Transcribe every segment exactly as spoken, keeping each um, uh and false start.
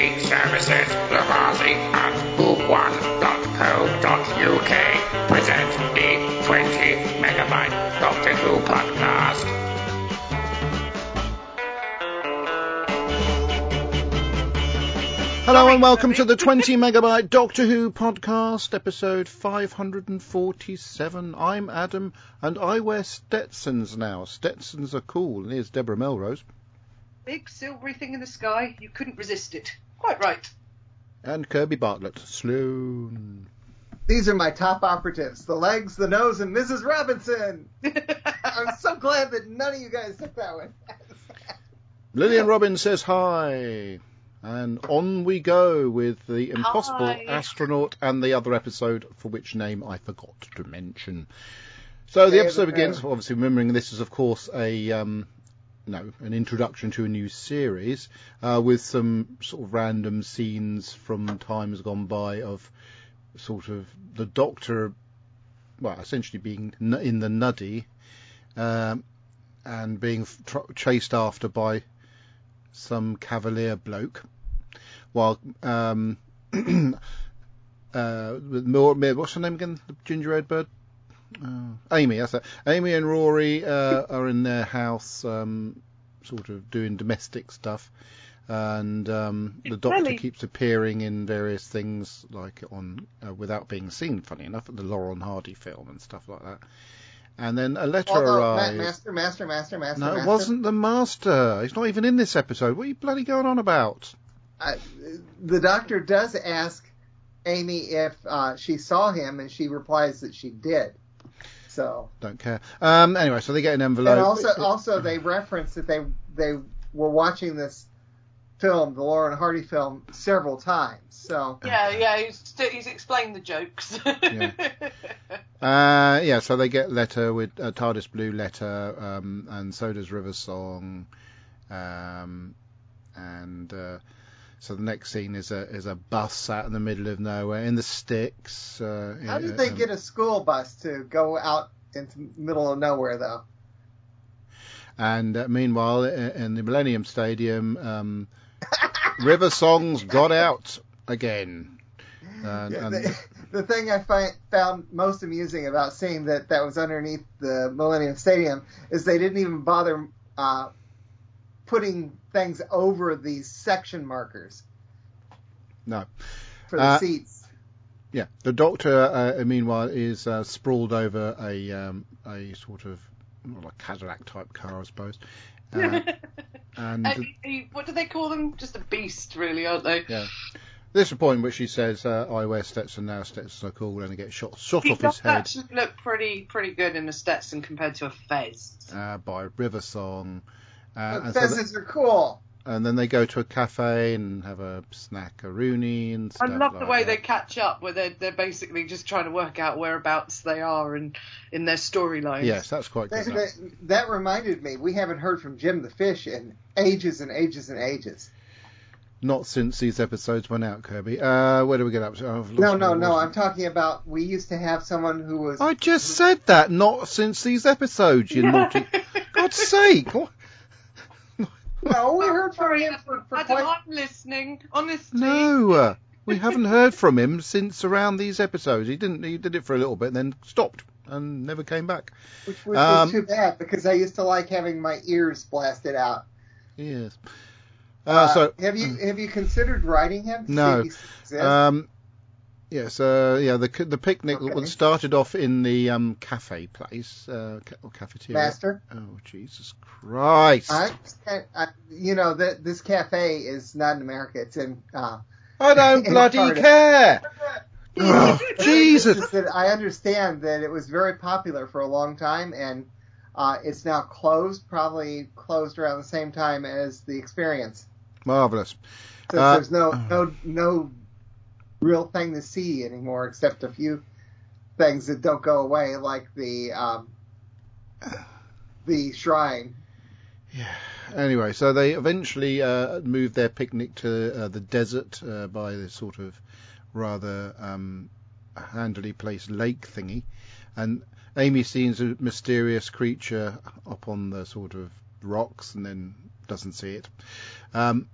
free services. Lavazzi and boob one dot co dot U K present the twenty megabyte Doctor Who podcast. Hello and welcome to the twenty megabyte Doctor Who podcast, episode five hundred forty-seven. I'm Adam, and I wear Stetsons now. Stetsons are cool. And here's Deborah Melrose. Big silvery thing in the sky. You couldn't resist it. Quite right. And Kirby Bartlett Sloan. These are my top operatives. The legs, the nose, and Missus Robinson. I'm so glad that none of you guys took that one. Lillian Robbins says hi. And on we go with the impossible Hi. astronaut and the other episode, for which name I forgot to mention. So Day the episode the begins, obviously remembering this is, of course, a um, no, an introduction to a new series uh, with some sort of random scenes from times gone by of sort of the Doctor, well, essentially being in the nuddy um, and being tra- chased after by some cavalier bloke, while um uh more, what's her name again, the ginger-haired bird, uh, Amy that's it. Amy and Rory uh, are in their house um sort of doing domestic stuff, and um the Doctor really? keeps appearing in various things, like on uh, without being seen, funny enough, at the Laurel and Hardy film and stuff like that. And then a letter Although, arrived. Master, master, master, master. No, it master. wasn't the master. He's not even in this episode. What are you bloody going on about? Uh, the Doctor does ask Amy if uh, she saw him, and she replies that she did. So don't care. Um, anyway, so they get an envelope. And also, also they reference that they they were watching this film, the Laurel and Hardy film, several times. So yeah, yeah, he's, he's explained the jokes. yeah. Uh, yeah, so they get letter with a TARDIS blue letter, um, and so does River Song, um, and uh, so the next scene is a is a bus out in the middle of nowhere in the sticks. Uh, How did they um, get a school bus to go out into the middle of nowhere though? And uh, meanwhile, in the Millennium Stadium. Um, River Song's got out again. And, and the, the thing I find, found most amusing about seeing that that was underneath the Millennium Stadium is they didn't even bother uh, putting things over these section markers. No. For the uh, seats. Yeah. The Doctor, uh, meanwhile, is uh, sprawled over a um, a sort of well, a Cadillac-type car, I suppose. Uh, and uh, what do they call them? Just a beast, really, aren't they? Yeah. This is the point which he says, uh, I wear Stetson now, Stetson are cool, and he gets shot, shot he off his head. He does actually look pretty, pretty good in a Stetson compared to a Fez. Uh, by River Song. Uh, and Fezzes so are cool. And then they go to a cafe and have a snack-a-rooney and stuff. I love like the way that. they catch up, where they're, they're basically just trying to work out whereabouts they are and in their storylines. Yes, that's quite good. That, that, that reminded me, we haven't heard from Jim the Fish in ages and ages and ages. Not since these episodes went out, Kirby. Uh, where do we get up to? Oh, no, no, no. I'm talking about we used to have someone who was... I just who, said that. Not since these episodes, you naughty... God's sake. What? No, we heard from him for, for I quite... I'm listening, honestly. No, uh, we haven't heard from him since around these episodes. He didn't. He did it for a little bit and then stopped and never came back. Which was um, too bad, because I used to like having my ears blasted out. Yes. Uh, uh, so have you have you considered writing him? No. Um, yes. Uh, yeah. The the picnic okay. started off in the um, cafe place uh, or cafeteria. Master. Oh Jesus Christ! I, I, you know that this cafe is not in America. It's in. Uh, I don't in bloody Florida. care. oh, Jesus! I understand that it was very popular for a long time, and uh, it's now closed. Probably closed around the same time as the Experience. Marvelous. So uh, there's no no no real thing to see anymore, except a few things that don't go away, like the um, the shrine. Yeah. Anyway, so they eventually uh, moved their picnic to uh, the desert uh, by this sort of rather um, handily placed lake thingy, and Amy sees a mysterious creature up on the sort of rocks, and then doesn't see it. Um,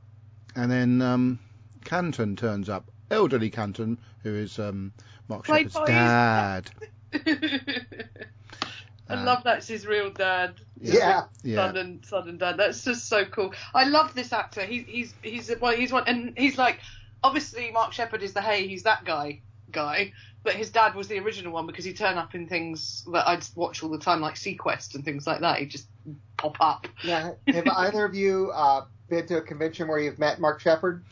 and then um, Canton turns up. Elderly Canton, who is um, Mark Sheppard's dad. I uh, love that's his real dad. Yeah, yeah. Son and son and dad. That's just so cool. I love this actor. He, he's he's well, he's one, and he's like, obviously Mark Sheppard is the hey, he's that guy guy, but his dad was the original one because he turned up in things that I'd watch all the time, like Sequest and things like that. He'd just pop up. Yeah. Have either of you uh, been to a convention where you've met Mark Sheppard?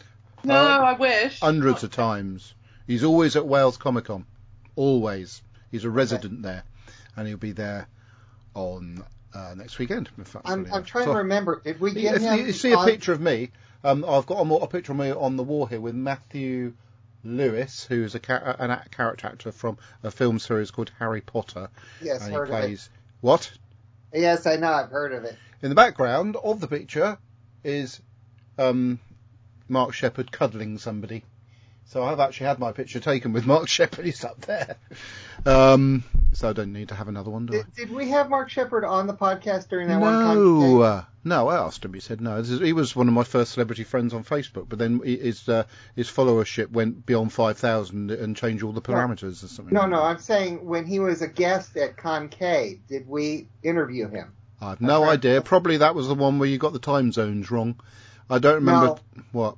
No, um, I wish. Hundreds Not of times. He's always at Wales Comic Con. Always. He's a resident okay. there. And he'll be there on uh, next weekend. If I'm, really I'm right. trying so, to remember. Did we get if him? You see on... a picture of me. Um, I've got a, a picture of me on the wall here with Matthew Lewis, who is a char- an a- character actor from a film series called Harry Potter. Yes, and heard he plays, of it. What? Yes, I know. I've heard of it. In the background of the picture is um, Mark Sheppard cuddling somebody. So I've actually had my picture taken with Mark Sheppard. He's up there. Um, so I don't need to have another one, do did, I? Did we have Mark Sheppard on the podcast during that no. one time? Uh, no, I asked him. He said no. This is, he was one of my first celebrity friends on Facebook, but then his, uh, his followership went beyond five thousand and changed all the parameters no. or something. No, like no, that. I'm saying when he was a guest at Concave, did we interview him? I have no That's idea. Right. Probably that was the one where you got the time zones wrong. I don't remember no. what...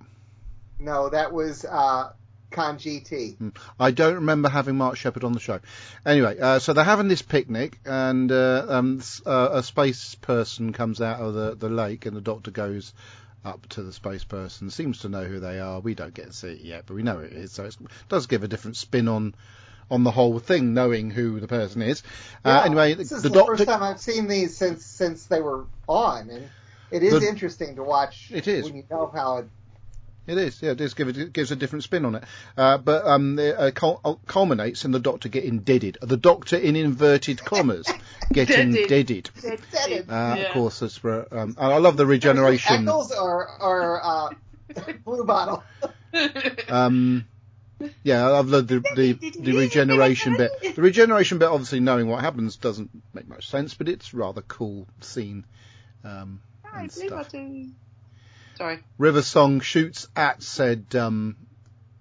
No, that was uh, Con G T. I don't remember having Mark Sheppard on the show. Anyway, uh, so they're having this picnic, and uh, um, uh, a space person comes out of the, the lake, and the Doctor goes up to the space person, seems to know who they are. We don't get to see it yet, but we know it is, so it does give a different spin on on the whole thing, knowing who the person is. Uh, yeah, anyway, this the, is the, the Doctor... first time I've seen these since since they were on, and it is the, interesting to watch. It is. When you know how it... It is, yeah. It does give it gives a different spin on it, uh, but um, it uh, cul- culminates in the Doctor getting deaded. The Doctor in inverted commas getting deaded. deaded. deaded. Uh, yeah. Of course, that's where, um, and I love the regeneration. Eccles or or uh, Blue Bottle. um, yeah, I love the the, the the regeneration bit. The regeneration bit, obviously, knowing what happens doesn't make much sense, but it's rather cool scene. Um, Hi, and Blue stuff. Button. Sorry. River Song shoots at said um,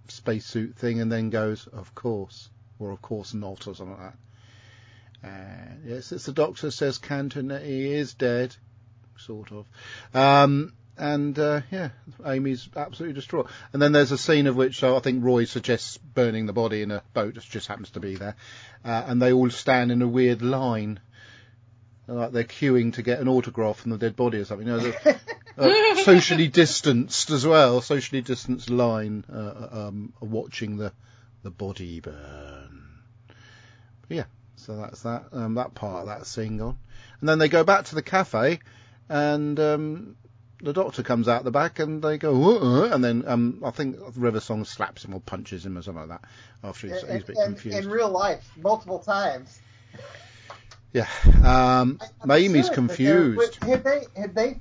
spacesuit thing and then goes, of course, or of course not, or something like that. And yes, it's the Doctor says Canton that he is dead, sort of. Um, and uh, yeah, Amy's absolutely distraught. And then there's a scene of which uh, I think Roy suggests burning the body in a boat, which just happens to be there. Uh, and they all stand in a weird line, like they're queuing to get an autograph from the dead body or something. You know, Uh, socially distanced as well, socially distanced line, uh, um, watching the the body burn. But yeah, so that's that um, that part of that scene gone. And then they go back to the cafe, and um, the Doctor comes out the back, and they go, uh-uh, and then um, I think River Song slaps him or punches him or something like that after he's, and, he's a bit and, confused. In real life, multiple times. Yeah, um, Mamie's sure confused. Had they had they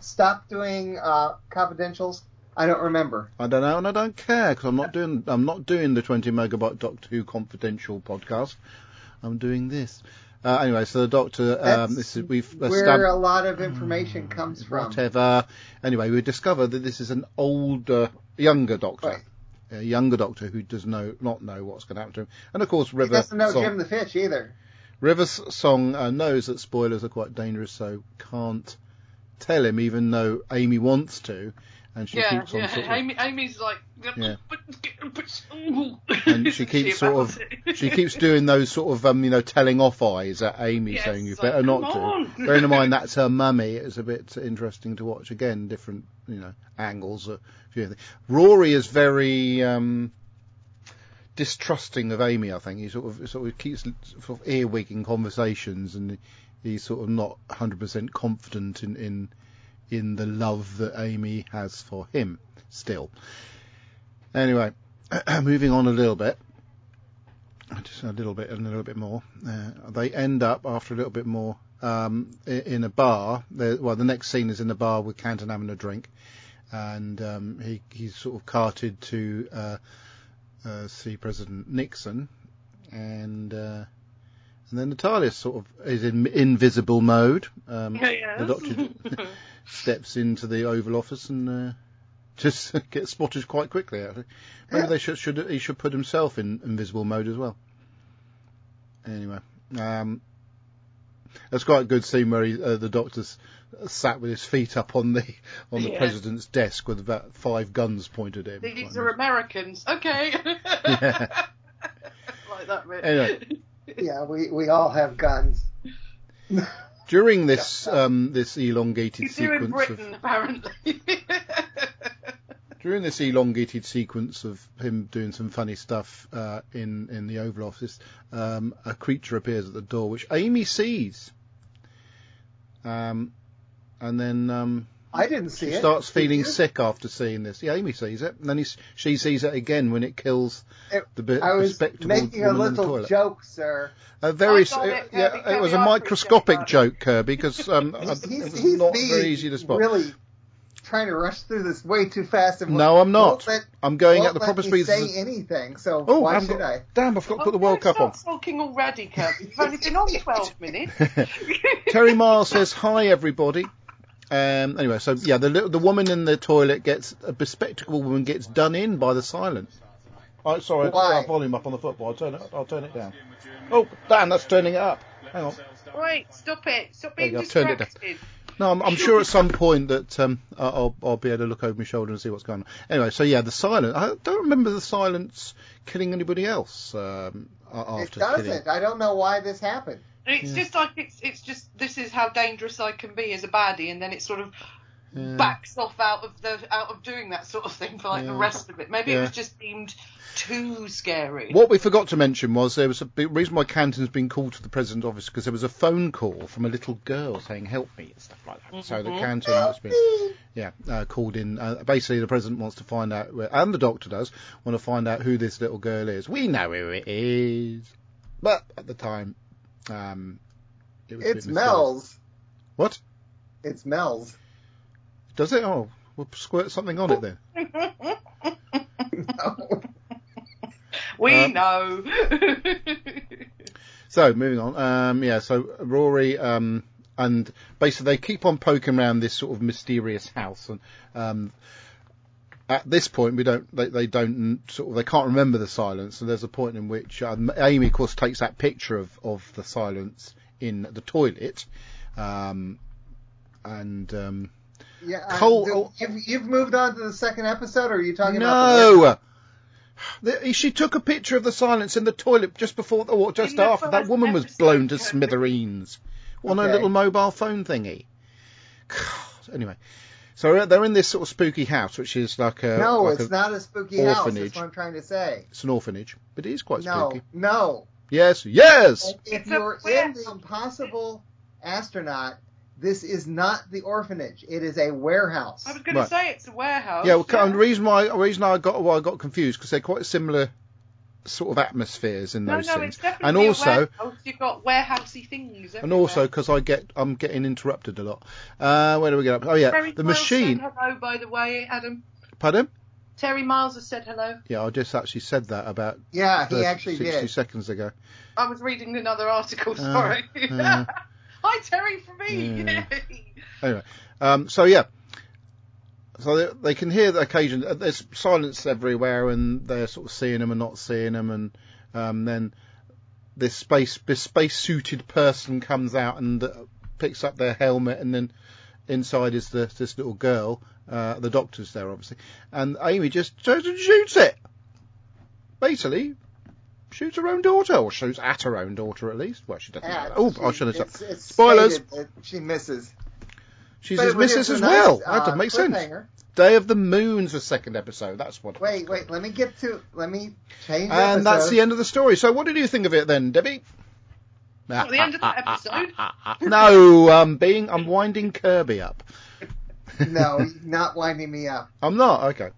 stop doing uh, confidentials? I don't remember. I don't know, and I don't care because I'm not doing. I'm not doing the twenty megabyte Doctor Who confidential podcast. I'm doing this uh, anyway. So the Doctor, um, this is we've where stamp- a lot of information mm, comes from. Whatever. Anyway, we discover that this is an older, younger Doctor, right. a younger Doctor who does know not know what's going to happen to him, and of course, River. He doesn't know Song, Jim the Fish either. River Song uh, knows that spoilers are quite dangerous, so can't tell him, even though Amy wants to, and she yeah, keeps on yeah. sort of, Amy, Amy's like yeah. and she keeps she sort of she keeps doing those sort of um you know telling off eyes at Amy, yes, saying you better like, not on. to. Bearing in mind that's her mummy, it's a bit interesting to watch again, different you know angles. Or Rory is very um distrusting of Amy. I think he sort of sort of keeps sort of earwigging conversations and. He's sort of not one hundred percent confident in, in in the love that Amy has for him still. Anyway, moving on a little bit, just a little bit, a little bit more. Uh, they end up after a little bit more um, in a bar. They're, well, the next scene is in the bar with Canton having a drink, and um, he he's sort of carted to uh, uh, see President Nixon, and. Uh, And then the TARDIS sort of is in invisible mode. Um, yeah, yeah. The Doctor steps into the Oval Office and uh, just get spotted quite quickly, actually. Maybe yeah. they should, should he should put himself in invisible mode as well. Anyway, um, that's quite a good scene where he, uh, the Doctor's sat with his feet up on the on the yeah. president's desk with about five guns pointed at him. These are Americans, okay. Yeah. Like that bit. Anyway. Yeah, we, we all have guns. During this um, this elongated sequence, in Britain, of, apparently. During this elongated sequence of him doing some funny stuff uh, in in the Oval Office, um, a creature appears at the door, which Amy sees. Um, and then um, I didn't see she it. Starts feeling Did sick you? After seeing this. Yeah, Amy sees it, and then he, she sees it again when it kills it, the bit. I was making a little joke, sir. A very, it, Kirby, yeah, Kirby, it was a microscopic joke, Kirby, because um, he's, he's, it was he's not very easy to spot. Really trying to rush through this way too fast. And no, I'm not. Let, I'm going at the proper speed. Say is... anything, so oh, why I'm should got, I? Damn, I forgot oh, to put the World Cup on. Stop talking already, Kirby. You've only been on twelve minutes. Terry Miles says hi, everybody. Um, anyway, so yeah, the the woman in the toilet gets a bespectacled woman gets done in by the silence. Oh, sorry, I'll put volume up on the football. I'll turn it. I'll turn it down. Oh, damn, that's turning it up. Hang on. Wait, stop it! Stop being distracted. I've turned it down. No, I'm, I'm sure at some point that um, I'll I'll be able to look over my shoulder and see what's going on. Anyway, so yeah, the silence. I don't remember the silence killing anybody else um, after. It doesn't. Killing. I don't know why this happened. It's yeah. just like it's it's just this is how dangerous I can be as a baddie, and then it sort of yeah. backs off out of the out of doing that sort of thing for like yeah. the rest of it. Maybe yeah. it was just deemed too scary. What we forgot to mention was there was a big reason why Canton's been called to the president's office because there was a phone call from a little girl saying "help me" and stuff like that. Mm-hmm. So the Canton has been yeah uh, called in. Uh, basically, the president wants to find out, where, and the Doctor does want to find out who this little girl is. We know who it is, but at the time. Um, it it's Mel's. What? It's Mel's. Does it? Oh, we'll squirt something on it then. No. We um, know. So, moving on. Um, yeah, so Rory um, and basically they keep on poking around this sort of mysterious house and... Um, At this point, we don't. They, they don't sort of. They can't remember the silence. So there's a point in which um, Amy, of course, takes that picture of, of the silence in the toilet, um, and um, yeah. Cole, um, the, you've, you've moved on to the second episode, or are you talking no. about? No, the, she took a picture of the silence in the toilet just before or just after that woman was blown to smithereens okay. on her little mobile phone thingy. God, anyway. So they're in this sort of spooky house, which is like a no, like it's a not a spooky orphanage. House. That's what I'm trying to say. It's an orphanage, but it is quite no, spooky. No, no. Yes, yes. And if it's you're a, in the Impossible Astronaut, this is not the orphanage. It is a warehouse. I was going right. to say it's a warehouse. Yeah, well, yeah. And the reason why the reason I got why I got confused because they're quite similar sort of atmospheres in those no, no, things. It's definitely and also a warehouse. You've got warehousey things everywhere. And also because I get I'm getting interrupted a lot. Uh, where do we get up? Oh yeah, Terry the Miles machine. Said hello, by the way, Adam. Pardon? Terry Miles has said hello. Yeah, I just actually said that about yeah he actually sixty did. Seconds ago. I was reading another article. Sorry. Uh, uh, Hi Terry for me. Yeah. Anyway, um, so yeah. So they, they can hear the occasion. There's silence everywhere, and they're sort of seeing them and not seeing them. And um, then this space, this space-suited person comes out and uh, picks up their helmet. And then inside is the, this little girl. Uh, the Doctor's there, obviously. And Amy just turns and shoots it. Basically, shoots her own daughter, or shoots at her own daughter at least. Well, she doesn't. Yeah, oh, she, I should have said. Spoilers. She misses. She's his missus as well. Nice, uh, that makes sense. Day of the Moon's the second episode. That's what. Wait, wait. Let me get to. Let me change. And the that's the end of the story. So, what did you think of it then, Debbie? Not ah, the end ah, of the episode. Ah, ah, ah, ah. No, I'm being. I'm winding Kirby up. No, he's not winding me up. I'm not. Okay.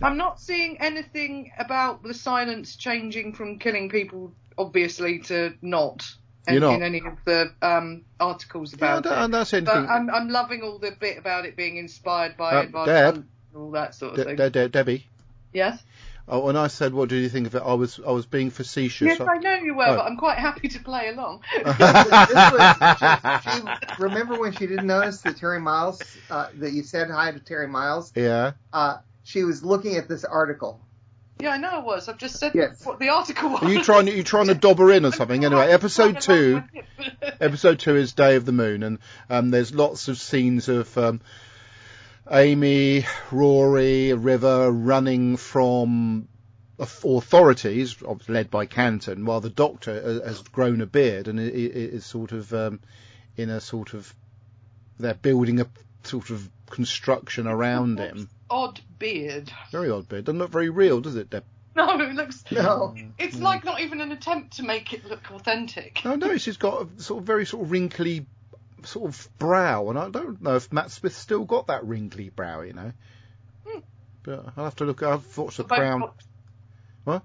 I'm not seeing anything about the silence changing from killing people, obviously, to not. You're not. In any of the um, articles about yeah, it. That's but I'm, I'm loving all the bit about it being inspired by uh, Deb, and all that sort of De- thing. De- De- Debbie? Yes? Oh, and I said, what did you think of it? I was I was being facetious. Yes, I, I know you were, oh. but I'm quite happy to play along. she, she, remember when she didn't notice that Terry Miles, uh, that you said hi to Terry Miles? Yeah. Uh, she was looking at this article. Yeah, I know I was. I've just said yes. what the article was. Are you trying, you trying to dob her in or something? Anyway, episode two, episode two is Day of the Moon, and um, there's lots of scenes of... Um, Amy, Rory, River running from authorities, led by Canton, while the Doctor has grown a beard and is sort of um, in a sort of... They're building a sort of construction around him. Odd beard. Very odd beard. Doesn't look very real, does it, Deb? No, it looks... No. It's like not even an attempt to make it look authentic. No, no, she's got a sort of very sort of wrinkly... sort of brow, and I don't know if Matt Smith still got that wrinkly brow, you know. Mm. But I'll have to look. I've watched the Crown. Got... What?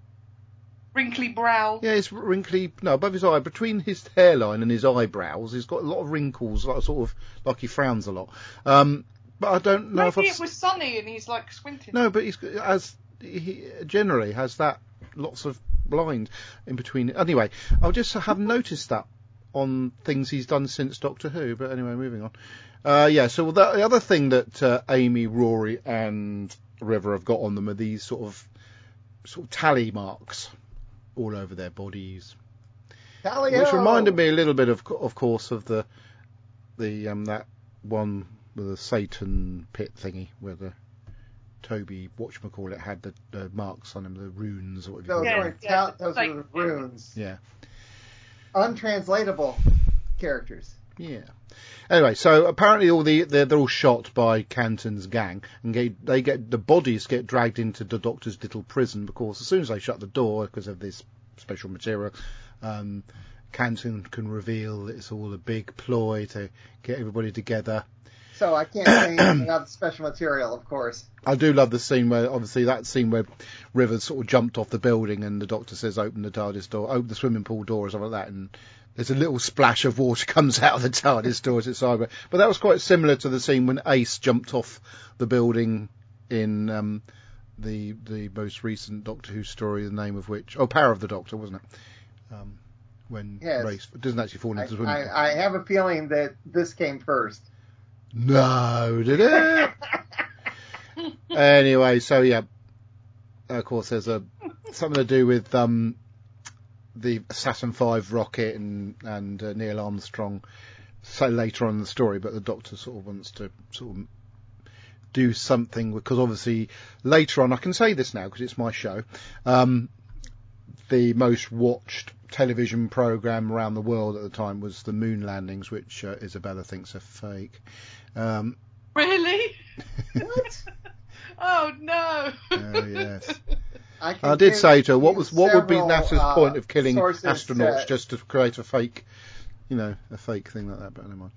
Wrinkly brow. Yeah, it's wrinkly. No, above his eye, between his hairline and his eyebrows, he's got a lot of wrinkles, like sort of like he frowns a lot. Um, but I don't know. Maybe if Maybe it I've... was sunny and he's like squinting. No, but he's as he generally has that lots of lines in between. Anyway, I just have noticed that on things he's done since Doctor Who, but anyway, moving on. Uh, yeah, so the, the other thing that uh, Amy, Rory, and River have got on them are these sort of sort of tally marks all over their bodies, Tally-o! Which reminded me a little bit of, of course, of the the um that one with the Satan pit thingy where the Toby Watchmacallit had the, the marks on him, the runes or whatever. Those, yeah, were, yeah, ta- those like, were the runes. Yeah. Untranslatable characters. Yeah. Anyway, so apparently all the they're, they're all shot by Canton's gang, and get, they get the bodies get dragged into the Doctor's little prison because as soon as they shut the door, because of this special material, um, Canton can reveal that it's all a big ploy to get everybody together. So I can't say anything about the special material, of course. I do love the scene where, obviously, that scene where River sort of jumped off the building and the Doctor says, open the TARDIS door, open the swimming pool door or something like that, and there's a little splash of water comes out of the TARDIS door as it's over. But that was quite similar to the scene when Ace jumped off the building in um, the the most recent Doctor Who story, the name of which... Oh, Power of the Doctor, wasn't it? Um, when yes. Race... It doesn't actually fall into I, the swimming pool. I, I have a feeling that this came first. No, did it? Anyway, so yeah, of course, there's a something to do with um, the Saturn five rocket and and uh, Neil Armstrong. So later on in the story, but the Doctor sort of wants to sort of do something because obviously later on, I can say this now because it's my show. Um, the most watched television program around the world at the time was the moon landings, which uh, Isabella thinks are fake. Um, really? What? Oh no! Oh yes. I, I did say to her, "What was what several, would be NASA's uh, point of killing astronauts to, just to create a fake, you know, a fake thing like that?" But never mind.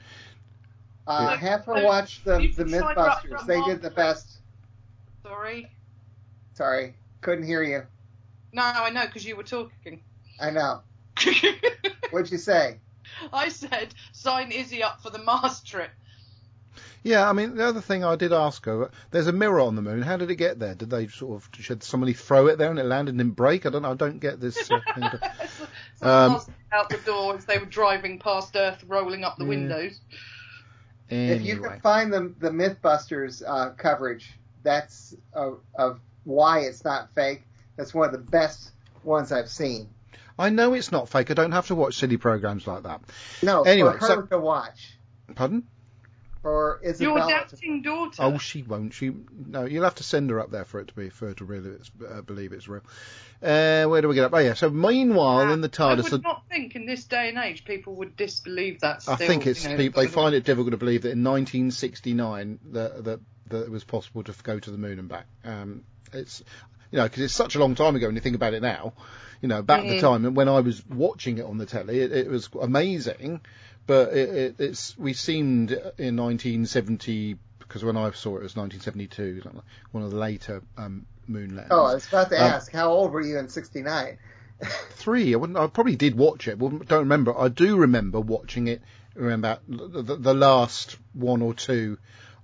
Uh, yeah. Hafner so watched the, the Mythbusters. They did the best. Sorry. Sorry, couldn't hear you. No, I know because you were talking. I know. What'd you say? I said, sign Izzy up for the Mars trip. Yeah, I mean, the other thing I did ask her, there's a mirror on the moon. How did it get there? Did they sort of, should somebody throw it there and it landed and didn't break? I don't know. I don't get this. Uh, thing to, Someone um, passed out the door as they were driving past Earth, rolling up the yeah. windows. Anyway. If you can find the, the Mythbusters uh, coverage, that's of, of why it's not fake. That's one of the best ones I've seen. I know it's not fake. I don't have to watch silly programs like that. No, anyway, for her so, to watch. Pardon? Or is it your doubting daughter? Oh, she won't. She no. You'll have to send her up there for it to be for her to really it's, uh, believe it's real. Uh, where do we get up? Oh yeah. So meanwhile, uh, in the TARDIS, I would not think in this day and age people would disbelieve that. Still, I think it's you know, people, they find it difficult to believe that in nineteen sixty-nine that that that it was possible to go to the moon and back. Um, it's. You know, because it's such a long time ago when you think about it now. You know, back at mm-hmm. the time when I was watching it on the telly, it, it was amazing. But it, it, it's we seemed in nineteen seventy, because when I saw it, it was nineteen seventy-two, one of the later um, moon landings. Oh, I was about to um, ask, how old were you in sixty-nine? Three. I wouldn't. I probably did watch it, but don't remember. I do remember watching it. Remember the, the last one or two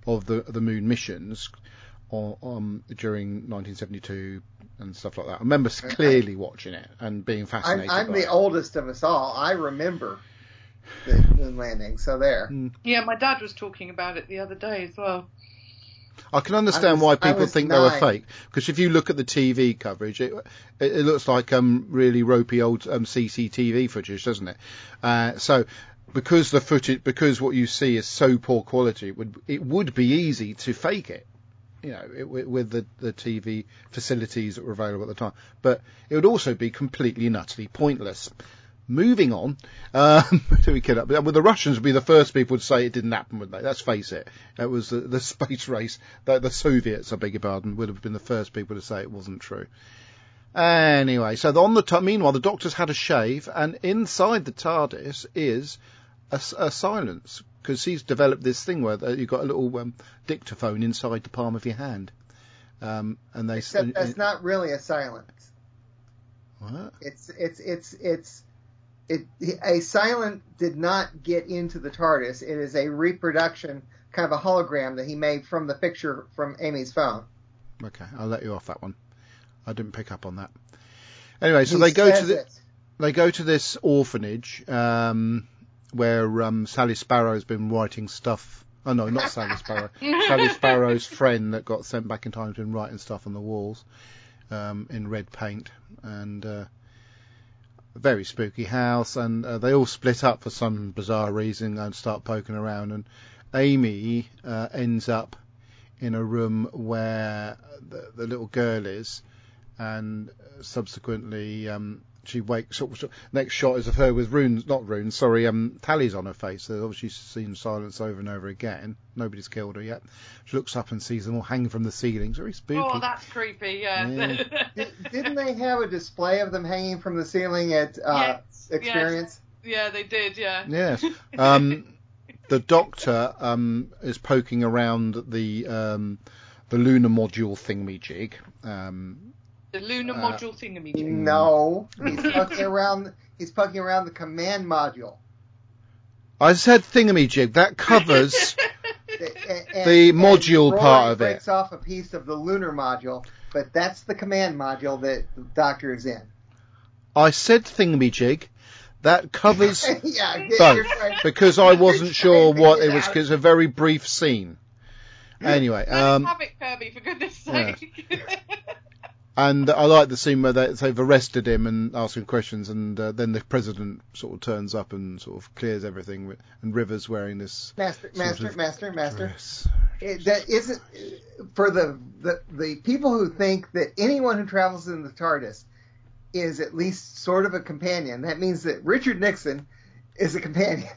of the the moon missions. on, on during nineteen seventy-two and stuff like that. I remember clearly watching it and being fascinated. I'm, I'm by the it. oldest of us all. I remember the moon landing, so there. Mm. Yeah, my dad was talking about it the other day as well. I can understand I was, why people think nine. they were fake, because if you look at the T V coverage, it it, it looks like um really ropey old um C C T V footage, doesn't it? Uh, so because the footage, because what you see is so poor quality, it would it would be easy to fake it, you know, it, with the the T V facilities that were available at the time. But it would also be completely and utterly pointless. Moving on, um, we kid up. Well, the Russians would be the first people to say it didn't happen, wouldn't they? Let's face it. It was the, the space race. The, the Soviets, I beg your pardon, would have been the first people to say it wasn't true. Anyway, so on the t- meanwhile, the Doctor's had a shave, and inside the TARDIS is a, a silence, because he's developed this thing where you've got a little um, dictaphone inside the palm of your hand, um, and they. Except and, that's and, not really a silence. What? It's it's it's it's. It, a silent did not get into the TARDIS. It is a reproduction, kind of a hologram that he made from the picture from Amy's phone. Okay, I'll let you off that one. I didn't pick up on that. Anyway, so he they go to the, they go to this orphanage um, where um, Sally Sparrow's been writing stuff. Oh no, not Sally Sparrow. Sally Sparrow's friend that got sent back in time has been writing stuff on the walls um, in red paint and. Uh, Very spooky house, and uh, they all split up for some bizarre reason and start poking around. And Amy uh, ends up in a room where the, the little girl is, and subsequently um, she wakes up. Next shot is of her with runes, not runes, sorry, um, tallies on her face. So obviously she's seen silence over and over again. Nobody's killed her yet. She looks up and sees them all hanging from the ceilings. Very spooky. Oh, that's creepy. Yeah. yeah. Didn't they have a display of them hanging from the ceiling at uh, yes, Experience? Yes. Yeah, they did, yeah. Yes. Um, the Doctor um, is poking around the um, the lunar module thingamajig. Um, the lunar uh, module thingamajig? No. He's poking, around, he's poking around the command module. I said thingamajig. That covers the, and, the module part of it. Roy breaks off a piece of the lunar module. But that's the command module that the Doctor is in. I said thingamajig. That covers yeah, both. Because I wasn't sure what it was, because it's a very brief scene. Anyway. Um, have it, Kirby, for goodness sake. Yeah. And I like the scene where they, they've arrested him and asked him questions, and uh, then the president sort of turns up and sort of clears everything, and River's wearing this... Master, master, master, master. It, that isn't for the, the the people who think that anyone who travels in the TARDIS is at least sort of a companion. That means that Richard Nixon is a companion.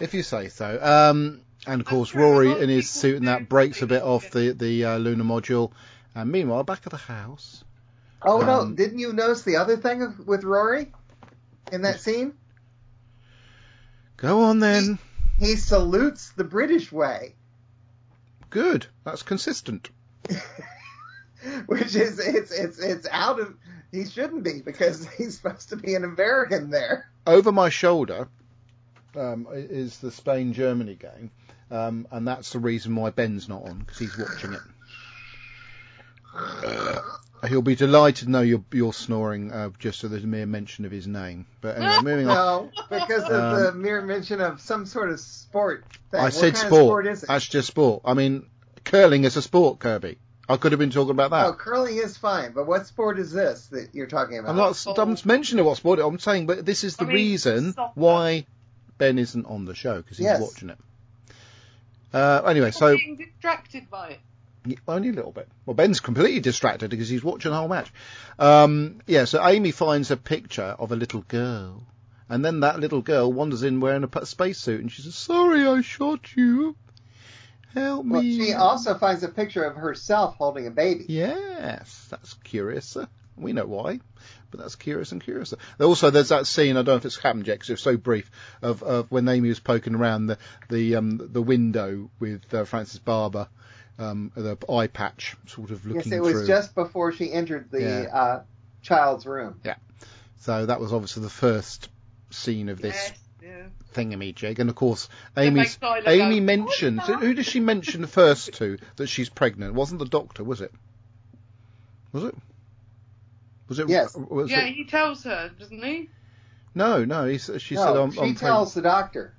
If you say so. Um, and of course, Rory in his suit and that breaks a bit off the the uh, lunar module. And meanwhile, back at the house. Oh um, no! Didn't you notice the other thing with Rory in that scene? Go on then. He, he salutes the British way. Good. That's consistent. Which is it's it's it's out of he shouldn't be, because he's supposed to be an American there. Over my shoulder um, is the Spain Germany game, um, and that's the reason why Ben's not on, because he's watching it. He'll be delighted to know you're, you're snoring uh, just so there's a mere mention of his name. But anyway, moving no, on. No, because of um, the mere mention of some sort of sport. Thing. I what said kind sport. Of sport is it? That's just sport. I mean, curling is a sport, Kirby. I could have been talking about that. Oh, curling is fine, but what sport is this that you're talking about? I'm not I'm mentioning what sport I'm saying, but this is the I mean, reason why Ben isn't on the show, because he's yes. watching it. Uh, anyway, so... I'm being distracted by it. Only a little bit. Well, Ben's completely distracted because he's watching the whole match. Um, yeah, so Amy finds a picture of a little girl. And then that little girl wanders in wearing a spacesuit and she says, "Sorry, I shot you. Help well, me." She also finds a picture of herself holding a baby. Yes, that's curious. We know why, but that's curious and curious. Also, there's that scene, I don't know if it's happened yet because it's so brief, of, of when Amy was poking around the, the, um, the window with uh, Francis Barber. Um, the eye patch sort of looking through. Yes, it was through. Just before she entered the yeah. uh, child's room. Yeah. So that was obviously the first scene of this yes, yeah. thingamajig. And of course, Amy's, Amy mentions, who does she mention first to that she's pregnant? It wasn't the Doctor, was it? Was it? Was it? Yes. Was yeah, it? He tells her, doesn't he? No, no. He, she no, said, I'm, she I'm tells pregnant. The Doctor.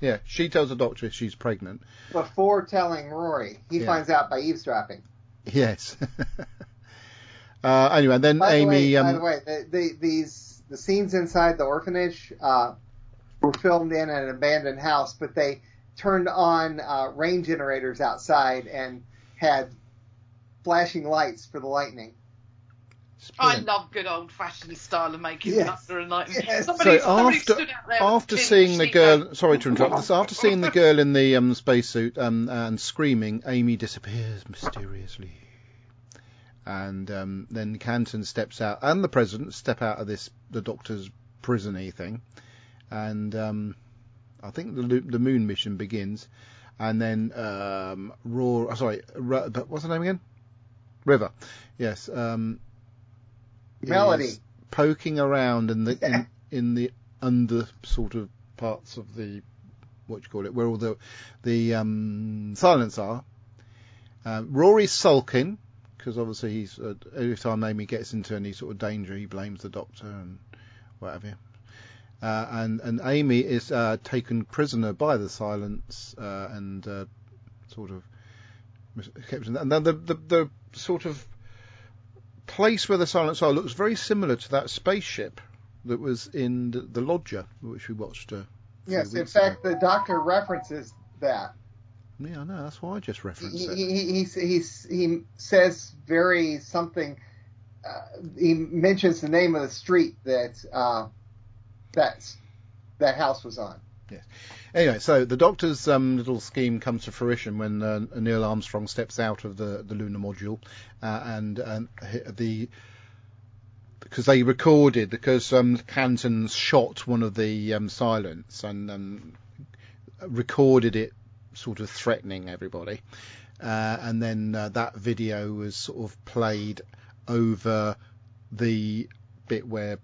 Yeah, she tells the Doctor she's pregnant. Before telling Rory. He yeah. finds out by eavesdropping. Yes. uh, anyway, then by Amy... The way, um, by the way, the, the, these, the scenes inside the orphanage uh, were filmed in an abandoned house, but they turned on uh, rain generators outside and had flashing lights for the lightning. I love good old-fashioned style of making yes. Doctor and Lightning. Yes. Somebody, so somebody after stood out there after seeing the girl, out. sorry to interrupt this, after seeing the girl in the um, spacesuit um, and screaming, Amy disappears mysteriously, and um, then Canton steps out and the President step out of this the Doctor's prison-y thing, and um, I think the the moon mission begins, and then um, Roar. Oh, sorry, Ro- but what's her name again? River. Yes. Um, Melody poking around in the in, in the under sort of parts of the what you call it where all the the um, silence are. Um, Rory's sulking because obviously he's uh, every time Amy gets into any sort of danger he blames the Doctor and whatever. Uh, and and Amy is uh, taken prisoner by the silence uh, and uh, sort of kept in that. And then the, the the sort of place where the silence are looks very similar to that spaceship that was in the, the Lodger, which we watched. Uh, yes, in fact, ago. The Doctor references that. Yeah, I know. That's why I just referenced he, it. He, he, he, he says very something. Uh, he mentions the name of the street that uh, that's, that house was on. Yes. Anyway, so the Doctor's um, little scheme comes to fruition when uh, Neil Armstrong steps out of the, the lunar module, uh, and, and the because they recorded because um, Canton shot one of the um, silence and um, recorded it, sort of threatening everybody, uh, and then uh, that video was sort of played over the bit where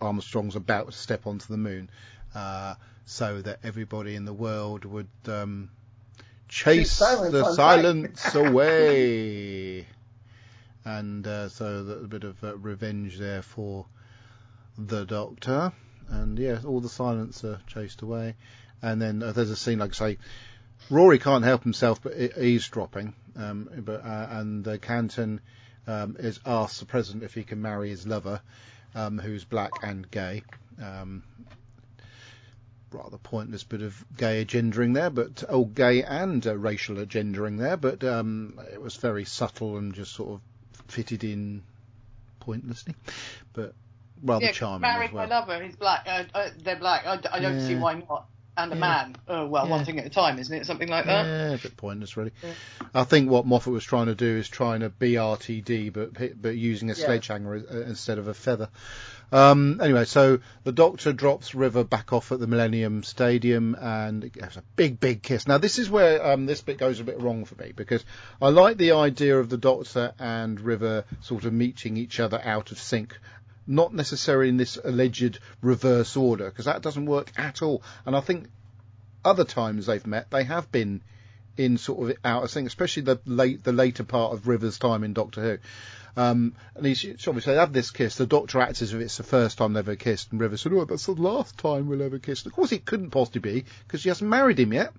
Armstrong's about to step onto the moon. Uh, so that everybody in the world would um, chase silence the silence away. And uh, so that, a bit of uh, revenge there for the Doctor. And, yeah, all the silence are chased away. And then uh, there's a scene, like I say, Rory can't help himself, but eavesdropping. Um, but, uh, and uh, Canton um, is asked the President if he can marry his lover, um, who's black and gay. Um rather pointless bit of gay agendering there, but oh, gay and uh, racial agendering there, but um, it was very subtle and just sort of fitted in pointlessly, but rather yeah, charming. Married as well. My lover, he's black. Uh, uh, they're black. I, I don't yeah. see why not. And a yeah. man. Oh well, yeah. One thing at a time, isn't it? Something like that. Yeah, a bit pointless, really. Yeah. I think what Moffat was trying to do is trying to be R T D, but but using a yeah. sledgehammer instead of a feather. Um, anyway, so the Doctor drops River back off at the Millennium Stadium and has a big, big kiss. Now, this is where um, this bit goes a bit wrong for me, because I like the idea of the Doctor and River sort of meeting each other out of sync, not necessarily in this alleged reverse order, because that doesn't work at all. And I think other times they've met, they have been in sort of out of sync, especially the late, the later part of River's time in Doctor Who. Um, and he's obviously they have this kiss. The Doctor acts as if it's the first time they've ever kissed, and River said, "Oh, that's the last time we'll ever kiss." Of course, it couldn't possibly be because she hasn't married him yet.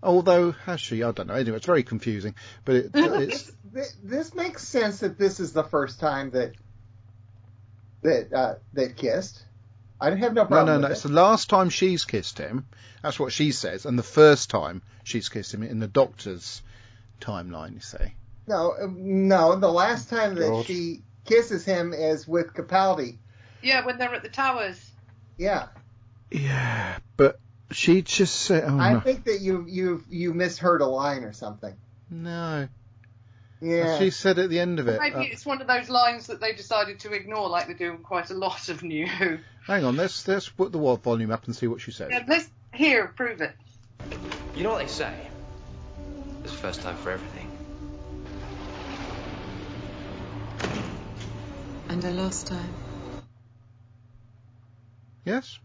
Although has she? I don't know. Anyway, it's very confusing. But it, it's this makes sense that this is the first time that that uh, they've kissed. I don't have no problem. No, no, with no. It. It's the last time she's kissed him. That's what she says, and the first time she's kissed him in the Doctor's timeline. You see. No, no. The last time that God. she kisses him is with Capaldi. Yeah, when they're at the Towers. Yeah. Yeah, but she just said. Oh, I no. think that you you you misheard a line or something. No. Yeah. She said at the end of it. Maybe uh, it's one of those lines that they decided to ignore, like they do in quite a lot of New Who. Hang on, let's let's put the word volume up and see what she said. Yeah, let's hear, prove it. You know what they say? It's the first time for everything. And the last time. Yes?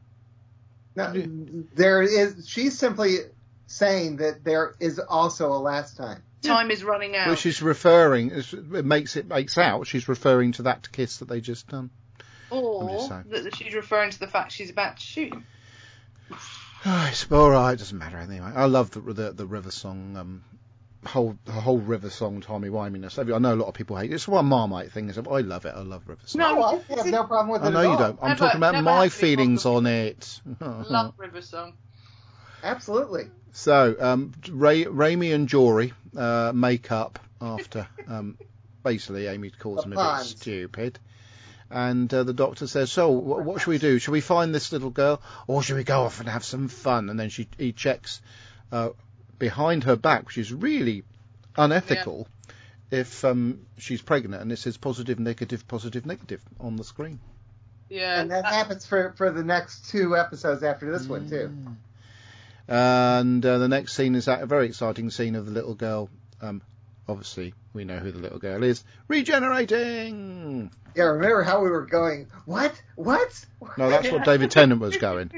No, there is. She's simply saying that there is also a last time. Time is running out. Well, she's referring. It makes it makes out. She's referring to that kiss that they just done. Or that she's referring to the fact she's about to shoot him. It's all right. Doesn't matter anyway. I love the the, the River Song. Um, whole the whole River Song timey-wiminess. I know a lot of people hate it. It's one Marmite thing. Is I love it. I love River Song. No, I have no problem with it. I know at you all. Don't. I'm no, talking about my feelings on it. Love River Song. Absolutely. So, um, Ray, Raimi and Jory uh, make up after, um, basically, Amy calls him a bit stupid. And uh, the doctor says, so, wh- what should we do? Should we find this little girl, or should we go off and have some fun? And then she he checks uh, behind her back, which is really unethical, yeah. if um, she's pregnant. And it says positive, negative, positive, negative on the screen. Yeah. And that uh, happens for, for the next two episodes after this yeah. one, too. And uh, the next scene is that a very exciting scene of the little girl. Um, obviously, we know who the little girl is. Regenerating! Yeah, remember how we were going, what? What? No, that's what David Tennant was going.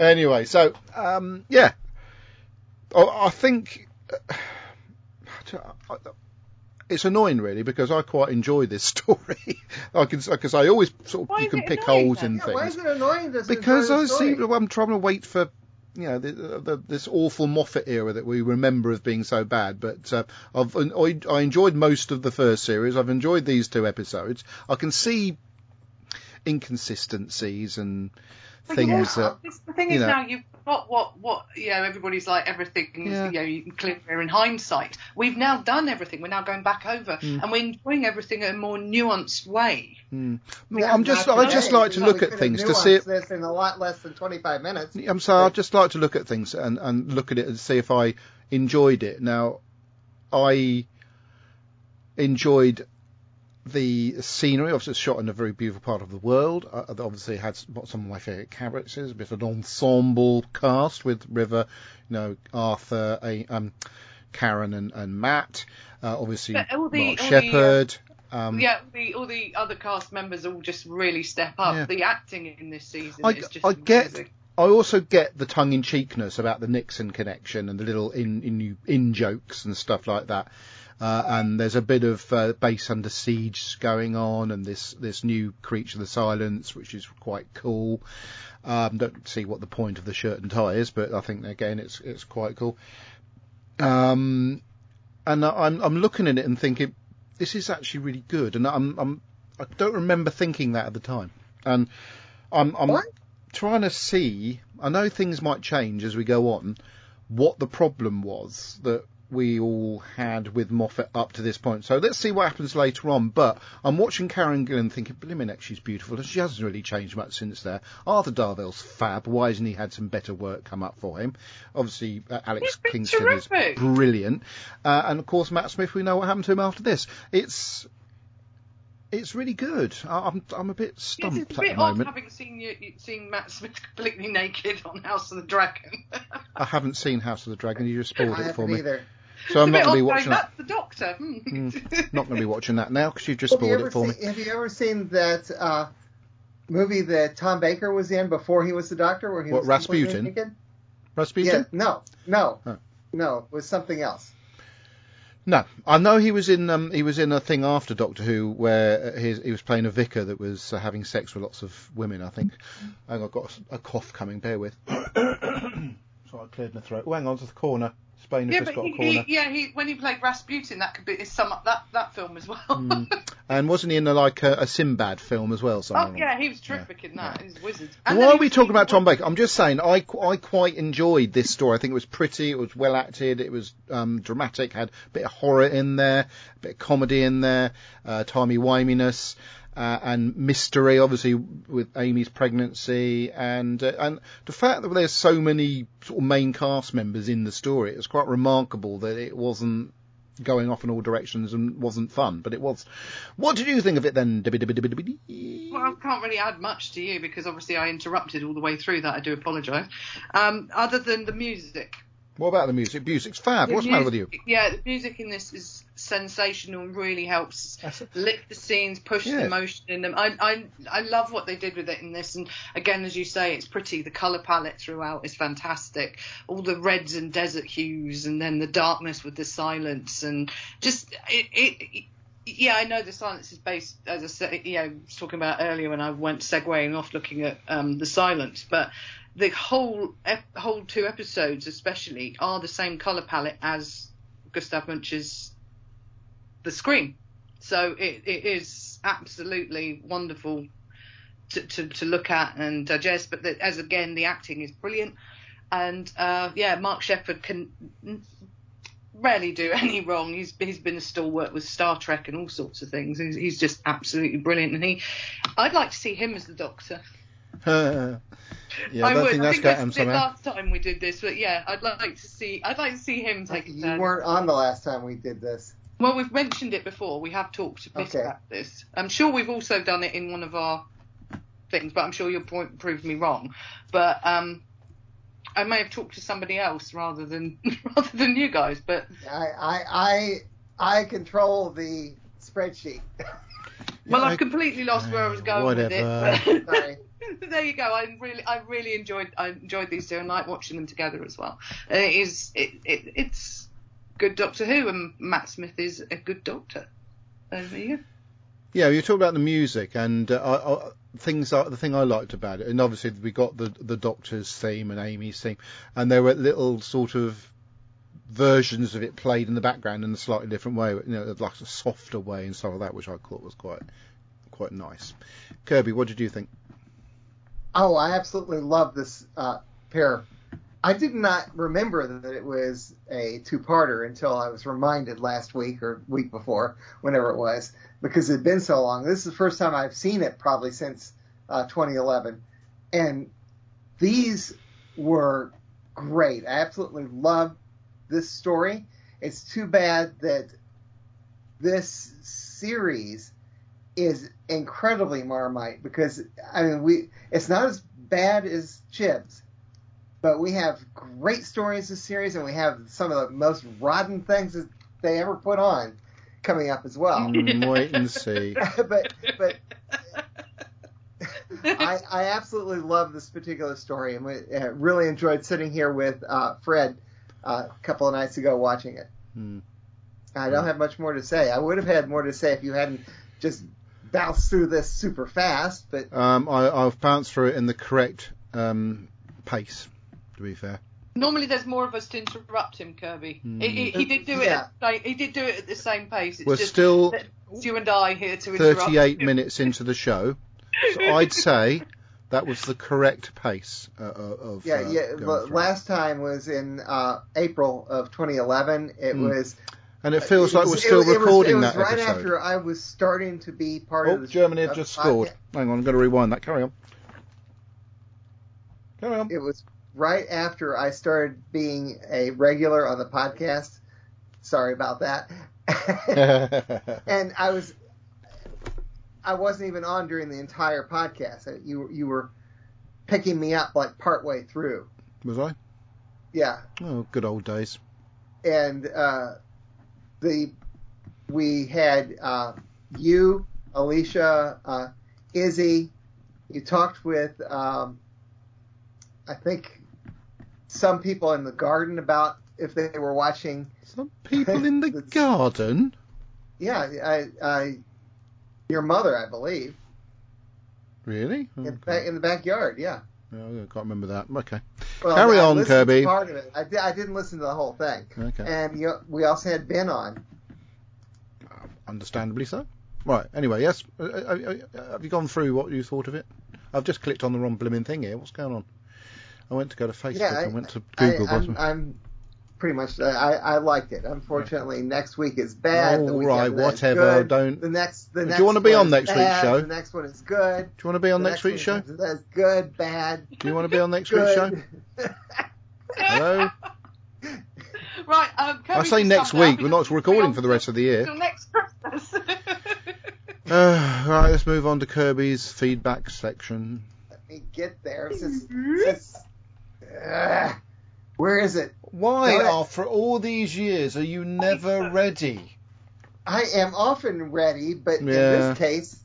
Anyway, so, um, yeah. I, I think... Uh, it's annoying, really, because I quite enjoy this story. I can, because I always sort of... Why you can pick holes in yeah, things. Why is it annoying? This because I seem to, I'm trying to wait for... You know, the, the, this awful Moffat era that we remember as being so bad. But uh, I've, I enjoyed most of the first series. I've enjoyed these two episodes. I can see inconsistencies and but things that... The thing is know, now you've got what, what, you know, everybody's like everything is, yeah. you know, you can clear in hindsight. We've now done everything. We're now going back over mm. and we're enjoying everything in a more nuanced way. Mm. Well, I'm just, I just like to look at things to see it in a lot less than twenty-five minutes. I'm sorry, I just like to look at things and, and look at it and see if I enjoyed it. Now, I enjoyed the scenery. Obviously, it's shot in a very beautiful part of the world. Uh, obviously, it had some of my favourite characters, a bit of an ensemble cast with River, you know, Arthur, a, um, Karen, and, and Matt. Uh, obviously, the, Mark Sheppard. Um, yeah, the, all the other cast members all just really step up. Yeah. The acting in this season I, is just I get, amazing. I also get the tongue-in-cheekness about the Nixon connection and the little in, in, in jokes and stuff like that. Uh, and there's a bit of uh, base under siege going on, and this, this new creature, the Silence, which is quite cool. Um, don't see what the point of the shirt and tie is, but I think again it's it's quite cool. Um, and I'm I'm looking at it and thinking, this is actually really good, and I'm, I'm I don't remember thinking that at the time, and I'm I'm what? trying to see. I know things might change as we go on. What the problem was that we all had with Moffat up to this point. So let's see what happens later on. But I'm watching Karen Gillan thinking, blimey, she's beautiful, and she hasn't really changed much since there. Arthur Darvill's fab. Why hasn't he had some better work come up for him? Obviously, uh, Alex Kingston is brilliant. Uh, and, of course, Matt Smith, we know what happened to him after this. It's... It's really good. I'm I'm a bit stumped yes, it's a bit at the odd moment. Having seen you, seen Matt Smith completely naked on House of the Dragon. I haven't seen House of the Dragon. You just spoiled I it for me. Either. So it's I'm not going to be watching that. That's The Doctor. mm, not going to be watching that now because you've just spoiled you it for seen, me. Have you ever seen that uh, movie that Tom Baker was in before he was the Doctor? Where he what was Rasputin? Naked? Rasputin? Yeah, no, no, oh. no. It was something else. No, I know he was in um, he was in a thing after Doctor Who where his, he was playing a vicar that was uh, having sex with lots of women, I think. And I've got a, a cough coming, bear with. So I cleared my throat. Oh, hang on to the corner. Spain has yeah, just got he, a corner. He, yeah, he, when he played Rasputin, that could be sum up that, that film as well. mm. And wasn't he in a, like a, a Sinbad film as well? Somewhere? Oh, yeah, he was terrific yeah. in that. Yeah. He was wizard. Well, why are we talking about Tom Baker? I'm just saying, I, I quite enjoyed this story. I think it was pretty, it was well acted, it was um, dramatic, had a bit of horror in there, a bit of comedy in there, uh, timey-wiminess. Uh, and mystery, obviously, with Amy's pregnancy, and uh, and the fact that there's so many sort of main cast members in the story, it's quite remarkable that it wasn't going off in all directions and wasn't fun, but it was. What did you think of it then? Well, I can't really add much to you because obviously I interrupted all the way through that. I do apologise. Um, other than the music. What about the music? Music's fab. The What's music, the matter with you? Yeah, the music in this is sensational and really helps a, lift the scenes, push yeah. the emotion in them. I, I I love what they did with it in this. And again, as you say, it's pretty. The colour palette throughout is fantastic. All the reds and desert hues, and then the darkness with the silence, and just it. it Yeah, I know The Silence is based, as I said, you know, I was talking about earlier when I went segueing off looking at um, The Silence, but the whole ep- whole two episodes especially are the same colour palette as Gustav Munch's The Scream. So it, it is absolutely wonderful to, to, to look at and digest, but the, as again, the acting is brilliant. And uh, yeah, Mark Sheppard can... rarely do any wrong. He's he's been a stalwart with Star Trek and all sorts of things. He's, he's just absolutely brilliant, and he, I'd like to see him as the Doctor. yeah, I, I don't would. think that's got him somehow. Last time we did this, but yeah, I'd like to see. I'd like to see him take. You a weren't on the last time we did this. Well, we've mentioned it before. We have talked a bit okay. about this. I'm sure we've also done it in one of our things, but I'm sure you'll prove me wrong. But um. I may have talked to somebody else rather than rather than you guys, but I I I, I control the spreadsheet. Well, I've completely lost where I was going Whatever. with it. But Sorry. There you go. I really I really enjoyed I enjoyed these two and like watching them together as well. And it is it, it it's good Doctor Who, and Matt Smith is a good Doctor. Over you. Yeah, you talked about the music and uh, I, I, things. Are, the thing I liked about it, and obviously we got the the Doctor's theme and Amy's theme, and there were little sort of versions of it played in the background in a slightly different way, you know, like a softer way and stuff like that, which I thought was quite quite nice. Kirby, what did you think? Oh, I absolutely love this uh, pair. I did not remember that it was a two-parter until I was reminded last week or week before, whenever it was, because it had been so long. This is the first time I've seen it probably since uh, twenty eleven. And these were great. I absolutely loved this story. It's too bad that this series is incredibly Marmite because, I mean, we it's not as bad as Chibs. But we have great stories this series, and we have some of the most rotten things that they ever put on coming up as well. Wait and see. but but I, I absolutely love this particular story, and we uh, really enjoyed sitting here with uh, Fred uh, a couple of nights ago watching it. Hmm. I don't hmm. have much more to say. I would have had more to say if you hadn't just bounced through this super fast. But um, I, I've bounced through it in the correct um, pace. To be fair. Normally there's more of us to interrupt him, Kirby. Mm. He, he, he did do it. Yeah. At, he did do it at the same pace. It's We're just still you and I here to interrupt. thirty-eight him. Minutes into the show, so I'd say that was the correct pace uh, of. Yeah, uh, yeah. L- last time was in uh, April of twenty eleven. It mm. was. And it feels like we're still recording that episode. It was right after I was starting to be part of the. Oh, Germany had just scored. Hang on, I'm going to rewind that. Carry on. Carry on. It was. Right after I started being a regular on the podcast, sorry about that, and I was, I wasn't even on during the entire podcast. You you were picking me up like partway through. Was I? Yeah. Oh, good old days. And uh, the we had uh, you, Alicia, uh, Izzy. You talked with, um, I think. Some people in the garden about if they were watching. Some people in the garden? Yeah, I, I, your mother, I believe. Really? Okay. In, the, in the backyard, yeah. Oh, I can't remember that. Okay. Well, Carry I on, Kirby. Part of it. I, di- I didn't listen to the whole thing. Okay. And you, we also had Ben on. Uh, understandably so. Right, anyway, yes. Uh, uh, uh, have you gone through what you thought of it? I've just clicked on the wrong blooming thing here. What's going on? I went to go to Facebook yeah, I, and went to Google. I, I'm, I'm pretty much. I, I liked it. Unfortunately, yeah. next week is bad. All the right, whatever. Good. Don't. The next. The next. Do you want to be on next bad. week's show? The next one is good. Do you want to be on next, next week's show? That's good, bad. Do you want to be on next week's show? Hello. Right. Um, I say next week. We're not recording on, for the rest of the year. Till next Christmas. uh, right. Let's move on to Kirby's feedback section. Let me get there. Since, since Uh, we're is it? Why, no, after all these years, are you never ready? I am often ready, but yeah. in this case,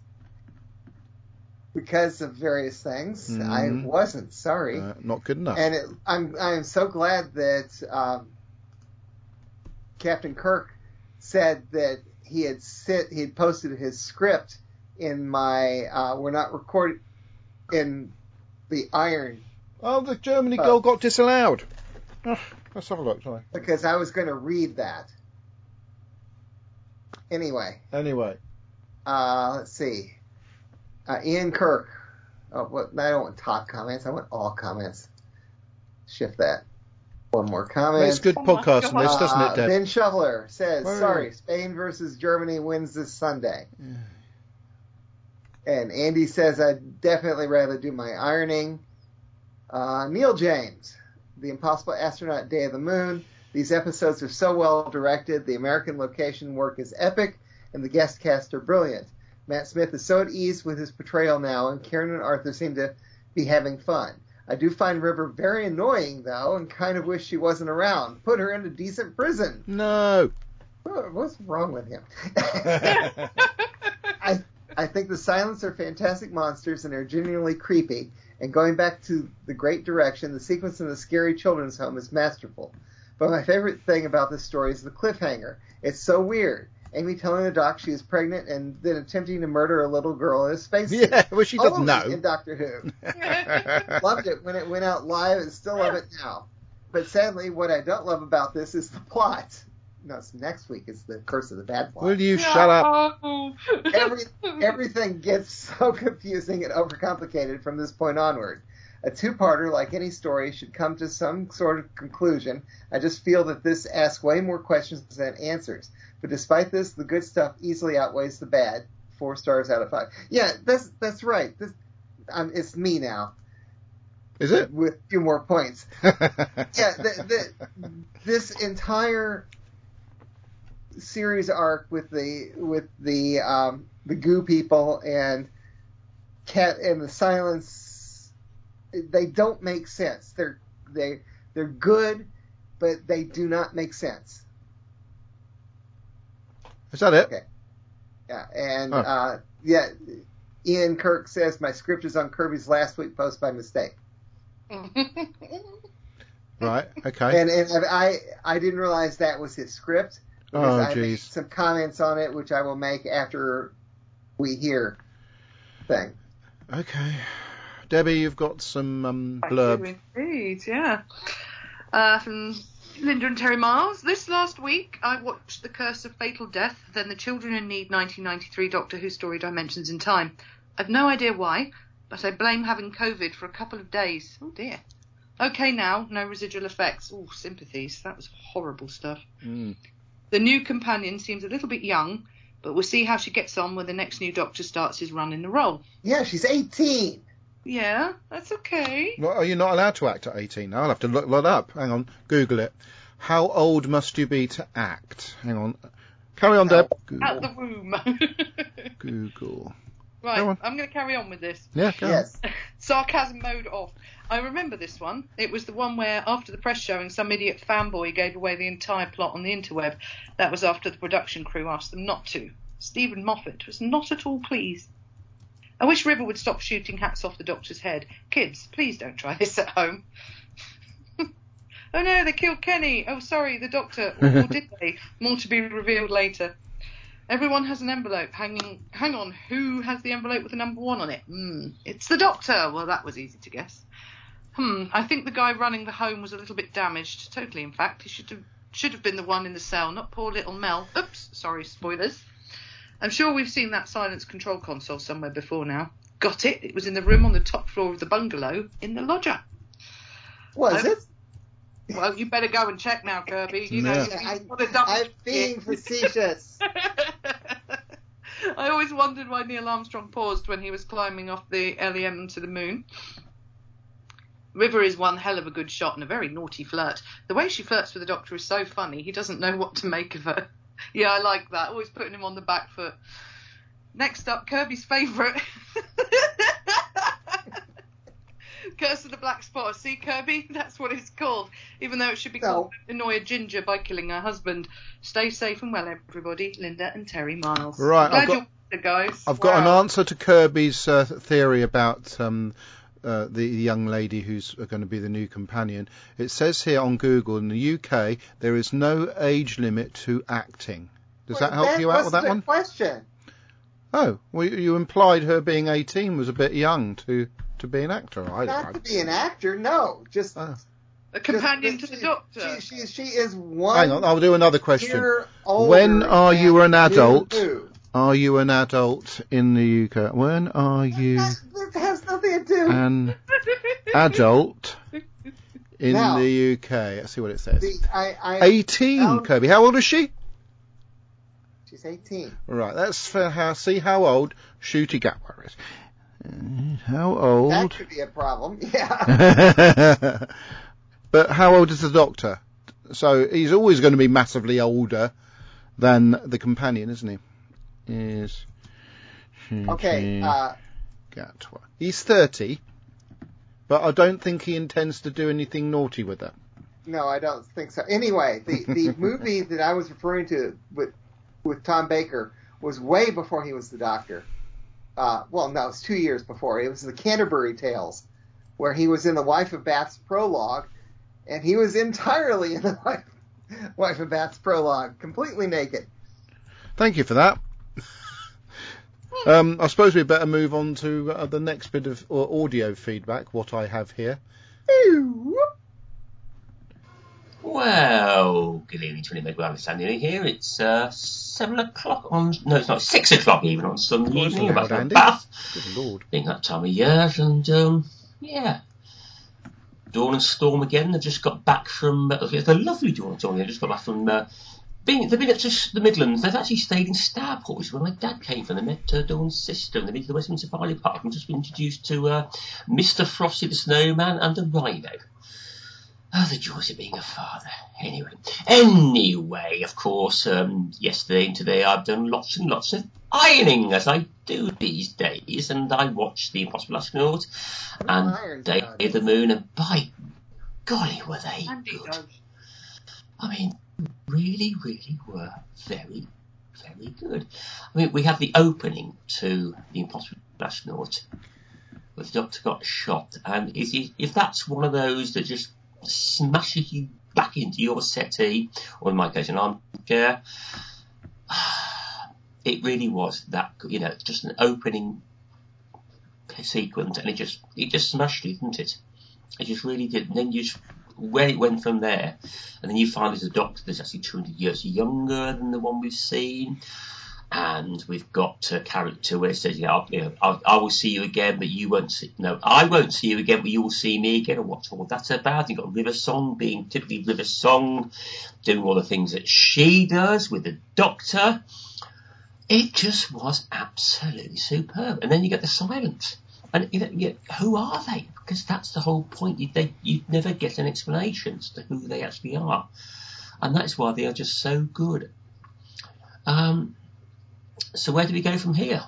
because of various things, mm-hmm. I wasn't. Sorry, uh, not good enough. And it, I'm I'm so glad that um, Captain Kirk said that he had sit he had posted his script in my uh, we're not recording in the Iron. Oh, the Germany uh, goal got disallowed. Oh, let's have a look, sorry. Because I was going to read that. Anyway. Anyway. Uh, let's see. Uh, Ian Kirk. Oh, what, I don't want top comments. I want all comments. Shift that. One more comment. It's good podcasting, oh this, doesn't it, Deb? Ben Shoveler says, Where sorry, Spain versus Germany wins this Sunday. And Andy says, I'd definitely rather do my ironing. Uh, Neil James, The Impossible Astronaut, Day of the Moon. These episodes are so well directed. The American location work is epic, and the guest cast are brilliant. Matt Smith is so at ease with his portrayal now, and Karen and Arthur seem to be having fun. I do find River very annoying, though, and kind of wish she wasn't around. Put her in a decent prison. No. What's wrong with him? I I think the Silence are fantastic monsters and are genuinely creepy. And going back to the great direction, the sequence in the scary children's home is masterful. But my favorite thing about this story is the cliffhanger. It's so weird. Amy telling the doc she is pregnant and then attempting to murder a little girl in a spacesuit. Yeah, well, she doesn't know. In Doctor Who. Loved it when it went out live and still love it now. But sadly, what I don't love about this is the plot. No, it's next week. It's the Curse of the Bad Plot. Will you no. shut up? Every, everything gets so confusing and overcomplicated from this point onward. A two-parter, like any story, should come to some sort of conclusion. I just feel that this asks way more questions than answers. But despite this, the good stuff easily outweighs the bad. Four stars out of five. Yeah, that's that's right. This, um, it's me now. Is it? With a few more points. yeah, the, the, this entire series arc with the with the um, the goo people and cat and the Silence, they don't make sense. They're they they're good, but they do not make sense. Is that it? Okay. Yeah, and oh. uh, yeah, Ian Kirk says my script is on Kirby's last week post by mistake. Right. Okay. And and I I didn't realize that was his script. Oh, I made some comments on it, which I will make after we hear thing. Okay. Debbie, you've got some um, blurb. Indeed, yeah. Uh, from Linda and Terry Miles. This last week, I watched The Curse of Fatal Death, then The Children in Need nineteen ninety-three Doctor Who Story Dimensions in Time. I've no idea why, but I blame having COVID for a couple of days. Oh, dear. Okay now, no residual effects. Oh, sympathies. That was horrible stuff. Mm. The new companion seems a little bit young, but we'll see how she gets on when the next new Doctor starts his run in the role. Yeah, she's eighteen. Yeah, that's okay. Well, are you not allowed to act at eighteen now? I'll have to look that up. Hang on, Google it. How old must you be to act? Hang on. Carry on, Deb. Google. Out the womb. Google. Right, I'm going to carry on with this. Yeah, go yes. on. Sarcasm mode off. I remember this one. It was the one where, after the press showing, some idiot fanboy gave away the entire plot on the interweb. That was after the production crew asked them not to. Stephen Moffat was not at all pleased. I wish River would stop shooting hats off the Doctor's head. Kids, please don't try this at home. Oh no, they killed Kenny. Oh, sorry, the Doctor. Or did they? More to be revealed later. Everyone has an envelope. Hang, hang on, who has the envelope with the number one on it? Mm, it's the Doctor. Well, that was easy to guess. Hmm, I think the guy running the home was a little bit damaged. Totally, in fact. He should have, should have been the one in the cell, not poor little Mel. Oops, sorry, spoilers. I'm sure we've seen that Silence control console somewhere before now. Got it. It was in the room on the top floor of the bungalow in the lodger. Was um, it? Well, you better go and check now, Kirby. You know, no. I, I'm being facetious. I always wondered why Neil Armstrong paused when he was climbing off the L E M to the moon. River is one hell of a good shot and a very naughty flirt. The way she flirts with the Doctor is so funny, he doesn't know what to make of her. Yeah, I like that. Always putting him on the back foot. Next up, Kirby's favourite. Curse of the Black Spot. See, Kirby, that's what it's called, even though it should be called oh. Annoy a Ginger by Killing Her Husband. Stay safe and well, everybody. Linda and Terry Miles. Right, I've got, there, guys. I've wow. got an answer to Kirby's uh, theory about um, uh, the young lady who's going to be the new companion. It says here on Google, in the U K, there is no age limit to acting. Does well, that help that you out with that one? Question. Oh, well, you implied her being eighteen was a bit young to, to be an actor. I Not don't. to be an actor, no. Just uh, a companion just, to she, the Doctor. She, she, she is one. Hang on, I'll do another question. When are you an adult? You are you an adult in the U K? When are you? That has nothing to do. An adult in now, the U K. Let's see what it says. The, I, I, eighteen, um, Kirby. How old is she? She's eighteen. Right, that's for how, see how old Shooty Gatwa is. How old? That could be a problem, yeah. But how old is the Doctor? So he's always going to be massively older than the companion, isn't he? Is Shooty okay, uh, Gatwa. He's thirty, but I don't think he intends to do anything naughty with her. No, I don't think so. Anyway, the, the movie that I was referring to with... with Tom Baker was way before he was the Doctor. Uh, well, no, it's two years before. It was the Canterbury Tales, where he was in the Wife of Bath's prologue, and he was entirely in the Wife, Wife of Bath's prologue, completely naked. Thank you for that. um, I suppose we better move on to uh, the next bit of uh, audio feedback, what I have here. Ew. Well, good evening to anybody I'm standing here. It's uh, seven o'clock on... No, it's not. Six o'clock even on Sunday oh, evening. I'm about to bath. Good Lord. Being that time of year. And, um, yeah. Dawn and Storm again. They've just got back from... Uh, it's a lovely Dawn and Storm. They've just got back from... Uh, being, they've been up to the Midlands. They've actually stayed in Starport, which is where my dad came from. They met uh, Dawn's sister. And they've been to the Westminster Barley Park and just been introduced to uh, Mister Frosty the Snowman and the Rhino. Oh, the joys of being a father. Anyway, anyway, of course, um, yesterday and today I've done lots and lots of ironing, as I do these days, and I watched The Impossible Astronaut and Day of the Moon, and by golly, were they good. I mean, really, really were very, very good. I mean, we had the opening to The Impossible Astronaut, where the Doctor got shot, and if, if that's one of those that just smashes you back into your settee, or in my case, an armchair. It really was that, you know, just an opening sequence, and it just, it just smashed you, didn't it? It just really did. And then you, just, where it went from there, and then you find there's a Doctor that's actually two hundred years younger than the one we've seen, and we've got a character where it says, yeah, I'll, you know, I'll, I will see you again, but you won't see, no, I won't see you again, but you will see me again, and what's all that's about. You've got River Song being typically River Song, doing all the things that she does with the Doctor. It just was absolutely superb. And then you get the Silence. And you know, you, who are they? Because that's the whole point. You, they, you never get an explanation as to who they actually are. And that's why they are just so good. Um... So where do we go from here?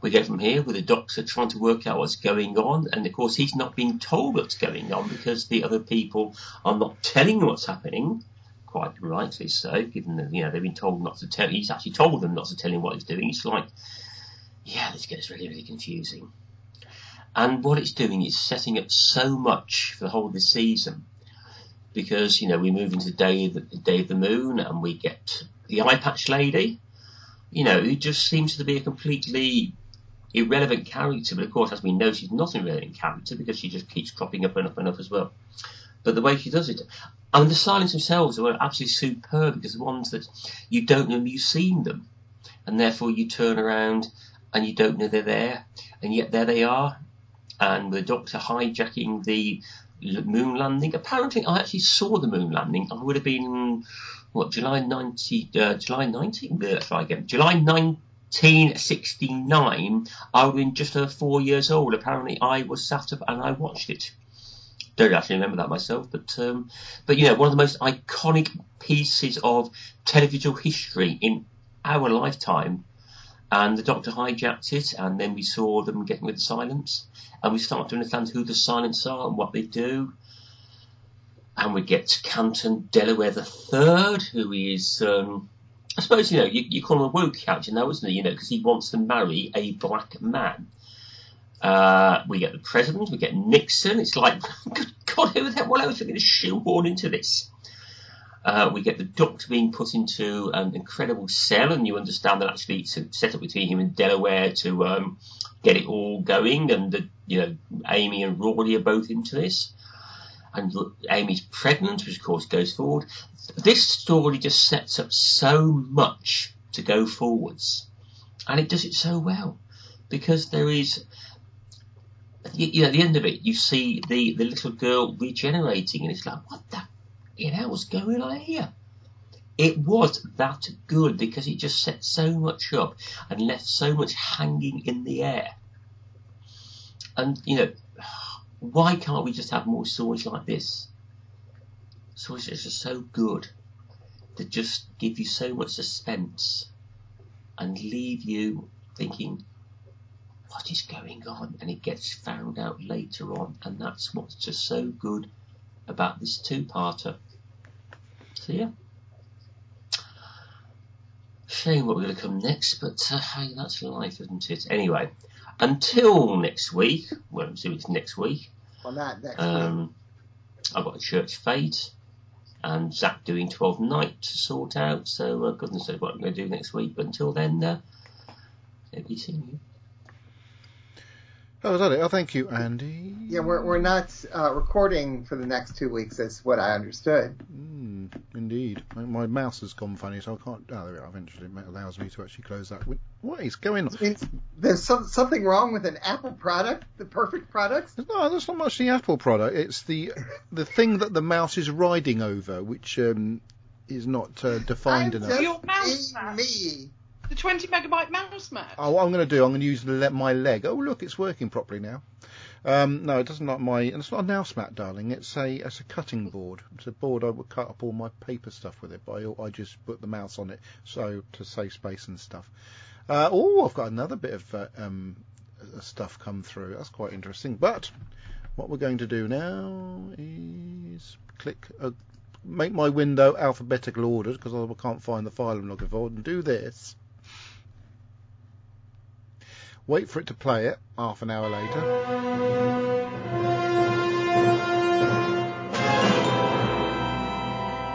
We go from here with the Doctor trying to work out what's going on, and of course he's not being told what's going on because the other people are not telling him what's happening, quite rightly so, given that, you know, they've been told not to tell. He's actually told them not to tell him what he's doing. It's like, yeah, this gets really, really confusing. And what it's doing is setting up so much for the whole of the season, because, you know, we move into the day, the day of the Moon, and we get the eye patch lady. You know, who just seems to be a completely irrelevant character. But of course, as we know, she's not an irrelevant character because she just keeps cropping up and up and up as well. But the way she does it. And the Silence themselves are absolutely superb because the ones that you don't know you've seen them. And therefore you turn around and you don't know they're there. And yet there they are. And with the Doctor hijacking the moon landing. Apparently I actually saw the moon landing. I would have been... What, July ninety, uh, July nineteenth? Let's try again. July nineteen sixty-nine, I was just uh, four years old. Apparently, I was sat up and I watched it. Don't actually remember that myself, but, um, but you know, one of the most iconic pieces of television history in our lifetime. And the Doctor hijacked it, and then we saw them getting with the Silence, and we start to understand who the Silence are and what they do. And we get to Canton Delaware the Third, who is, um, I suppose, you know, you, you call him a woke character now, isn't he? You know, because he wants to marry a black man. Uh, we get the president, we get Nixon. It's like, good God, who the hell, what else are we going to shoehorn into this? Uh, we get the Doctor being put into an incredible cell, and you understand that actually it's a set up between him and Delaware to um, get it all going, and the, you know, Amy and Rory are both into this, and Amy's pregnant, which of course goes forward. This story just sets up so much to go forwards, and it does it so well, because there is, you, you know, at the end of it, you see the, the little girl regenerating, and it's like, what the You know, what's going on here? It was that good because it just set so much up and left so much hanging in the air. And, you know, why can't we just have more stories like this? Stories that are so good, that just give you so much suspense and leave you thinking, what is going on? And it gets found out later on, and that's what's just so good about this two-parter. So yeah, shame what we're going to come next, but uh, hey, that's life, isn't it? Anyway, until next week. Well, I'm assuming it's next week. On that next um, week, I've got a church fete and Zach doing twelve night to sort out. So uh, goodness knows what I'm going to do next week. But until then, uh, it'll be seeing you. Oh, oh, thank you, Andy. Yeah, we're we're not uh, recording for the next two weeks, is what I understood. Mm, indeed. My, my mouse has gone funny, so I can't... Oh, there we are. Eventually it allows me to actually close that. What is going on? It's, there's some, something wrong with an Apple product, the perfect products? No, that's not much the Apple product. It's the the thing that the mouse is riding over, which um, is not uh, defined I'm enough. Your mouse, me. The twenty megabyte mouse mat. Oh, what I'm going to do, I'm going to use le- my leg. Oh, look, it's working properly now. Um, no, it doesn't like my... And it's not a mouse mat, darling. It's a it's a cutting board. It's a board I would cut up all my paper stuff with it, but I, I just put the mouse on it so to save space and stuff. Uh, oh, I've got another bit of uh, um, stuff come through. That's quite interesting. But what we're going to do now is click... A, make my window alphabetical order, because I can't find the file I'm looking for, and do this. Wait for it to play it half an hour later.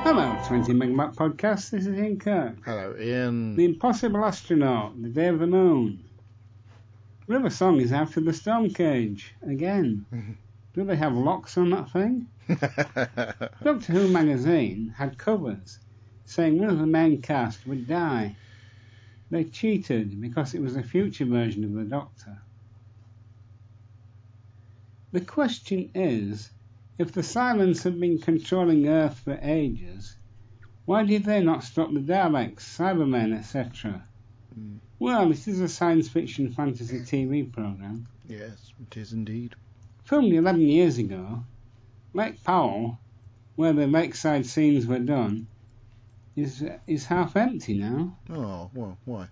Hello, twenty megabyte podcast. This is Ian Kirk. Hello, Ian. The Impossible Astronaut, The Day of the Moon. River Song is out of the storm cage again. Do they have locks on that thing? Doctor Who magazine had covers saying one of the main cast would die. They cheated because it was a future version of the Doctor. The question is, if the Silence had been controlling Earth for ages, why did they not stop the Daleks, Cybermen, et cetera? Mm. Well, this is a science fiction fantasy T V programme. Yes, it is indeed. Filmed eleven years ago, Lake Powell, where the lakeside scenes were done, Is is half empty now. Oh, well, why?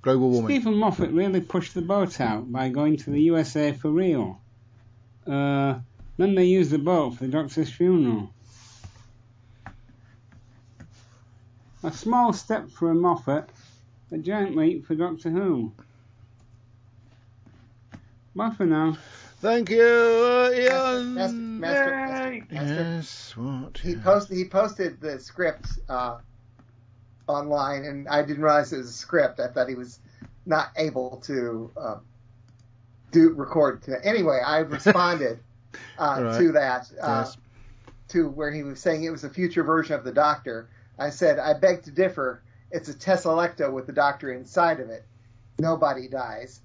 Global warming. Stephen Moffat really pushed the boat out by going to the U S A for real. Uh, then they used the boat for the Doctor's funeral. A small step for a Moffat, a giant leap for Doctor Who. Bye for now. Thank you, uh, Ian. Master, master, master, master, master. Yes, what? He yeah. posted. He posted the script. Uh, online, and I didn't realize it was a script. I thought he was not able to uh, do record. To, anyway, I responded uh, right. to that, uh, yes. to where he was saying it was a future version of the Doctor. I said, I beg to differ. It's a Tesselecto with the Doctor inside of it. Nobody dies.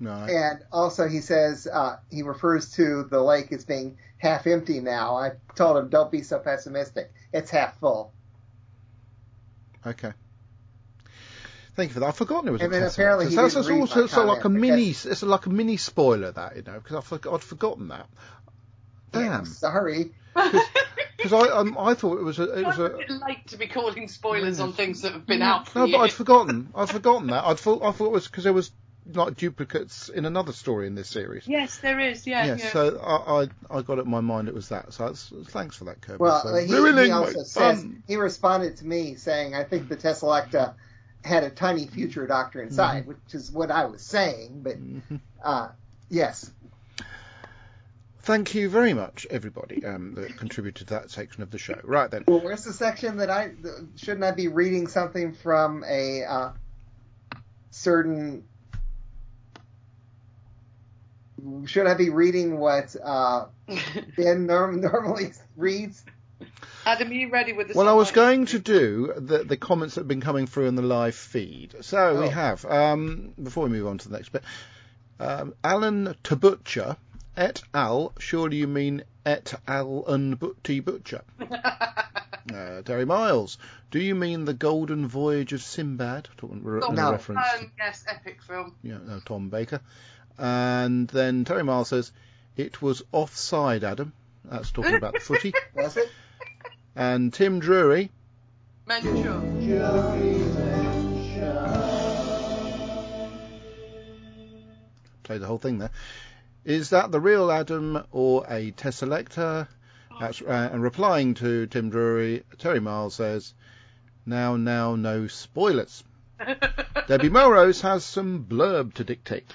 No, I... And also he says, uh, he refers to the lake as being half empty now. I told him, don't be so pessimistic. It's half full. Okay. Thank you for that. I've forgotten it was. And a then apparently, so that's also so like a mini. It's like a mini spoiler that, you know, because I'd forgotten that. Damn. Yeah, sorry. Because I um, I thought it was a it was a, a bit late to be calling spoilers yeah. on things that have been yeah. out for no, years. But I'd forgotten I'd forgotten that I thought I thought it was because there was like duplicates in another story in this series. Yes, there is. Yeah. yeah, yeah. So I, I I got it in my mind it was that. So it's, thanks for that, Kirby. Well, so, he, he also says fun. He responded to me saying I think the Tessalacta had a tiny future Doctor inside, mm-hmm. which is what I was saying. But uh, yes. Thank you very much, everybody, um, that contributed to that section of the show. Right, then. Well, where's the section that I... Shouldn't I be reading something from a uh, certain... Should I be reading what uh, Ben norm- normally reads? Adam, are you ready with the... Well, I was going to do the, the comments that have been coming through in the live feed. So oh. we have, um, before we move on to the next bit, um, Alan Tabutcher... Et al. Surely you mean et al and T Butcher. uh, Terry Miles. Do you mean the Golden Voyage of Sinbad? Re- oh, no. Reference um, to, yes, epic film. Yeah, no, Tom Baker. And then Terry Miles says it was offside, Adam. That's talking about the footy. That's it. And Tim Drury. Mentor. Play the whole thing there. Is that the real Adam or a Tesselector? That's, uh, and replying to Tim Drury, Terry Miles says, now, now, no spoilers. Debbie Melrose has some blurb to dictate.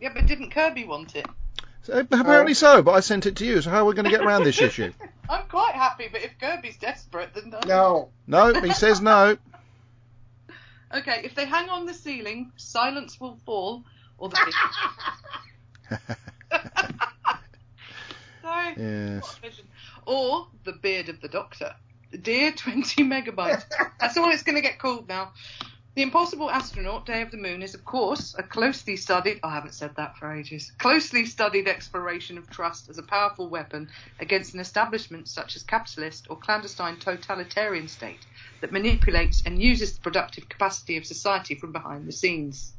Yeah, but didn't Kirby want it? So, apparently oh. so, but I sent it to you, so how are we going to get around this issue? I'm quite happy, but if Kirby's desperate, then no. No, no he says no. Okay, if they hang on the ceiling, silence will fall, or the... Sorry. Yes. Or the beard of the Doctor. Dear twenty megabytes. That's all it's going to get called now. The Impossible Astronaut, Day of the Moon, is of course a closely studied I haven't said that for ages closely studied exploration of trust as a powerful weapon against an establishment such as capitalist or clandestine totalitarian state that manipulates and uses the productive capacity of society from behind the scenes.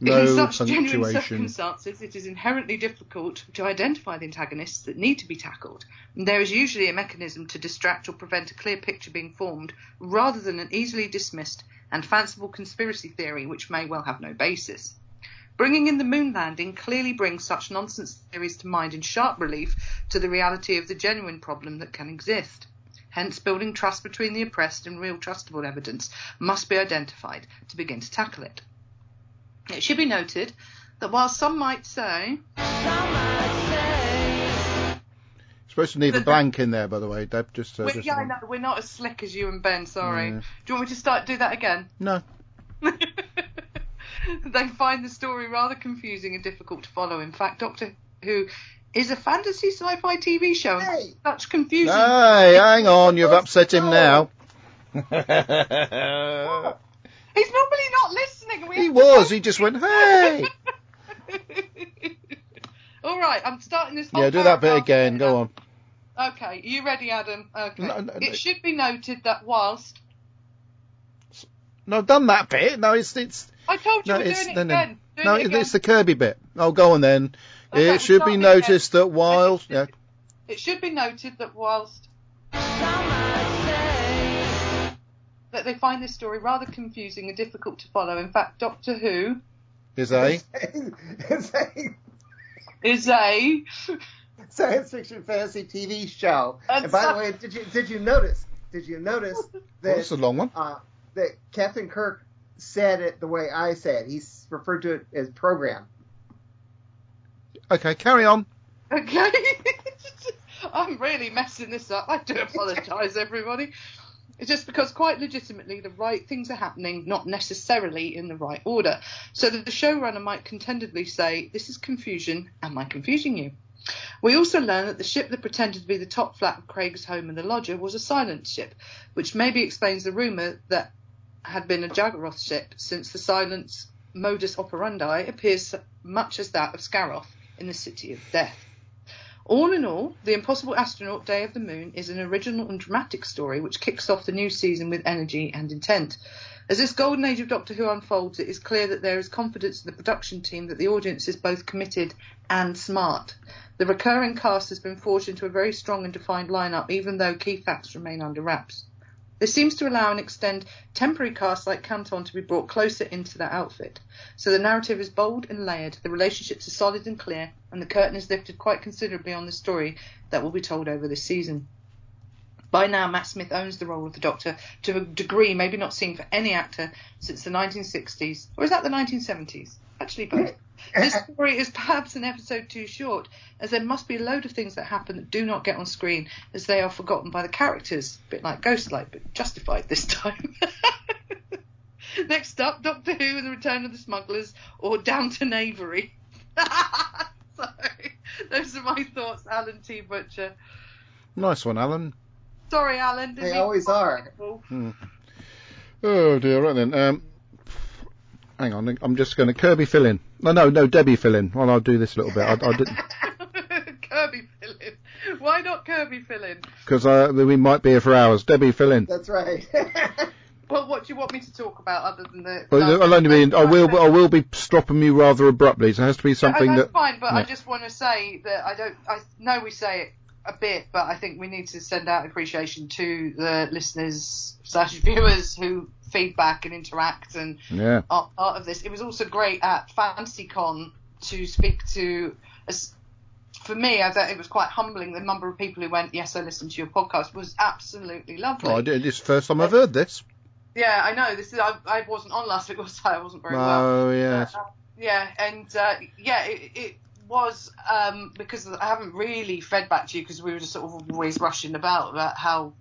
No in such punctuation. Genuine circumstances, it is inherently difficult to identify the antagonists that need to be tackled, and there is usually a mechanism to distract or prevent a clear picture being formed, rather than an easily dismissed and fanciful conspiracy theory which may well have no basis. Bringing in the moon landing clearly brings such nonsense theories to mind in sharp relief to the reality of the genuine problem that can exist. Hence, building trust between the oppressed and real trustable evidence must be identified to begin to tackle it. It should be noted that while some might say... Some might say... Supposed to need a blank in there, by the way, Deb. Just, uh, just yeah, I know. We're not as slick as you and Ben, sorry. Yeah. Do you want me to start do that again? No. They find the story rather confusing and difficult to follow. In fact, Doctor Who is a fantasy sci-fi T V show. Hey. And such confusing... Hey, hang on. You've upset him now. What? He's normally not listening. We he was. He just went, hey. All right, I'm starting this. Yeah, do that bit again. Go on. Okay, are you ready, Adam? Okay. No, no, it no. should be noted that whilst... No, I've done that bit. No, it's... it's I told you no, we're doing it, no, no. Again. Doing no, it again. No, it's the Kirby bit. Oh, go on then. Okay, it should be noticed again. that whilst... Yeah. It should be noted that whilst... that they find this story rather confusing and difficult to follow. In fact, Doctor Who is a is a is a science fiction fantasy T V show. And, and by the way, did you did you notice? Did you notice that that's a long one. Uh, that Captain Kirk said it the way I said. He referred to it as program. Okay, carry on. Okay, I'm really messing this up. I do apologise, everybody. It's just because, quite legitimately, the right things are happening, not necessarily in the right order. So that the showrunner might contentedly say, this is confusion, am I confusing you? We also learn that the ship that pretended to be the top flat of Craig's home and the lodger was a silent ship, which maybe explains the rumour that had been a Jaggeroth ship, since the Silence modus operandi appears much as that of Scaroth in the City of Death. All in all, The Impossible Astronaut: Day of the Moon is an original and dramatic story which kicks off the new season with energy and intent. As this golden age of Doctor Who unfolds, it is clear that there is confidence in the production team that the audience is both committed and smart. The recurring cast has been forged into a very strong and defined lineup, even though key facts remain under wraps. This seems to allow and extend temporary casts like Canton to be brought closer into their outfit. So the narrative is bold and layered, the relationships are solid and clear, and the curtain is lifted quite considerably on the story that will be told over this season. By now, Matt Smith owns the role of the Doctor to a degree maybe not seen for any actor since the nineteen sixties. Or is that the nineteen seventies? Actually, both. This story is perhaps an episode too short, as there must be a load of things that happen that do not get on screen, as they are forgotten by the characters. A bit like Ghostlight, but justified this time. Next up, Doctor Who and the Return of the Smugglers, or Downton Avery. So, those are my thoughts, Alan T. Butcher. Nice one, Alan. Sorry, Alan. They always are. Hmm. Oh, dear. Right then. Um, Hang on, I'm just going to Kirby fill in. No, no, no, Debbie fill in. Well, I'll do this a little bit. I, I didn't. Kirby fill in. Why not Kirby fill in? Because uh, we might be here for hours. Debbie fill in. That's right. Well, what do you want me to talk about other than the? Well, I'll only be. I will. I will be stopping you rather abruptly. So it has to be something no, that's that. Fine, but no. I just want to say that I don't. I know we say it a bit, but I think we need to send out appreciation to the listeners slash viewers who feedback and interact and yeah. are part of this. It was also great at FantasyCon to speak to, for me, I thought it was quite humbling. The number of people who went, yes, I listened to your podcast, was absolutely lovely. Oh, I did. It's the first time I've heard this. Yeah, I know. This is. I, I wasn't on last week, so I wasn't very oh, well. Oh, yeah. Uh, yeah, and uh, yeah, it... it was um because I haven't really fed back to you because we were just sort of always rushing about about how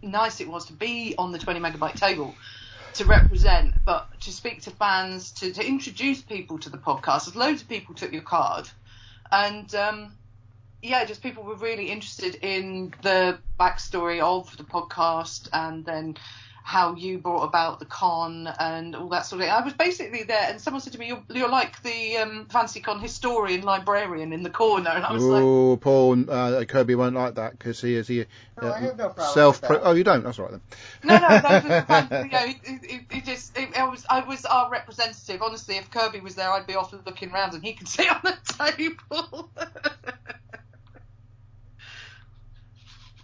nice it was to be on the twenty megabyte table to represent, but to speak to fans, to, to introduce people to the podcast. Loads of people took your card, and um yeah, just people were really interested in the backstory of the podcast and then how you brought about the con and all that sort of thing. I was basically there, and someone said to me, you're, you're like the um, FantasyCon historian librarian in the corner. And I was Ooh, like... Oh, Paul, uh, Kirby won't like that, because he is... He, uh, no, I have no problem self with that. Oh, you don't? That's all right, then. No, no, that was the, you know, it, it, it just... It, it was, I was our representative. Honestly, if Kirby was there, I'd be off looking around, and he could sit on the table.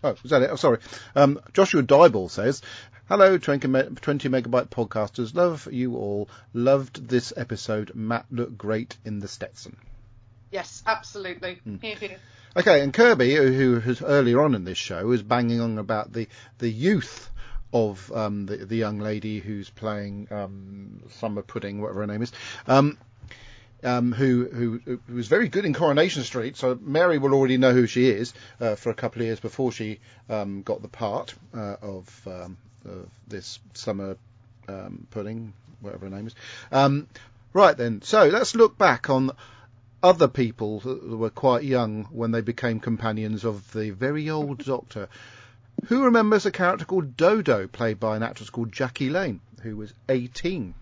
Oh, is that it? Oh, sorry. Um, Joshua Dyball says... Hello, twenty megabyte podcasters. Love you all. Loved this episode. Matt looked great in the Stetson. Yes, absolutely. Mm. Okay, and Kirby, who was earlier on in this show, was banging on about the, the youth of um, the, the young lady who's playing um, Summer Pudding, whatever her name is, um, um, who, who who was very good in Coronation Street. So Mary will already know who she is uh, for a couple of years before she um, got the part uh, of... Um, of this Summer um, Pudding, whatever her name is. Um, right then, so let's look back on other people that were quite young when they became companions of the very old Doctor. Who remembers a character called Dodo, played by an actress called Jackie Lane, who was eighteen,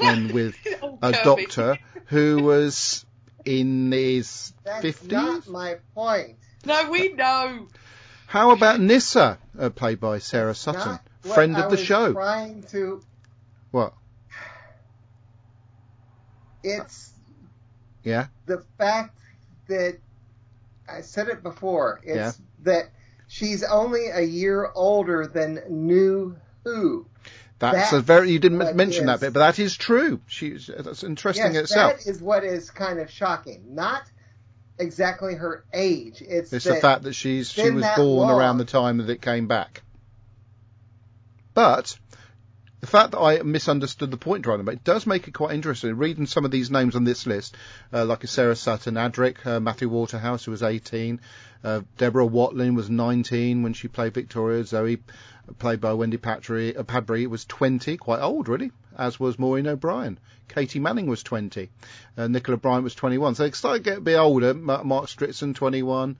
and with oh, a Kirby. Doctor who was in his That's fifties? That's not my point. No, we know. How about Nyssa, uh, played by Sarah Sutton? Not- What friend of I the was show. Trying to. What? It's. Yeah. The fact that I said it before. It's yeah. that she's only a year older than New Who. That's that a very. You didn't mention is, that bit, but that is true. She's that's interesting yes, in itself. That is what is kind of shocking. Not exactly her age. It's, it's that the fact that she's she was born long, around the time that it came back. But the fact that I misunderstood the point trying to make does make it quite interesting. Reading some of these names on this list, uh, like Sarah Sutton, Adric, uh, Matthew Waterhouse, who was eighteen, uh, Deborah Watling was nineteen when she played Victoria, Zoe, played by Wendy Patry, uh, Padbury, was twenty, quite old really, as was Maureen O'Brien. Katie Manning was twenty, uh, Nicola Bryant was twenty-one. So they started to get a bit older. Mark Stritzen, twenty-one.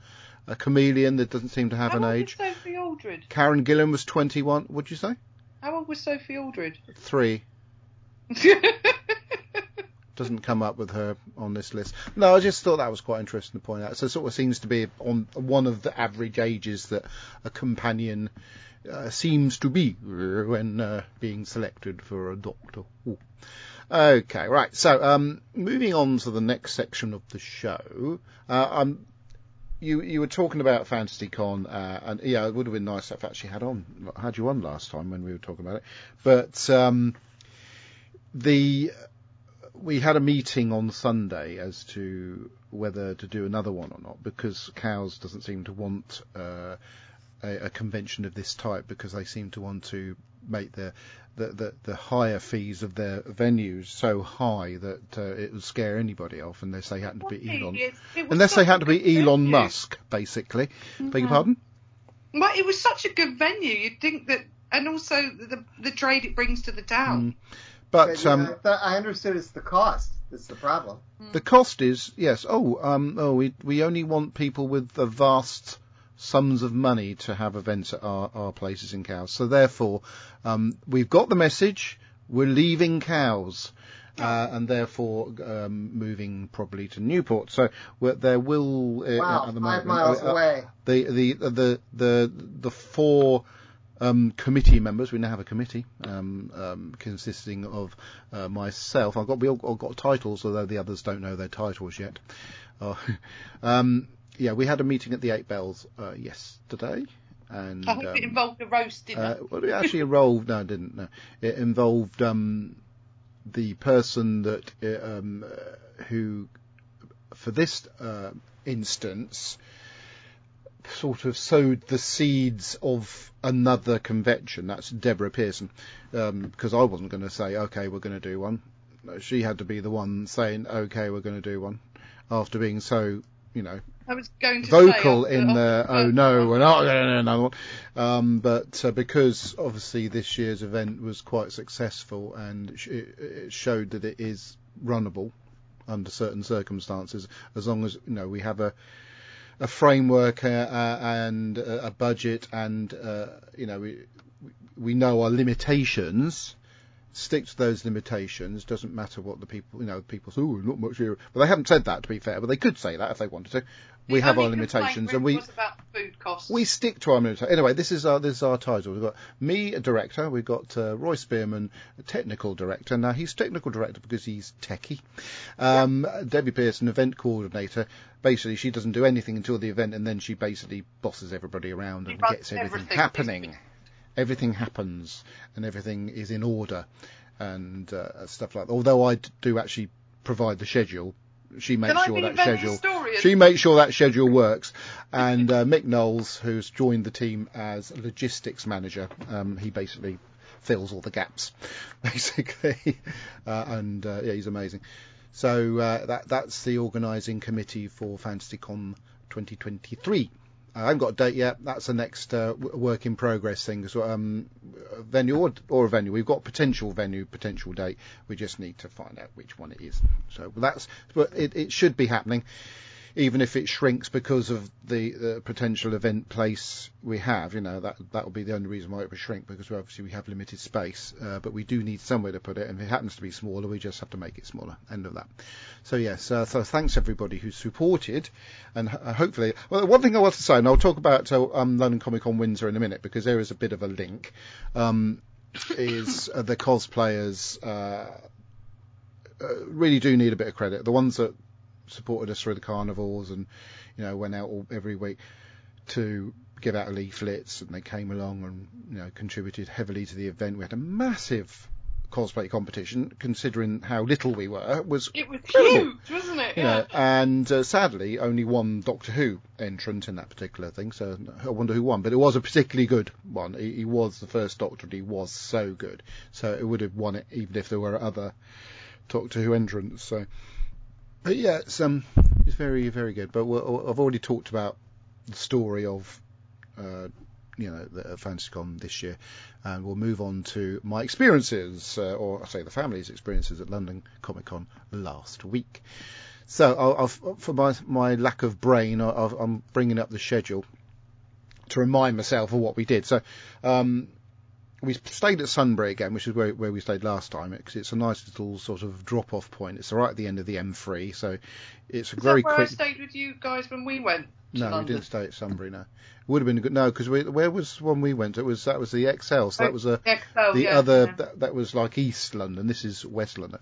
A chameleon that doesn't seem to have How an old age. Was Sophie Aldred? Karen Gillan was twenty-one. What'd you say? How old was Sophie Aldred? Three. doesn't come up with her on this list. No, I just thought that was quite interesting to point out. So it sort of seems to be on one of the average ages that a companion uh, seems to be when uh, being selected for a Doctor. Ooh. Okay, right. So um, moving on to the next section of the show. Uh, um, you you were talking about FantasyCon, uh, and yeah, it would have been nice to have actually had on had you on last time when we were talking about it. But um, the we had a meeting on Sunday as to whether to do another one or not, because Cowes doesn't seem to want uh, a, a convention of this type, because they seem to want to make the the, the, the higher fees of their venues so high that uh, it would scare anybody off unless they happen to be Elon unless they happen to be Elon Musk, basically. Mm-hmm. Beg your pardon? Well, it was such a good venue, you'd think that, and also the the trade it brings to the town. Mm. But, but um, know, I understood it's the cost that's the problem. The cost is, yes, oh, um, oh, we we only want people with the vast sums of money to have events at our, our places in Cowes. So therefore, um, we've got the message, we're leaving Cowes, uh, and therefore um, moving probably to Newport. So there will... Uh, wow, at the five moment, miles uh, away. The, the, the, the, the, the four... Um, committee members. We now have a committee um, um, consisting of uh, myself. I've got we all, all got titles, although the others don't know their titles yet. Uh, um, yeah, we had a meeting at the Eight Bells uh, yesterday, and I hope um, it involved a roast dinner. Uh, well, it actually involved. No, it didn't. No, it involved um, the person that um, who, for this uh, instance, sort of sowed the seeds of another convention. That's Deborah Pearson, um, because I wasn't going to say, okay, we're going to do one. She had to be the one saying, okay, we're going to do one, after being so, you know, I was going to vocal say, in the, oh, oh no, we're not going to do another one. Um, but uh, because obviously this year's event was quite successful, and it showed that it is runnable under certain circumstances, as long as, you know, we have a a framework uh, uh, and uh, a budget, and uh, you know, we we know our limitations, stick to those limitations. Doesn't matter what the people, you know, people say, oh, not much here. Well, they haven't said that, to be fair, but they could say that if they wanted to. We the have our limitations, and we was about food costs. We stick to our limitations. Anyway, this is our this is our title. We've got me, a director. We've got uh, Roy Spearman, a technical director. Now, he's technical director because he's techie. Um, yeah. Debbie Pearson, event coordinator. Basically, she doesn't do anything until the event, and then she basically bosses everybody around and gets everything, everything happening. Everything happens, and everything is in order, and uh, stuff like that. Although I do actually provide the schedule. She makes Can sure that schedule. Historian? She makes sure that schedule works. And uh, Mick Knowles, who's joined the team as logistics manager, um, he basically fills all the gaps, basically. Uh, and uh, yeah, he's amazing. So uh, that that's the organising committee for FantasyCon twenty twenty-three. I haven't got a date yet. That's the next uh, work in progress thing. So, um, a venue or, or a venue. We've got potential venue, potential date. We just need to find out which one it is. So that's, but it, it should be happening, even if it shrinks because of the uh, potential event place we have. You know, that that will be the only reason why it would shrink, because we obviously we have limited space. Uh, but we do need somewhere to put it, and if it happens to be smaller, we just have to make it smaller. End of that. So yes, uh, so thanks everybody who supported, and uh, hopefully. Well, one thing I want to say, and I'll talk about uh, um, London Comic Con Windsor in a minute, because there is a bit of a link. Um, is uh, the cosplayers uh, uh, really do need a bit of credit? The ones that supported us through the carnivals, and you know, went out all, every week to give out leaflets, and they came along and, you know, contributed heavily to the event. We had a massive cosplay competition, considering how little we were. It was it was incredible. Huge, wasn't it? You yeah. know, and uh, sadly, only one Doctor Who entrant in that particular thing. So I wonder who won, but it was a particularly good one. He, he was the first Doctor, and he was so good. So it would have won it even if there were other Doctor Who entrants. So. But yeah, it's um, it's very, very good. But we're, I've already talked about the story of, uh, you know, the FantasyCon this year, and we'll move on to my experiences, uh, or I say the family's experiences at London Comic Con last week. So, I'll, I'll, for my my lack of brain, I'll, I'm bringing up the schedule to remind myself of what we did. So, um, we stayed at Sunbury again, which is where, where we stayed last time, because it's a nice little sort of drop-off point. It's right at the end of the M three, so it's a is very that where quick. Where I stayed with you guys when we went to No, London. We didn't stay at Sunbury. No, it would have been a good. No, because we, where was when we went? It was that was the X L, so that was a X L, the yeah, other yeah. That, that was like East London. This is West London.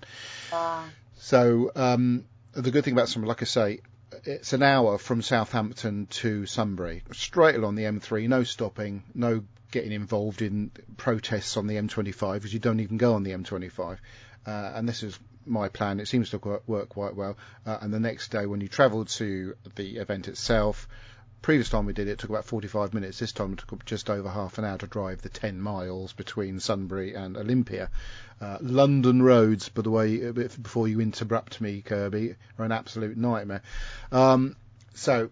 Uh, so um, the good thing about Sunbury, like I say. It's an hour from Southampton to Sunbury, straight along the M three, no stopping, no getting involved in protests on the M twenty-five, because you don't even go on the M twenty-five. Uh, and this is my plan. It seems to work, work quite well. Uh, and the next day when you travel to the event itself, previous time we did it, it took about forty-five minutes. This time it took just over half an hour to drive the ten miles between Sunbury and Olympia. Uh, London roads, by the way, before you interrupt me, Kirby, are an absolute nightmare. Um, so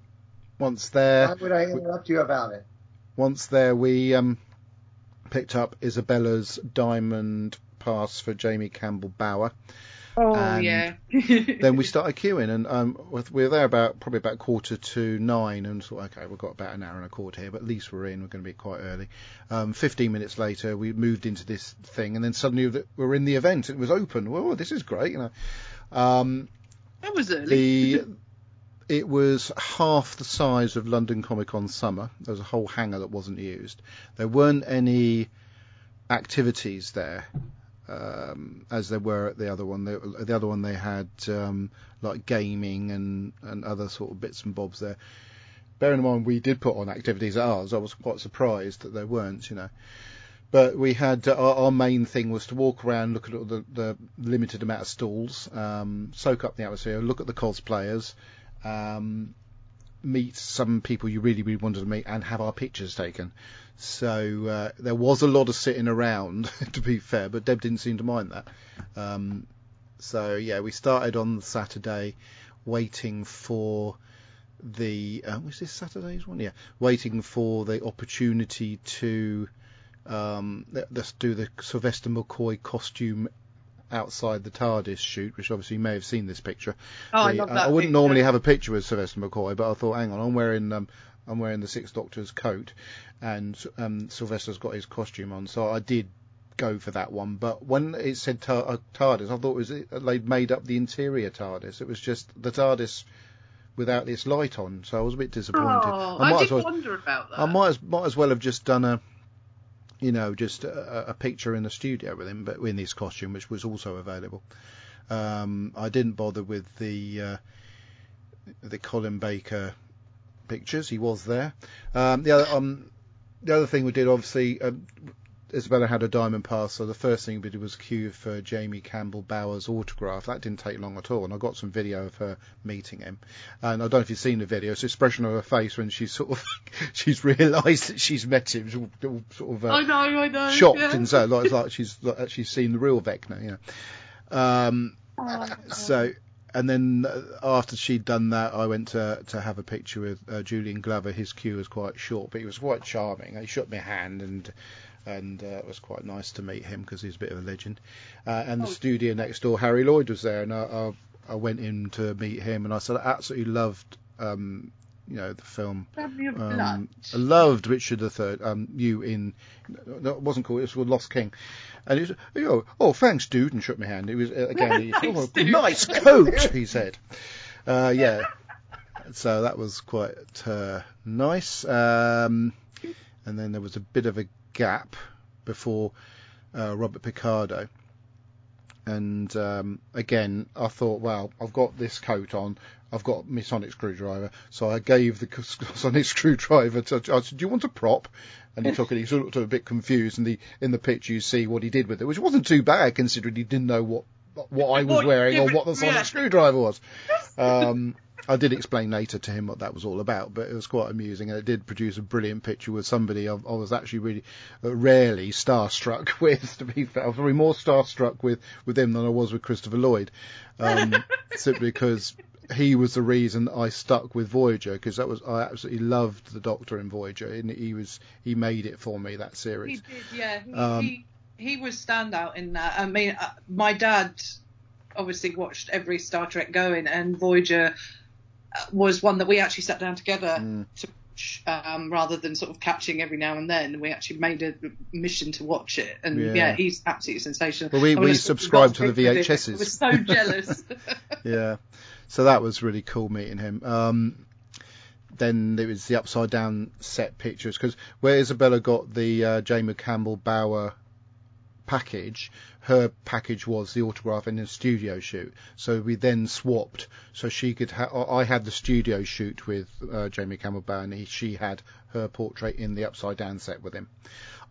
once there... Why would I interrupt we, you about it? Once there, we um, picked up Isabella's diamond pass for Jamie Campbell Bower. Oh, and yeah. Then we started queuing, and um, we were there about probably about quarter to nine, and thought, okay, we've got about an hour and a quarter here, but at least we're in. We're going to be quite early. Um, Fifteen minutes later, we moved into this thing, and then suddenly we're in the event. It was open. Well, this is great, you know. Um, that was early. The, it was half the size of London Comic Con summer. There was a whole hangar that wasn't used. There weren't any activities there. Um, as they were at the other one, they, the other one they had um, like gaming and, and other sort of bits and bobs there. Bearing in mind we did put on activities at ours, I was quite surprised that there weren't, you know. But we had uh, our, our main thing was to walk around, look at all the, the limited amount of stalls, um, soak up the atmosphere, look at the cosplayers, um, meet some people you really really wanted to meet, and have our pictures taken. So uh, there was a lot of sitting around to be fair, but Deb didn't seem to mind that. Um, so yeah, we started on Saturday waiting for the uh, was this Saturday's one? Yeah, waiting for the opportunity to um, let's do the Sylvester McCoy costume outside the TARDIS shoot, which obviously you may have seen this picture. Oh, the, I love that. I wouldn't picture. normally have a picture with Sylvester McCoy, but I thought, hang on, I'm wearing um, I'm wearing the Sixth Doctor's coat, and um, Sylvester's got his costume on, so I did go for that one. But when it said tar- TARDIS, I thought it was they'd made up the interior TARDIS. It was just the TARDIS without its light on, so I was a bit disappointed. Oh, I, might I did well, wonder about that. I might as, might as well have just done a. you know, just a, a picture in the studio with him, but in his costume, which was also available. Um, I didn't bother with the uh, the Colin Baker pictures. He was there. Um, the other um, the other thing we did, obviously, um, Isabella had a diamond pass, so the first thing we did was queue for Jamie Campbell Bower's autograph. That didn't take long at all, and I got some video of her meeting him. And I don't know if you've seen the video. It's the expression of her face when she's sort of she's realised that she's met him. She's all, all sort of uh, I know, I know, shocked, yeah. And so like, it's like she's like, actually seen the real Vecna, you know. Um, oh, so. And then after she'd done that, I went to to have a picture with uh, Julian Glover. His queue was quite short, but he was quite charming. He shook my hand, and and uh, it was quite nice to meet him because he's a bit of a legend. Uh, and the oh. studio next door, Harry Lloyd, was there, and I, I I went in to meet him, and I said I absolutely loved um you know the film. Um, I loved Richard the Third. Um, you in no, it wasn't called it was called Lost King. And he was, you know, oh, thanks, dude, and shook my hand. It was, again, he, oh, nice coat, he said. Uh, yeah. So that was quite uh, nice. Um, and then there was a bit of a gap before uh, Robert Picardo. And um, again, I thought, well, I've got this coat on. I've got my sonic screwdriver. So I gave the sonic screwdriver to, I said, do you want a prop? And he took it, he sort of looked a bit confused, and the, in the picture you see what he did with it, which wasn't too bad considering he didn't know what what I was wearing or what the sonic yeah. screwdriver was. Um, I did explain later to him what that was all about, but it was quite amusing, and it did produce a brilliant picture with somebody I, I was actually really uh, rarely starstruck with, to be fair. I was probably more starstruck with, with him than I was with Christopher Lloyd, um, simply because... he was the reason I stuck with Voyager, because that was I absolutely loved the Doctor in Voyager, and he was he made it for me, that series. He did, yeah. He, um, he, he was standout in that. I mean, uh, my dad obviously watched every Star Trek going, and Voyager was one that we actually sat down together mm. to watch, um, rather than sort of catching every now and then. We actually made a mission to watch it, and yeah, yeah he's absolutely sensational. Well, we, we subscribed to the V H Ss. I was so jealous. Yeah, so that was really cool meeting him. Um, then there was the upside down set pictures, because where Isabella got the uh, Jamie Campbell Bower package, her package was the autograph and the studio shoot. So we then swapped, so she could ha- I had the studio shoot with uh, Jamie Campbell Bower, and he, she had her portrait in the upside down set with him.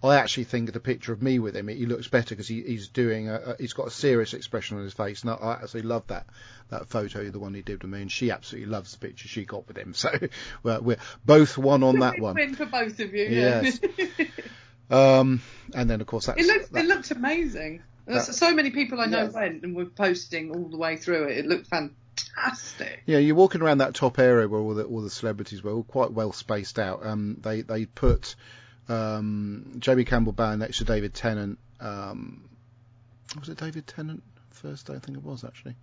I actually think the picture of me with him, he looks better because he, he's doing a, a, he's got a serious expression on his face, and I, I absolutely love that that photo, the one he did with me, and she absolutely loves the picture she got with him. So we're, we're both one on that one. Win for both of you. Yes. Yeah. Um, and then of course that's, it looks that, it looked amazing. That, so many people I know yes. went and were posting all the way through it. It looked fantastic. Yeah, you're walking around that top area where all the all the celebrities were, all quite well spaced out. Um, they they put um Jamie Campbell Bower next to David Tennant. Um, was it David Tennant first day? I think it was actually.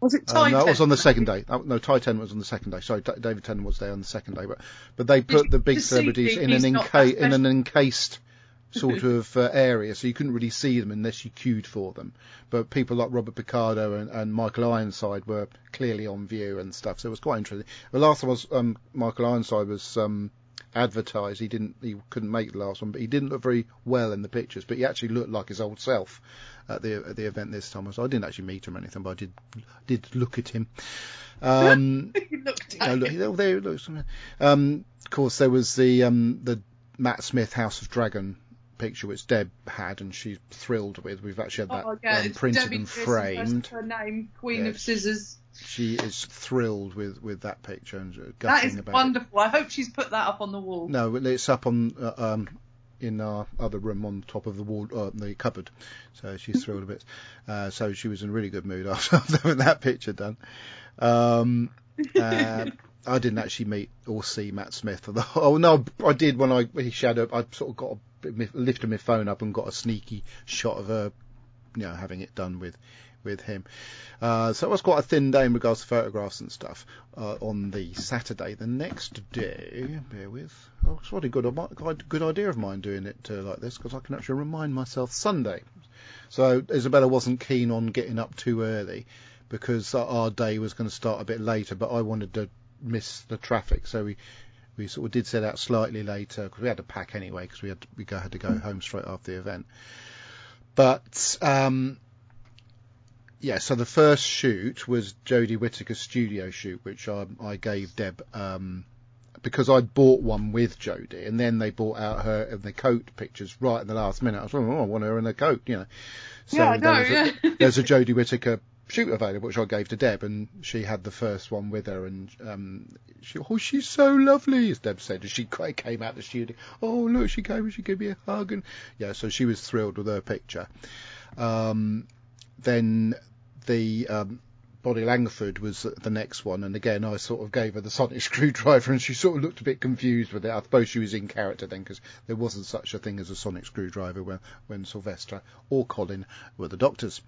Was it Ty um, no, Tennant? It was on the second day. Oh, no, Ty Tennant was on the second day. Sorry, D- David Tennant was there on the second day. But but they put the big celebrities in an enca- in an encased sort of uh, area, so you couldn't really see them unless you queued for them. But people like Robert Picardo and, and Michael Ironside were clearly on view and stuff, so it was quite interesting. The last one was um, Michael Ironside was um, advertised. He didn't, he couldn't make the last one, but he didn't look very well in the pictures. But he actually looked like his old self at the at the event this time. So I didn't actually meet him or anything, but I did did look at him. Um, you looked at you know, him. Look, there he looks. Um, of course, there was the um, the Matt Smith House of Dragon picture, which Deb had and she's thrilled with. We've actually had that oh, yeah, um, printed Debbie and framed. Her name, Queen yeah, of Scissors. She, she is thrilled with, with that picture and that is about wonderful. It. I hope she's put that up on the wall. No, it's up on uh, um, in our other room on top of the wall, uh, the cupboard. So she's thrilled a bit. Uh, so she was in a really good mood after having that picture done. Um, uh, I didn't actually meet or see Matt Smith. For the whole, oh no, I did when I he shadowed. I sort of got a lifted my phone up and got a sneaky shot of her, you know, having it done with with him. Uh, so it was quite a thin day in regards to photographs and stuff uh, on the Saturday. The next day, bear with, oh, it's what a good, good idea of mine doing it uh, like this, because I can actually remind myself Sunday. So Isabella wasn't keen on getting up too early because our day was going to start a bit later, but I wanted to miss the traffic, so we We sort of did set out slightly later because we had to pack anyway because we had to, we go, had to go home straight after the event. But um, yeah, so the first shoot was Jodie Whittaker's studio shoot, which I, I gave Deb um, because I'd bought one with Jodie, and then they bought out her in the coat pictures right in the last minute. I was like, oh, I want her in a coat, you know. So yeah, I know, there was a, yeah. There's a Jodie Whittaker shoot available, which I gave to Deb, and she had the first one with her, and um, she, oh, she's so lovely, as Deb said, and she came out the studio, oh look, she came and she gave me a hug, and yeah, so she was thrilled with her picture. Um, then the um, Bonnie Langford was the next one, and again I sort of gave her the sonic screwdriver, and she sort of looked a bit confused with it. I suppose she was in character then, because there wasn't such a thing as a sonic screwdriver when, when Sylvester or Colin were the Doctors.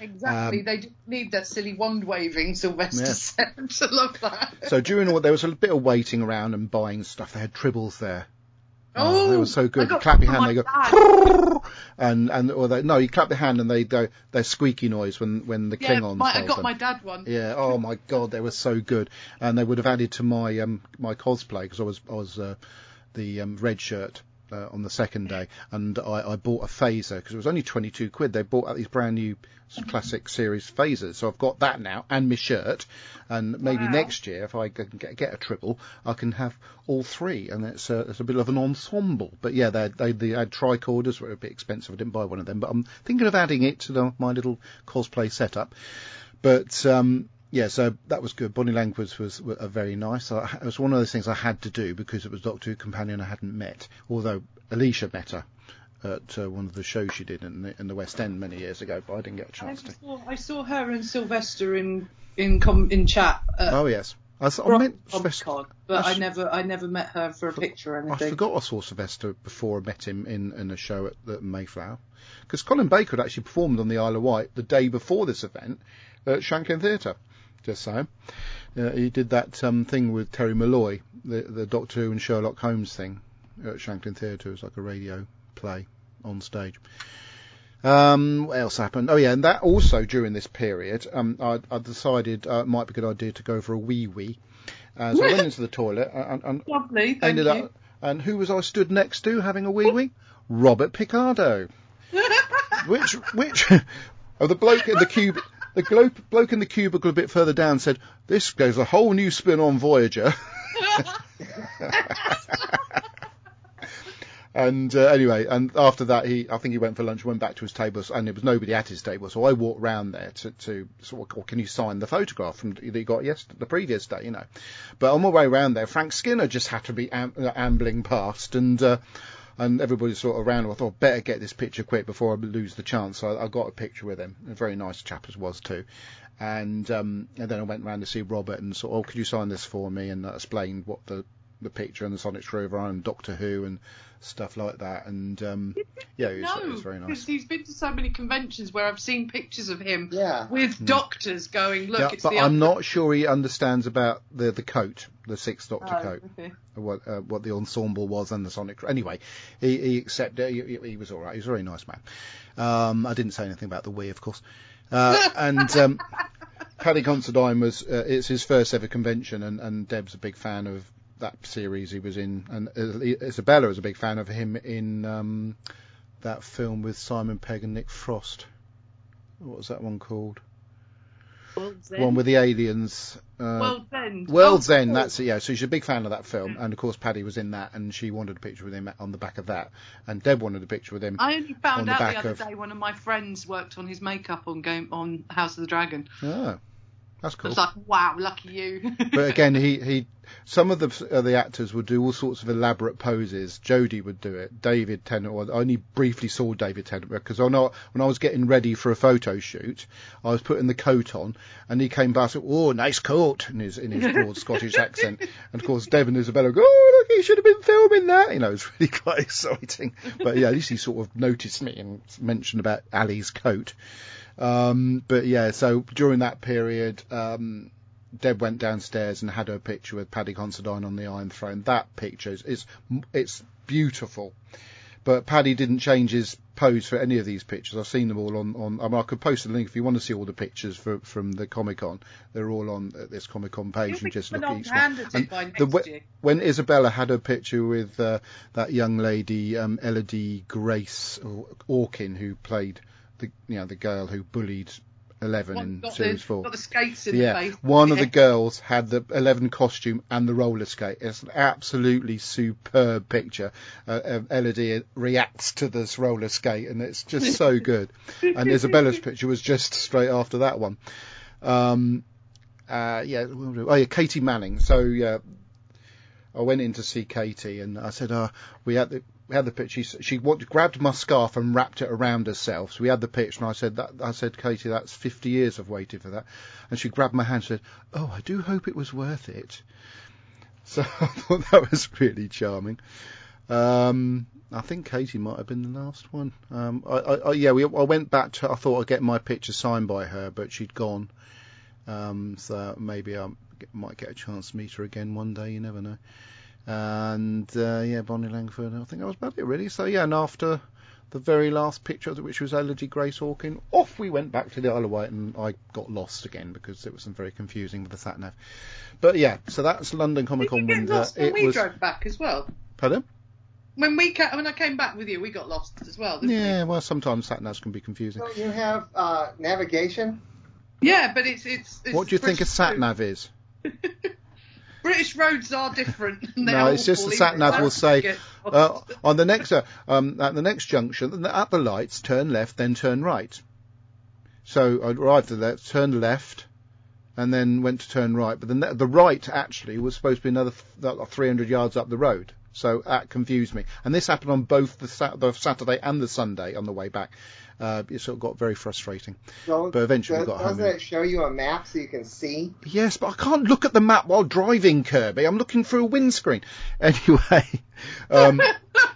Exactly, um, they didn't need that silly wand waving Sylvester yeah. sound. I love that. So during all, there was a bit of waiting around and buying stuff. They had tribbles there. Oh, oh, they were so good. You clap your hand, they go, and and or they, no, you clap the hand and they go, they squeaky noise when when the yeah, Klingons. Yeah, I got them. My dad one. Yeah. Oh my God, they were so good, and they would have added to my um my cosplay because I was I was uh, the um, red shirt uh, on the second day, and I, I bought a phaser because it was only twenty-two quid. They bought out these brand new classic series phasers, so I've got that now and my shirt, and maybe wow. next year if I can get, get a triple, I can have all three, and it's a, it's a bit of an ensemble. But yeah, they they, they had tricorders, were a bit expensive. I didn't buy one of them, but I'm thinking of adding it to the, my little cosplay setup. But um yeah, so that was good. Bonnie Langford was, was a very nice. I, it was one of those things I had to do because it was Doctor Who companion I hadn't met, although Alicia met her at uh, one of the shows she did in the, in the West End many years ago, but I didn't get a chance I to. Saw, I saw her and Sylvester in in com, in chat. At oh yes, I, saw, I met Sylvester, but I, I never I never met her for a for, picture or anything. I forgot I saw Sylvester before I met him in, in a show at the Mayflower, because Colin Baker had actually performed on the Isle of Wight the day before this event at Shanklin Theatre. this time. Uh, he did that um, thing with Terry Malloy, the, the Doctor Who and Sherlock Holmes thing at Shanklin Theatre. It was like a radio play on stage. Um, what else happened? Oh, yeah, and that also during this period, um, I, I decided uh, it might be a good idea to go for a wee-wee. Uh, so I went into the toilet and, and Lovely, thank ended you. up... And who was I stood next to having a wee-wee? Robert Picardo. Which, which, oh, the bloke in the cube, the glo- bloke in the cubicle a bit further down said, "This goes a whole new spin on Voyager." And uh, anyway, and after that, he, I think he went for lunch, went back to his table, and there was nobody at his table. So I walked round there to, to sort of, or can you sign the photograph from that you got yesterday, the previous day, you know? But on my way round there, Frank Skinner just had to be am- ambling past, and uh, and everybody sort of around. I thought, I'd better get this picture quick before I lose the chance. So I, I got a picture with him. A very nice chap as was too. And um, and then I went round to see Robert and sort of, oh, could you sign this for me? And uh, explained what the the picture and the Sonic Rover and Doctor Who and stuff like that, and um, yeah, it was, no, it was very nice. Because he's been to so many conventions where I've seen pictures of him yeah. with doctors going, look, yeah, it's but the I'm not sure he understands about the the coat, the Sixth Doctor oh, coat, okay. what uh, what the ensemble was and the Sonic. Anyway, he, he accepted. He, he was all right. He was a very nice man. Um, I didn't say anything about the Wii, of course, uh, and. Um, Paddy Considine was uh, it's his first ever convention, and, and Deb's a big fan of that series he was in, and Isabella is a big fan of him in um, that film with Simon Pegg and Nick Frost. What was that one called? World's End. One with the aliens. Uh, World's End. World's End, that's it, yeah. So she's a big fan of that film, and of course Paddy was in that, and she wanted a picture with him on the back of that, and Deb wanted a picture with him. I only found out the other day one of my friends worked on his makeup on game on House of the Dragon. Oh. That's cool. It's like, wow, lucky you. But again, he, he some of the uh, the actors would do all sorts of elaborate poses. Jodie would do it. David Tennant. I only briefly saw David Tennant because I know when I was getting ready for a photo shoot, I was putting the coat on, and he came past. Oh, nice coat! In his in his broad Scottish accent. And of course, Deb and Isabella go, oh, look, he should have been filming that. You know, it's really quite exciting. But yeah, at least he sort of noticed me and mentioned about Ali's coat. Um, but yeah, so during that period, um, Deb went downstairs and had her picture with Paddy Considine on the Iron Throne. That picture is, it's, it's beautiful, but Paddy didn't change his pose for any of these pictures. I've seen them all on, on, I mean, I could post a link if you want to see all the pictures for, from the Comic Con. They're all on this Comic Con page, and just look at each one. And the, when Isabella had her picture with, uh, that young lady, um, Elodie Grace Orkin, who played the, you know, the girl who bullied Eleven in series the, four. Got the skates in yeah. the face. One yeah. of the girls had the Eleven costume and the roller skate. It's an absolutely superb picture. Uh, um, Elodie reacts to this roller skate, and it's just so good. And Isabella's picture was just straight after that one. Um, uh, yeah. Oh yeah, Katie Manning. So yeah, I went in to see Katie, and I said, uh, we had the. We had the picture. She, she grabbed my scarf and wrapped it around herself. So we had the picture, and I said, that, I said, Katie, that's fifty years I've waited for that. And she grabbed my hand and said, oh, I do hope it was worth it. So I thought that was really charming. Um, I think Katie might have been the last one. Um, I, I, I, yeah, we, I went back to, I thought I'd get my picture signed by her, but she'd gone. Um, so maybe I might get a chance to meet her again one day. You never know. And uh, yeah, Bonnie Langford, I think that was about it really. So yeah, and after the very last picture, which was Elodie Grace Orkin, off we went back to the Isle of Wight, and I got lost again because it was very confusing with the sat nav. But yeah, so that's London Comic Con. Did you get lost when we was... drove back as well? Pardon? When we ca- when I came back with you, we got lost as well, didn't yeah, we? Well, sometimes sat navs can be confusing. Don't you have uh, navigation? Yeah, but it's it's. it's what do you think a sat nav is? British roads are different. No, it's just the sat nav will say uh, on the next uh, um, at the next junction at the lights, turn left, then turn right. So I arrived at that, turned left, and then went to turn right. But the the right actually was supposed to be another th- three hundred yards up the road. So that confused me. And this happened on both the, sat- the Saturday and the Sunday on the way back. Uh, it sort of got very frustrating. Well, but eventually does, we got home. Doesn't it show you a map so you can see? Yes, but I can't look at the map while driving, Kirby. I'm looking through a windscreen. Anyway, um,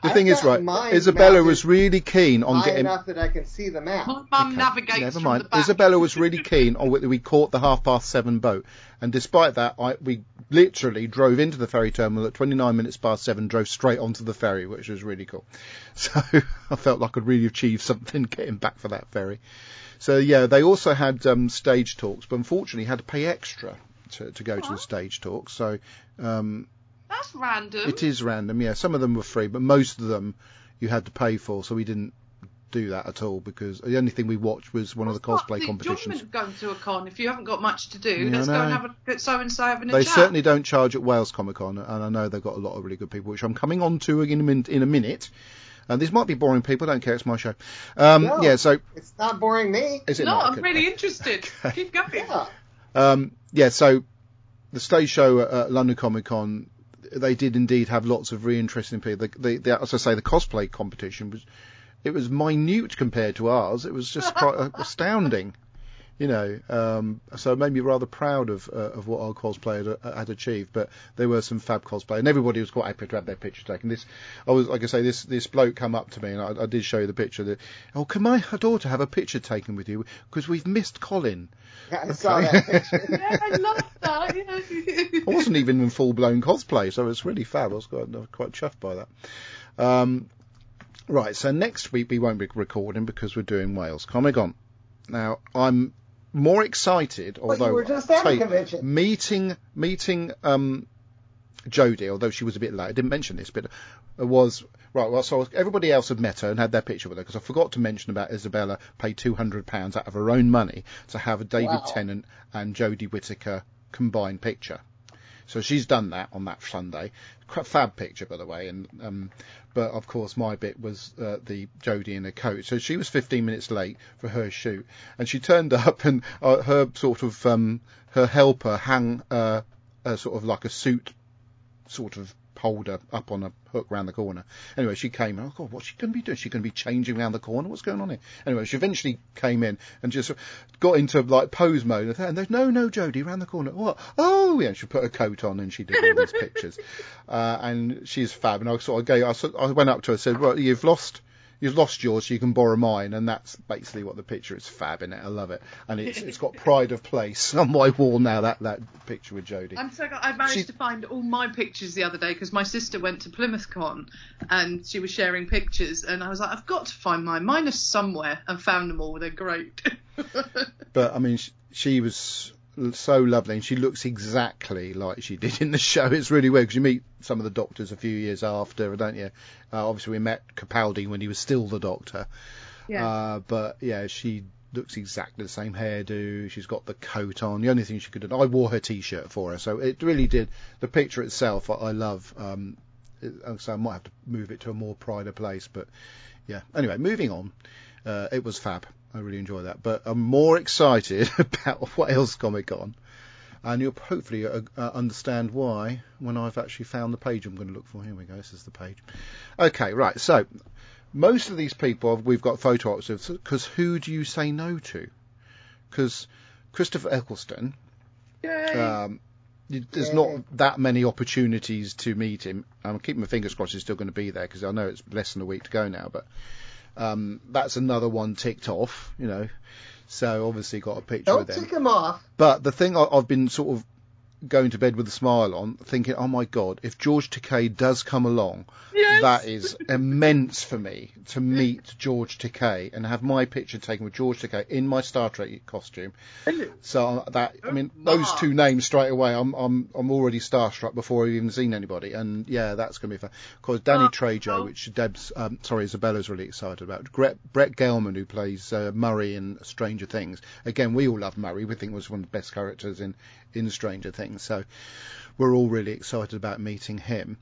the thing is, right, Isabella was really keen on getting... enough that I can see the map. My mum navigates Never mind. Isabella was really keen on whether we caught the half past seven boat. And despite that, I, we literally drove into the ferry terminal at twenty-nine minutes past seven, drove straight onto the ferry, which was really cool. So I felt like I'd really achieved something getting back for that ferry. So, yeah, they also had um, stage talks, but unfortunately had to pay extra to, to go oh. to the stage talks. So um, that's random. It is random, yeah. Some of them were free, but most of them you had to pay for, so we didn't do that at all, because the only thing we watched was one well, of the cosplay the competitions. Going to a con if you haven't got much to do, yeah, let's go and have a so and so having a they chat. They certainly don't charge at Wales Comic Con, and I know they've got a lot of really good people, which I'm coming on to in a minute. In a minute. And this might be boring people. I don't care. It's my show. Um, no, yeah, so it's not boring me. Is it? No, not? I'm really interested. Okay. Keep going. Yeah. Um, yeah. So the stage show at uh, London Comic Con, they did indeed have lots of really interesting people. The, the, the, as I say, the cosplay competition was. It was minute compared to ours. It was just quite astounding, you know. Um, so it made me rather proud of uh, of what our cosplayer had, had achieved. But there were some fab cosplay, and everybody was quite happy to have their picture taken. This, I was like I say, this this bloke come up to me, and I, I did show you the picture. That, oh, can my daughter have a picture taken with you? Because we've missed Colin. Yeah, I okay. saw that picture. Yeah, I love that. Yeah. I wasn't even in full blown cosplay, so it's really fab. I was quite, quite chuffed by that. Um, Right, so next week we won't be recording because we're doing Wales Comic Con. Now, I'm more excited, although well, you were just at a convention. meeting meeting um, Jodie, although she was a bit late. I didn't mention this, but it was right. Well, so everybody else had met her and had their picture with her, because I forgot to mention about Isabella paid two hundred pounds out of her own money to have a David wow. Tennant and Jodie Whittaker combined picture. So she's done that on that Sunday. Fab picture, by the way. And um, but, of course, my bit was uh, the Jodie in a coat. So she was fifteen minutes late for her shoot. And she turned up, and uh, her sort of um, her helper hung uh, a sort of like a suit sort of holder up on a hook round the corner. Anyway, she came and, oh, God, what's she going to be doing? She's going to be changing round the corner? What's going on here? Anyway, she eventually came in and just got into, like, pose mode. And there's, no, no, Jodie, round the corner. What? Oh, yeah, she put her coat on and she did all these pictures. Uh, and she's fab. And I sort of gave, I, sort of, I went up to her and said, well, you've lost... You've lost yours, so you can borrow mine, and that's basically what the picture is. Fab in it, I love it, and it's it's got pride of place on my wall now. That that picture with Jodie. I'm so glad I managed she, to find all my pictures the other day, because my sister went to Plymouth Con, and she was sharing pictures, and I was like, I've got to find mine. Mine are somewhere, and found them all. They're great. But I mean, she, she was so lovely, and she looks exactly like she did in the show. It's really weird, because you meet some of the doctors a few years after, don't you? Uh, obviously we met Capaldi when he was still the Doctor. Yeah. Uh, but yeah, she looks exactly the same hairdo. She's got the coat on. The only thing she could do, I wore her T-shirt for her, so it really did. The picture itself, I, I love. Um, it, so I might have to move it to a more private place, but yeah. Anyway, moving on. Uh, it was fab. I really enjoy that, but I'm more excited about Wales Comic Con, and you'll hopefully uh, uh, understand why when I've actually found the page I'm going to look for. Here we go. This is the page. Okay, right. So most of these people we've got photo ops of, because who do you say no to? Because Christopher Eccleston, um, there's Yay. not that many opportunities to meet him. I'm keeping my fingers crossed he's still going to be there, because I know it's less than a week to go now, but. Um, that's another one ticked off, you know. So obviously got a picture with them. Don't tick them off. But the thing I, I've been sort of going to bed with a smile on, thinking, oh my God, if George Takei does come along, yes. that is immense for me to meet George Takei and have my picture taken with George Takei in my Star Trek costume. So that, I mean, those two names straight away, I'm I'm I'm already starstruck before I've even seen anybody. And yeah, that's going to be fun. Of course, Danny oh, Trejo, oh. which Deb's, um, sorry, Isabella's really excited about. Brett, Brett Gelman, who plays uh, Murray in Stranger Things. Again, we all love Murray. We think was one of the best characters in, in Stranger Things. So we're all really excited about meeting him.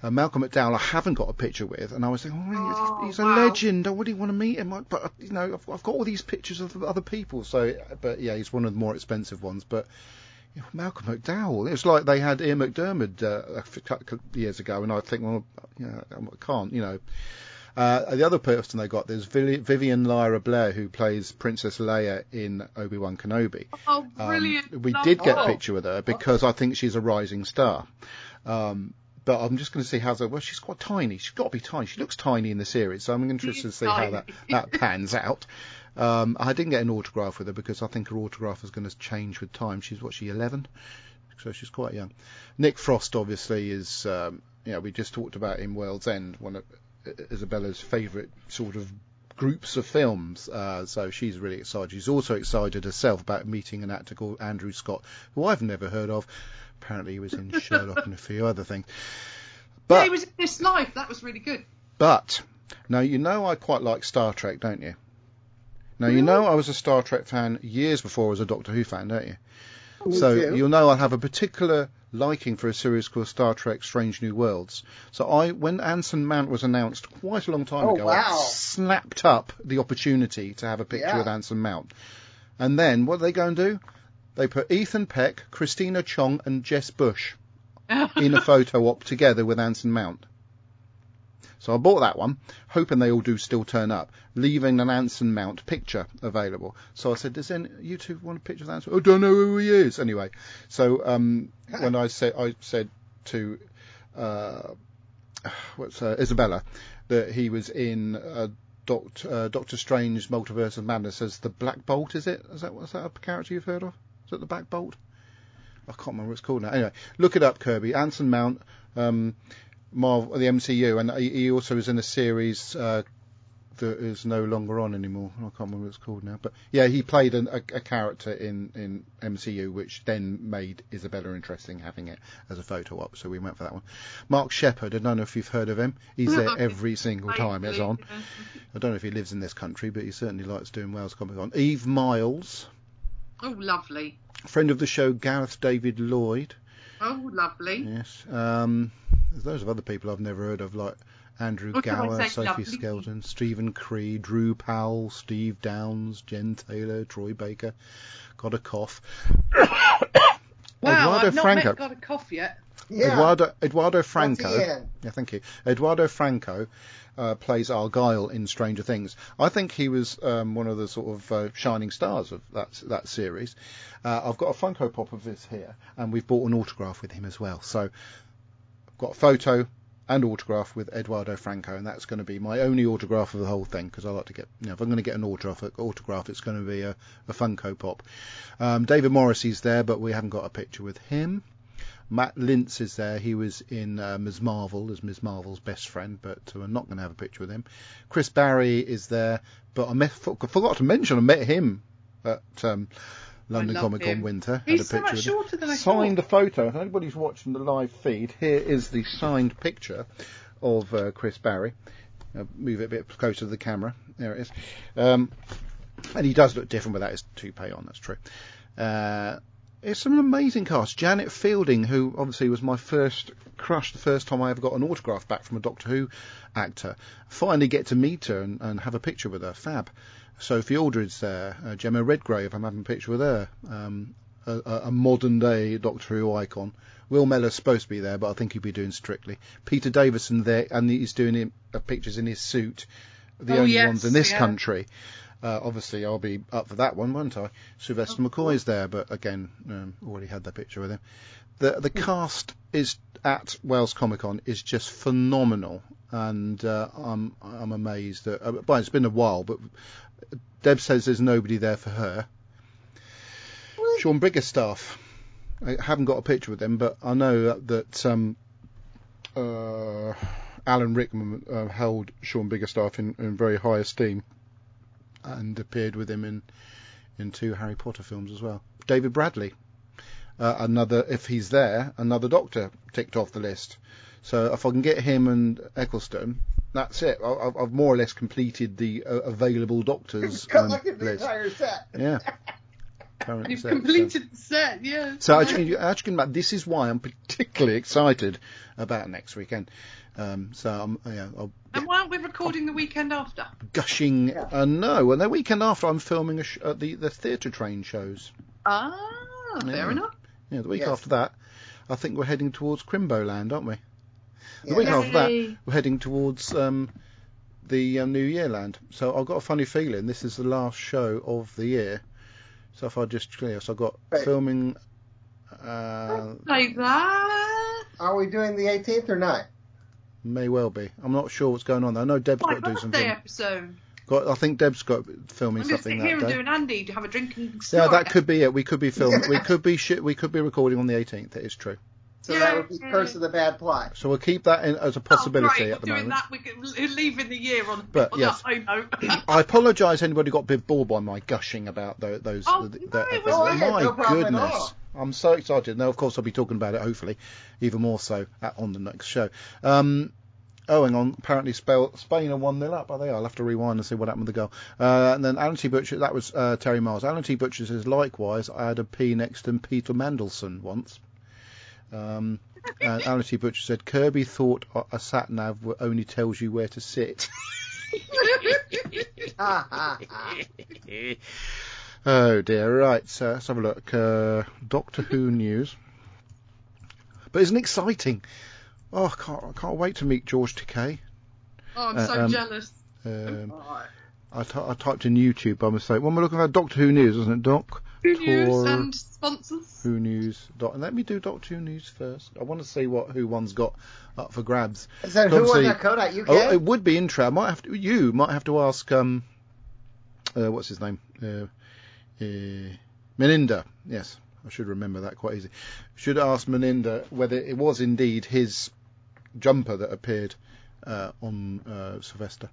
Uh, Malcolm McDowell I haven't got a picture with, and I was thinking, oh, he's, he's a wow. legend. I wouldn't want to meet him, but you know, I've, I've got all these pictures of other people. So, but yeah, he's one of the more expensive ones. But you know, Malcolm McDowell. It's like they had Ian McDiarmid uh, a couple of years ago, and I think, well, you know, I can't, you know. Uh, the other person they got, there's Vivian Lyra Blair, who plays Princess Leia in Obi-Wan Kenobi. Oh, brilliant. Um, we did get a picture with her because I think she's a rising star. Um, but I'm just going to see how that. Well, she's quite tiny. She's got to be tiny. She looks tiny in the series, so I'm interested to see how that, that pans out. Um, I didn't get an autograph with her because I think her autograph is going to change with time. She's, what, she eleven? So she's quite young. Nick Frost, obviously, is, um, you know, we just talked about in World's End, one of Isabella's favourite sort of groups of films, uh, so she's really excited. She's also excited herself about meeting an actor called Andrew Scott, who I've never heard of. Apparently he was in Sherlock and a few other things. But, yeah, he was in This Life. That was really good. But, now you know I quite like Star Trek, don't you? Now you know I was a Star Trek fan years before I was a Doctor Who fan, don't you? So you'll know I'll have a particular liking for a series called Star Trek Strange New Worlds. So I, when Anson Mount was announced quite a long time oh, ago, wow. I snapped up the opportunity to have a picture yeah. with Anson Mount. And then what did they go and do? They put Ethan Peck, Christina Chong and Jess Bush in a photo op together with Anson Mount. So I bought that one, hoping they all do still turn up, leaving an Anson Mount picture available. So I said, does any, you two want a picture of Anson? I don't know who he is. Anyway, so um, yeah. when I said I said to uh, what's uh, Isabella that he was in uh, Doctor, uh, Doctor Strange Multiverse of Madness as the Black Bolt, is it? Is that, is that a character you've heard of? Is that the Black Bolt? I can't remember what it's called now. Anyway, look it up, Kirby. Anson Mount. Um, Marvel, the M C U, and he also is in a series uh, that is no longer on anymore. I can't remember what it's called now, but yeah, he played an, a, a character in, in M C U, which then made Isabella interesting having it as a photo op. So we went for that one. Mark Sheppard, I don't know if you've heard of him. He's there every single time it's on. I don't know if he lives in this country, but he certainly likes doing Wales Comic Con. Eve Miles. Oh, lovely. Friend of the show, Gareth David Lloyd. Oh, lovely. Yes. Um, there's loads of other people I've never heard of, like Andrew what Gower, Sophie lovely? Skelton, Stephen Cree, Drew Powell, Steve Downs, Jen Taylor, Troy Baker. Got a cough. Wow, Eduardo I've not Franco. Got a cough yet. Yeah. Eduardo, Eduardo Franco. Yeah, thank you. Eduardo Franco uh, plays Argyle in Stranger Things. I think he was um, one of the sort of uh, shining stars of that that series. Uh, I've got a Funko Pop of this here, and we've bought an autograph with him as well. So I've got a photo and autograph with Eduardo Franco, and that's going to be my only autograph of the whole thing, because I like to get, you know, if I'm going to get an autograph, autograph it's going to be a, a Funko Pop. Um, David Morrissey's there, but we haven't got a picture with him. Matt Lintz is there. He was in uh, Miz Marvel as Miz Marvel's best friend, but we're not going to have a picture with him. Chris Barrie is there, but I met, forgot to mention I met him at um, London Comic Con Winter. He's had a so much shorter than I thought. Signed a photo. If anybody's watching the live feed, here is the signed picture of uh, Chris Barrie. Uh, move it a bit closer to the camera. There it is. Um, and he does look different without his toupee on. That's true. Uh, It's an amazing cast. Janet Fielding, who obviously was my first crush, the first time I ever got an autograph back from a Doctor Who actor. Finally get to meet her and, and have a picture with her. Fab. Sophie Aldred's there. Uh, Gemma Redgrave, I'm having a picture with her. Um, a, a modern-day Doctor Who icon. Will Mellor's supposed to be there, but I think he'll be doing Strictly. Peter Davison there, and he's doing him, uh, pictures in his suit. The oh, only yes, ones in this yeah. country. Uh, obviously, I'll be up for that one, won't I? Sylvester oh, McCoy's there, but again, um, already had that picture with him. The the cast is at Wales Comic Con is just phenomenal, and uh, I'm I'm amazed that. Uh, but it's been a while, but Deb says there's nobody there for her. What? Sean Biggerstaff, I haven't got a picture with him, but I know that, that um, uh, Alan Rickman uh, held Sean Biggerstaff in, in very high esteem. And appeared with him in in two Harry Potter films as well. David Bradley, uh, another, if he's there, another Doctor ticked off the list. So if I can get him and Eccleston, that's it. I, I've more or less completed the uh, available Doctors um, list. The entire set. Yeah. You've set, completed so. the set, yeah. So actually, actually, this is why I'm particularly excited about next weekend. Um, so I'm, yeah, I'll, and why aren't we recording I'll, the weekend after? Gushing, yeah. uh, no. And the weekend after, I'm filming a sh- uh, the the theatre train shows. Ah, yeah. Fair enough. Yeah, the week yes. after that, I think we're heading towards Crimbo Land, aren't we? The yeah. week Yay. after that, we're heading towards um, the uh, New Year Land. So I've got a funny feeling this is the last show of the year. So if I just clear, so I've got Wait. filming. Uh, like that. Are we doing the eighteenth or not? May well be. I'm not sure what's going on. I know Deb's oh, got to do something. Episode. Got, I think Deb's got filming I'm something that day. We're doing Andy to have a drink and snort. Yeah, that could be it. We could be filming. we could be sh- We could be recording on the eighteenth. That is true. So yeah, that would be Curse of the Bad Plot. So we'll keep that in as a possibility oh, right. at the doing moment. That, we're leaving the year on, but, on yes. that high note. I apologise anybody got a bit bored by my gushing about those. those oh, the, the, no, the, oh my no goodness. I'm so excited. Now, of course, I'll be talking about it, hopefully, even more so at, on the next show. Um, oh, and on, apparently Spain are one nil up. Oh, they are. I'll have to rewind and see what happened with the goal. Uh, and then Alan T. Butcher, that was uh, Terry Miles. Alan T. Butcher says, likewise, I had a P next to Peter Mandelson once. Um, and Alan T. Butcher said, Kirby thought a sat nav only tells you where to sit. Oh dear, right, so let's have a look. Uh, Doctor Who news. But isn't it exciting? Oh, I can't, I can't wait to meet George Takei. Oh, I'm uh, so um, jealous. Um, oh. I, t- I typed in YouTube by mistake. When we're looking at Doctor Who news, isn't it, Doc? Who News and sponsors. Who News. Doc- Let me do Doctor Who News first. I want to see what Who One's got up for grabs. Is that Who One's got code at U K? Oh, it would be intro. I might have to, you might have to ask, um, uh, what's his name? Uh, Uh, Meninda, yes, I should remember that quite easy. Should ask Meninda whether it was indeed his jumper that appeared uh, on uh, Sylvester.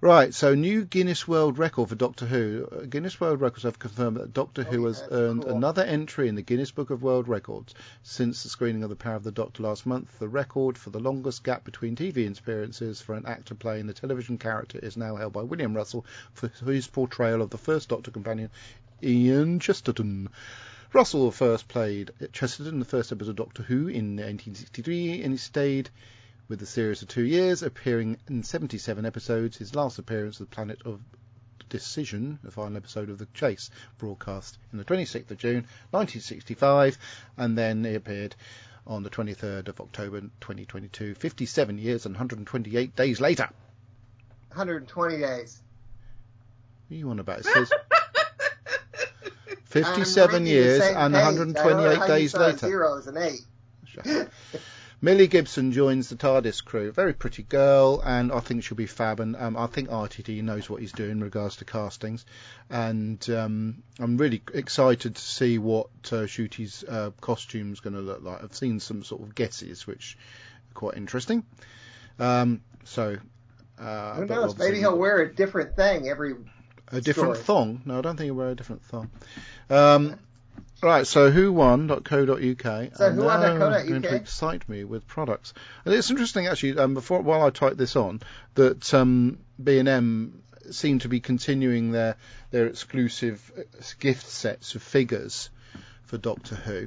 Right, so new Guinness World Record for Doctor Who. Guinness World Records have confirmed that Doctor oh, Who yeah, has earned cool. another entry in the Guinness Book of World Records since the screening of The Power of the Doctor last month. The record for the longest gap between T V appearances for an actor playing the television character is now held by William Russell for his portrayal of the first Doctor companion, Ian Chesterton. Russell first played Chesterton in the first episode of Doctor Who in nineteen sixty-three, and he stayed with the series for two years, appearing in seventy-seven episodes. His last appearance was the Planet of Decision, the final episode of The Chase, broadcast on the twenty-sixth of June nineteen sixty-five, and then he appeared on the twenty-third of October twenty twenty-two, fifty-seven years and one hundred twenty-eight days later. one hundred twenty days. What are you on about? It says... fifty-seven years and page. one hundred twenty-eight days later. Zeros and eight. Millie Gibson joins the TARDIS crew. Very pretty girl, and I think she'll be fab. And um, I think R T D knows what he's doing in regards to castings. And um, I'm really excited to see what uh, Shooty's uh, costume's going to look like. I've seen some sort of guesses, which are quite interesting. Um, so uh, who knows? Maybe he'll wear a different thing every. A different story. Thong? No, I don't think he'll wear a different thong. Um, right, so who won dot co dot U K. So who won dot co dot U K is going to excite me with products. And it's interesting, actually, um, before while I type this on, that um, B and M seem to be continuing their, their exclusive gift sets of figures for Doctor Who.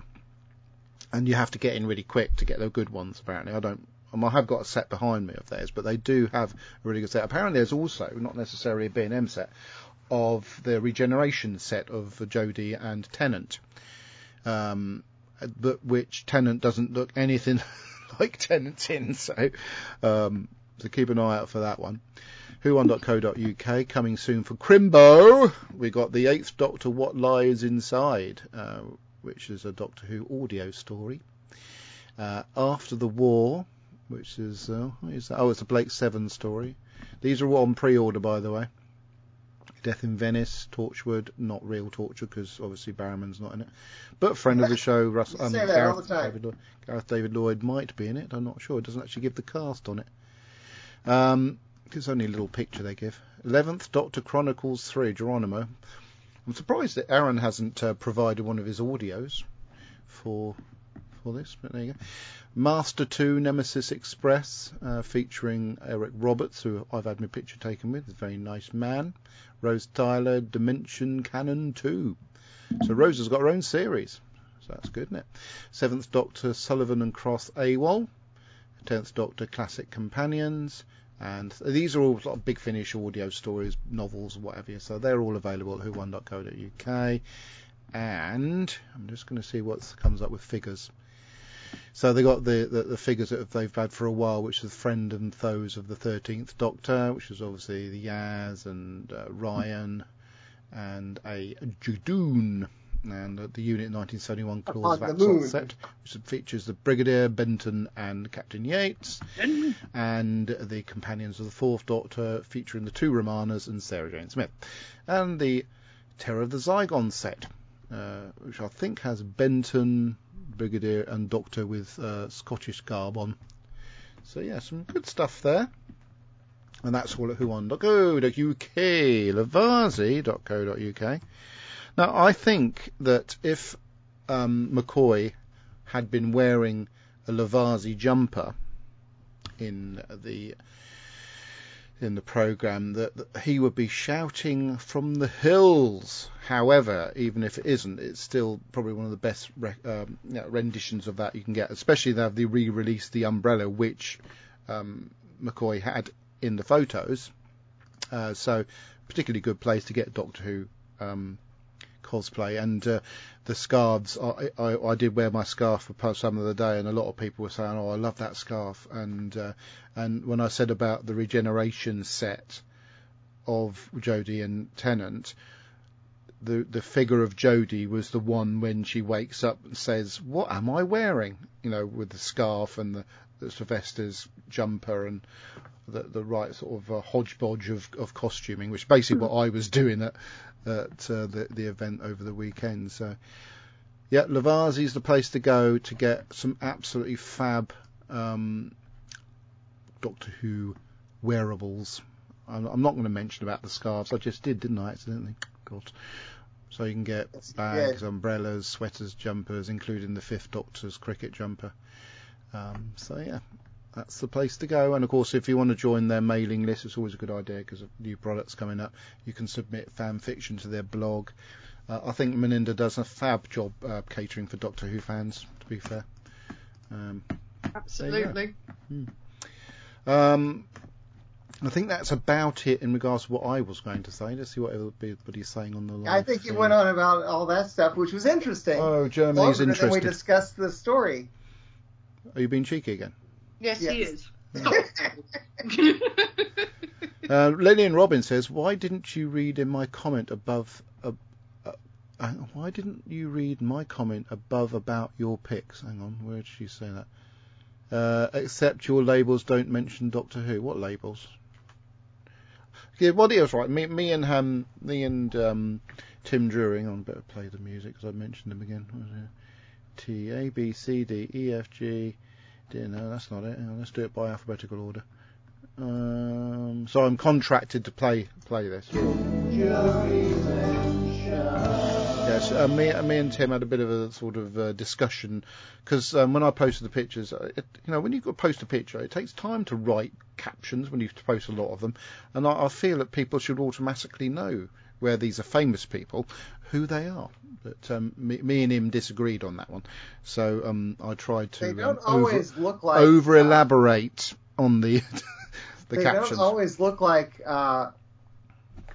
And you have to get in really quick to get the good ones, apparently. I don't... I have got a set behind me of theirs, but they do have a really good set. Apparently there's also, not necessarily a B and M set, of the regeneration set of Jodie and Tennant, um, but which Tennant doesn't look anything like Tennant in, so um, so keep an eye out for that one. who one dot co dot U K, coming soon for Crimbo. We got the Eighth Doctor, What Lies Inside, uh, which is a Doctor Who audio story. Uh, After the War, which is, uh, what is that? Oh, it's a Blake Seven story. These are all on pre-order, by the way. Death in Venice, Torchwood, not real Torture because obviously Barrowman's not in it, but friend of the show Russell, um, Gareth, David, Gareth David Lloyd might be in it. I'm not sure. It doesn't actually give the cast on it. Um, it's only a little picture they give. Eleventh Doctor Chronicles Three, Geronimo. I'm surprised that Aaron hasn't uh, provided one of his audios for for this, but there you go. Master two Nemesis Express, uh, featuring Eric Roberts, who I've had my picture taken with, a very nice man. Rose Tyler, Dimension Canon two. So Rose has got her own series, so that's good, isn't it? Seventh Doctor, Sullivan and Cross, AWOL. Tenth Doctor, Classic Companions. And these are all sort of Big Finish audio stories, novels, whatever. So they're all available at who one dot co dot U K. and I'm just going to see what comes up with figures. So they got the, the, the figures that they've had for a while, which is Friend and Foes of the thirteenth Doctor, which is obviously the Yaz and uh, Ryan and a Judoon, and uh, the Unit nineteen seventy-one Clause of Axel set, which features the Brigadier, Benton and Captain Yates, and the Companions of the Fourth Doctor featuring the two Romanas and Sarah Jane Smith, and the Terror of the Zygon set, uh, which I think has Benton, Brigadier and Doctor with uh, Scottish garb on. So yeah, some good stuff there. And that's all at whoon dot co dot U K, Lavazzi dot co dot U K. Now I think that if um, McCoy had been wearing a Lavazzi jumper in the in the programme, that, that he would be shouting from the hills. However, even if it isn't, it's still probably one of the best re- um, you know, renditions of that you can get. Especially they have the re-released the umbrella, which um, McCoy had in the photos. Uh, so, particularly good place to get Doctor Who um, cosplay. And uh, the scarves, I, I, I did wear my scarf for some of the day, and a lot of people were saying, oh, I love that scarf. And uh, and when I said about the regeneration set of Jodie and Tennant, the the figure of Jodie was the one when she wakes up and says, what am I wearing? You know, with the scarf and the, the Sylvester's jumper and the, the right sort of uh, hodgepodge of, of costuming, which is basically what I was doing at, at uh, the, the event over the weekend. So, yeah, Lavazzi's the place to go to get some absolutely fab um, Doctor Who wearables. I'm, I'm not going to mention about the scarves. I just did, didn't I, accidentally? God. So you can get bags, yeah. umbrellas, sweaters, jumpers, including the Fifth Doctor's cricket jumper. Um, so, yeah. That's the place to go. And of course, if you want to join their mailing list, it's always a good idea because of new products coming up. You can submit fan fiction to their blog. Uh, I think Meninda does a fab job uh, catering for Doctor Who fans, to be fair. Um, Absolutely. Hmm. Um, I think that's about it in regards to what I was going to say. Let's see what everybody's saying on the line. I think you went on about all that stuff, which was interesting. Oh, Jeremy's interested. Then we discussed the story. Are you being cheeky again? Yes, yes, he is. uh, Lillian Robbins says, "Why didn't you read in my comment above? Uh, uh, uh, why didn't you read my comment above about your picks? Hang on, where did she say that? Uh, except your labels don't mention Doctor Who. What labels? Yeah, well, he was right. Me, me and um, me and um, Tim Druring. I better play the music because I mentioned him again. T A B C D E F G." No, that's not it. Let's do it by alphabetical order. Um, so I'm contracted to play play this. Yes, uh, me, me and Tim had a bit of a sort of uh, discussion because um, when I posted the pictures, it, you know, when you post a picture, it takes time to write captions when you post a lot of them, and I, I feel that people should automatically know where these are famous people, who they are. But um, me, me and him disagreed on that one. So um, I tried to they don't um, always over, look like, over-elaborate uh, on the the they captions. They don't always look like, uh,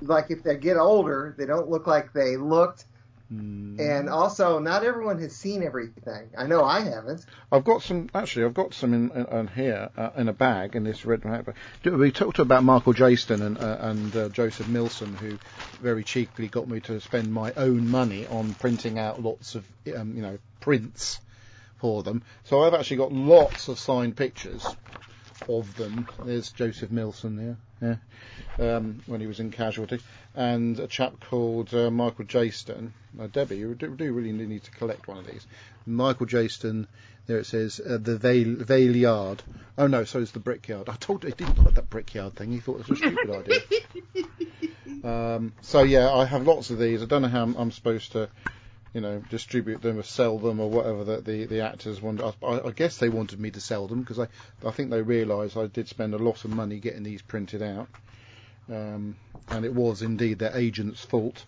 like if they get older, they don't look like they looked. Mm. And also, not everyone has seen everything. I know I haven't. I've got some, actually, I've got some in, in, in here, uh, in a bag, in this red bag. We talked about Michael Jaston and, uh, and uh, Joseph Milson, who very cheekily got me to spend my own money on printing out lots of, um, you know, prints for them. So I've actually got lots of signed pictures of them. There's Joseph Milson there. Yeah. Um, when he was in Casualty, and a chap called uh, Michael Jaston. Now, Debbie, you do, do really need to collect one of these. Michael Jaston, there it says, uh, the Veil, Veil Yard. Oh no, so it's the Brickyard. I told him he didn't like that Brickyard thing, he thought it was a stupid idea. Um, so yeah, I have lots of these. I don't know how I'm, I'm supposed to, you know, distribute them or sell them or whatever that the, the actors want. I, I guess they wanted me to sell them because I, I think they realised I did spend a lot of money getting these printed out. Um, and it was indeed their agent's fault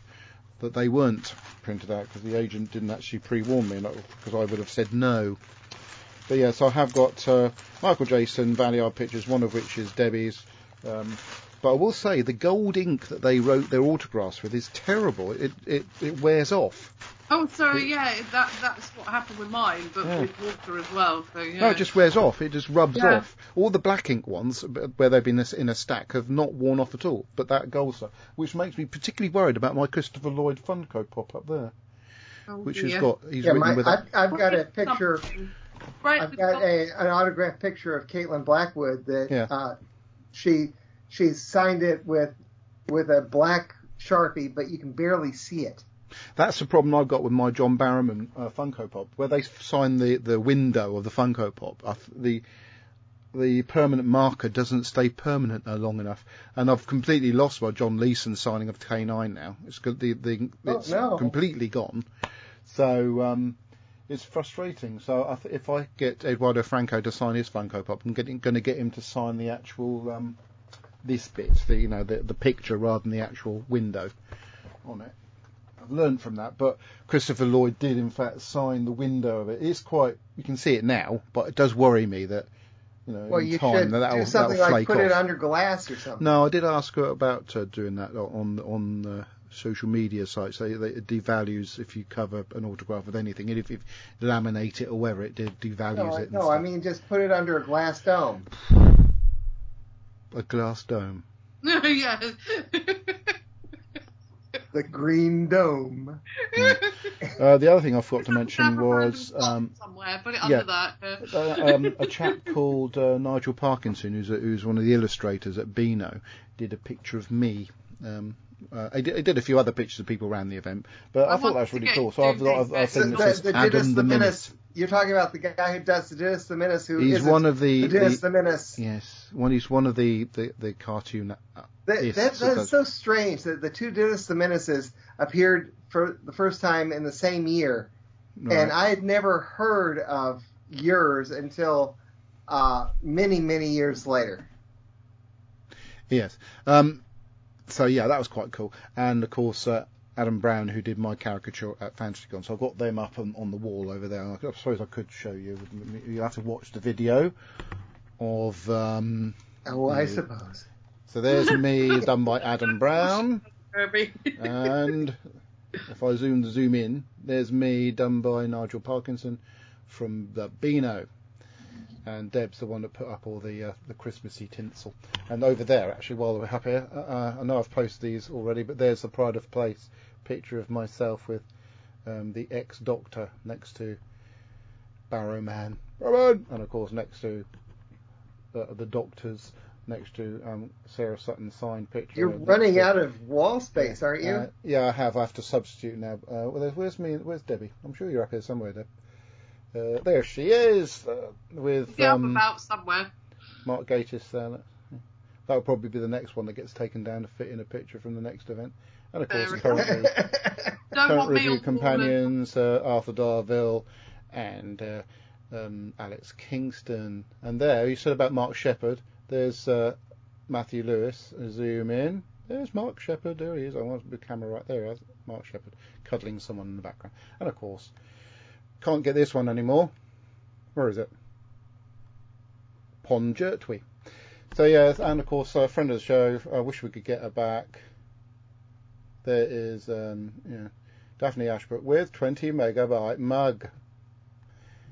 that they weren't printed out because the agent didn't actually pre-warn me because I would have said no. But yeah, so I have got uh, Michael Jaston, Valleyard Pictures, one of which is Debbie's. Um, But I will say the gold ink that they wrote their autographs with is terrible. It it, it wears off. Oh, sorry, it, yeah, that that's what happened with mine, but yeah. with water as well. So yeah. No, it just wears off. It just rubs yeah. off. All the black ink ones, where they've been in a stack, have not worn off at all. But that gold stuff, which makes me particularly worried about my Christopher Lloyd Funko pop up there, oh, which dear. has got he's yeah, written my, with. I've, a, I've got a picture. Right, I've got a, an autographed picture of Caitlin Blackwood that yeah. uh, she she signed it with with a black Sharpie, but you can barely see it. That's the problem I've got with my John Barrowman uh, Funko Pop, where they sign the, the window of the Funko Pop. I, the the permanent marker doesn't stay permanent long enough, and I've completely lost my John Leeson signing of K nine now. It's the, the it's oh, no. completely gone. So. Um, It's frustrating. So if I get Eduardo Franco to sign his Funko Pop, I'm getting, going to get him to sign the actual um, this bit, the you know the, the picture rather than the actual window on it. I've learned from that, but Christopher Lloyd did in fact sign the window of it. It's quite you can see it now, but it does worry me that you know well, in you time that that'll, do something that'll flake like put off. It under glass or something. No, I did ask her about uh, doing that on on. Uh, social media sites. They, they it devalues if you cover an autograph with anything, and if you laminate it or whatever, it devalues no, it. No, I mean just put it under a glass dome. A glass dome. Yeah. The green dome. Yeah. Uh, the other thing I forgot to mention was um, somewhere. Put it under yeah, that. uh, um, a chap called uh, Nigel Parkinson, who's a, who's one of the illustrators at Beano, did a picture of me. Um, Uh, I, did, I did a few other pictures of people around the event, but I, I thought that was really cool. So I've, I've, I've so seen the, this the Adam Dennis, the Menace. You're talking about the guy who does the Dennis the Menace. Who he's one of the, the Dennis the, the Menace. Yes, one. He's one of the the, the cartoon. That, that, that's so strange that the two Dennis the Menaces appeared for the first time in the same year, right. And I had never heard of yours until uh, many many years later. Yes. Um, So, yeah, that was quite cool. And, of course, uh, Adam Brown, who did my caricature at Fantasycon. So I've got them up on, on the wall over there. I suppose I could show you. You'll have to watch the video of... Um, oh, I you. suppose. So there's me done by Adam Brown. And if I zoom zoom in, there's me done by Nigel Parkinson from the Beano. And Deb's the one that put up all the uh, the Christmassy tinsel. And over there, actually, while we're up here, uh, I know I've posted these already, but there's the Pride of Place picture of myself with um, the ex-doctor next to Barrowman. Barrowman! And, of course, next to uh, the doctors, next to um, Sarah Sutton's signed picture. You're running to... out of wall space, aren't you? Uh, yeah, I have. I have to substitute now. Uh, where's me? Where's Debbie? I'm sure you're up here somewhere, Deb. Uh, there she is, uh, with yeah, um, about somewhere. Mark Gatiss there. That'll probably be the next one that gets taken down to fit in a picture from the next event. And of course, currently, current review companions, uh, Arthur Darvill and uh, um, Alex Kingston. And there, you said about Mark Sheppard. There's uh, Matthew Lewis. Zoom in. There's Mark Sheppard. There he is. I want the camera right there. Mark Sheppard cuddling someone in the background. And of course... Can't get this one anymore. Where is it? Pond Jertwee. So yeah, and of course, a friend of the show. I wish we could get her back. There is um, yeah, Daphne Ashbrook with twenty megabyte mug.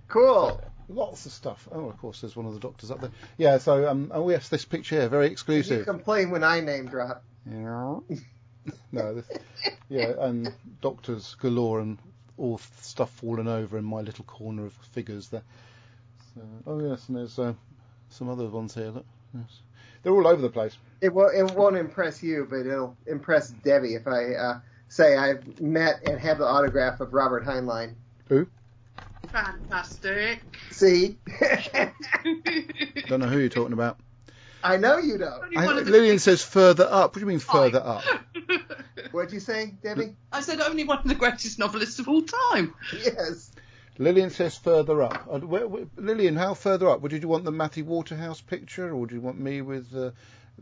Cool. So, lots of stuff. Oh, of course, there's one of the doctors up there. Yeah. So um, oh yes, this picture here, very exclusive. You complain when I name drop. Yeah. No. This, yeah, and doctors galore and. All stuff fallen over in my little corner of figures there. So, oh yes, and there's uh, some other ones here. Look, yes. They're all over the place. It will. It won't impress you, but it'll impress Debbie if I uh, say I've met and have the autograph of Robert Heinlein. Who? Fantastic. See. Don't know who you're talking about. I know you don't. I, Lillian says further up. What do you mean further up? What did you say, Debbie? I said only one of the greatest novelists of all time. Yes. Lillian says further up. Uh, where, where, Lillian, how further up? Would you, do you want the Matthew Waterhouse picture, or do you want me with uh,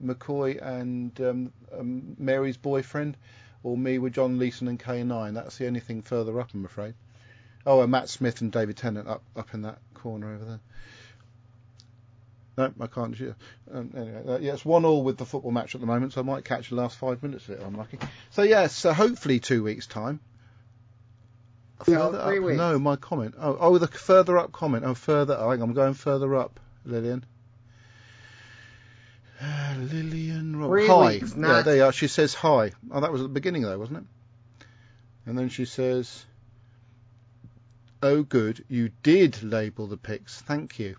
McCoy and um, um, Mary's boyfriend, or me with John Leeson and K nine? That's the only thing further up, I'm afraid. Oh, and Matt Smith and David Tennant up, up in that corner over there. No, I can't. Um, anyway, uh, yeah, it's one all with the football match at the moment, so I might catch the last five minutes of it. I'm lucky. So yeah, so hopefully two weeks time. No, three weeks. No, my comment. Oh, oh, the further up comment. Oh, further. I think I'm going further up, Lillian. Uh, Lillian Roberts. Hi. Weeks, yeah, not... there you are. She says hi. Oh, that was at the beginning though, wasn't it? And then she says, "Oh, good. You did label the pics. Thank you."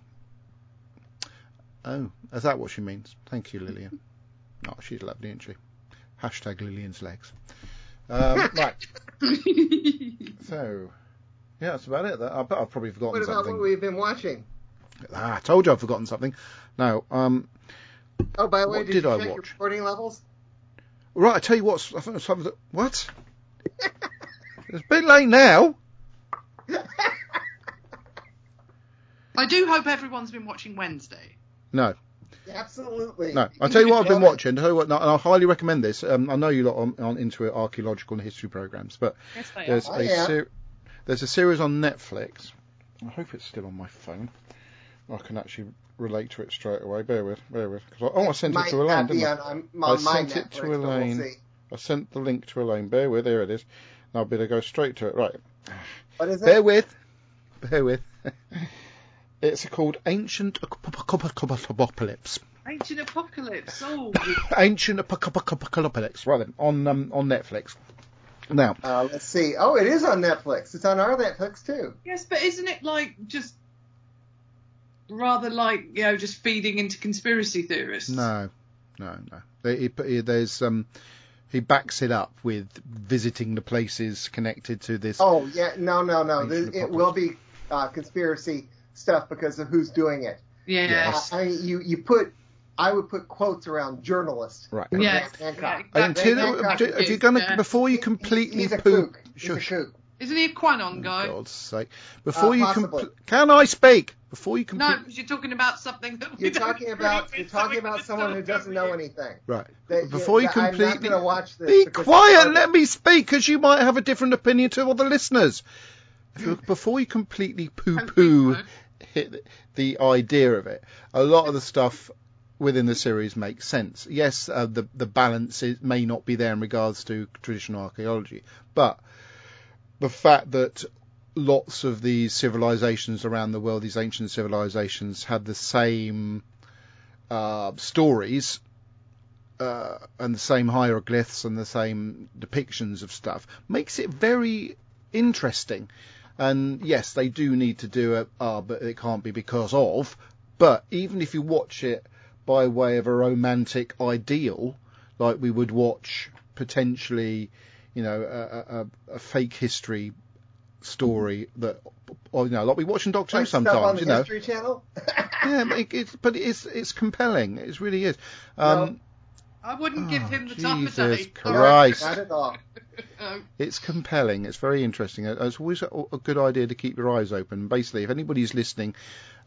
Oh, is that what she means? Thank you, Lillian. Oh, she's lovely, isn't she? Hashtag Lillian's legs. Um, right. So, yeah, that's about it. I bet I've probably forgotten something. What about something. What we've been watching? Ah, I told you I've forgotten something. Now, um... Oh, by the way, did, did you I check watch? your recording levels? Right, I tell you what, I think it's something that... What? It's a bit late now. I do hope everyone's been watching Wednesday. No. Absolutely. No. I'll tell you what I've been watching. Tell you what, and I highly recommend this. Um, I know you lot aren't, aren't into archaeological and history programs, but yes, there's, a ser- there's a series on Netflix. I hope it's still on my phone. I can actually relate to it straight away. Bear with, bear with. I, oh, I sent it to Elaine, didn't I? On, on I sent Netflix, it to Elaine. We'll I sent the link to Elaine. Bear with, there it is. Now I better go straight to it. Right. What is it? Bear with. Bear with. It's called Ancient Apocalypse. Ancient Apocalypse, oh. Ancient Apocalypse, right then, on um, on Netflix. Now. Uh, let's see. Oh, it is on Netflix. It's on our Netflix, too. Yes, but isn't it, like, just rather like, you know, just feeding into conspiracy theorists? No, no, no. They, he, there's... um. He backs it up with visiting the places connected to this. Oh, yeah, no, no, no. This, it will be uh, conspiracy stuff because of who's doing it. Yeah. Yes. Uh, I mean, you, you put, I would put quotes around journalists. Right. Yes. Hancock. Yeah, exactly. Until, Hancock do, if you're gonna, yeah. Before you completely He's a poop. He's a kook. Isn't he a QAnon guy? For God's sake. Before uh, you com- Can I speak? Before you complete... No, because you're talking about something that we you're talking about. You're talking about someone who doesn't know anything. Right. That, Before you, you completely... I'm not going to watch this. Be quiet and let me speak, because you might have a different opinion to all the listeners. Before you completely poo-poo hit the idea of it, a lot of the stuff within the series makes sense. Yes, uh, the, the balance is, may not be there in regards to traditional archaeology, but the fact that lots of these civilizations around the world, these ancient civilizations, had the same uh, stories uh, and the same hieroglyphs and the same depictions of stuff, makes it very interesting. And yes, they do need to do it, uh, but it can't be because of. But even if you watch it by way of a romantic ideal, like we would watch potentially, you know, a, a, a fake history story that, or, you know, like we watch in Doctor Who like sometimes, stuff on the you know. History Channel. Yeah, but, it, it's, but it's it's compelling. It really is. Um, no, I wouldn't oh, give him the time of day. Jesus Christ! Not at all. It's compelling. It's very interesting. It's always a, a good idea to keep your eyes open. Basically, if anybody's listening,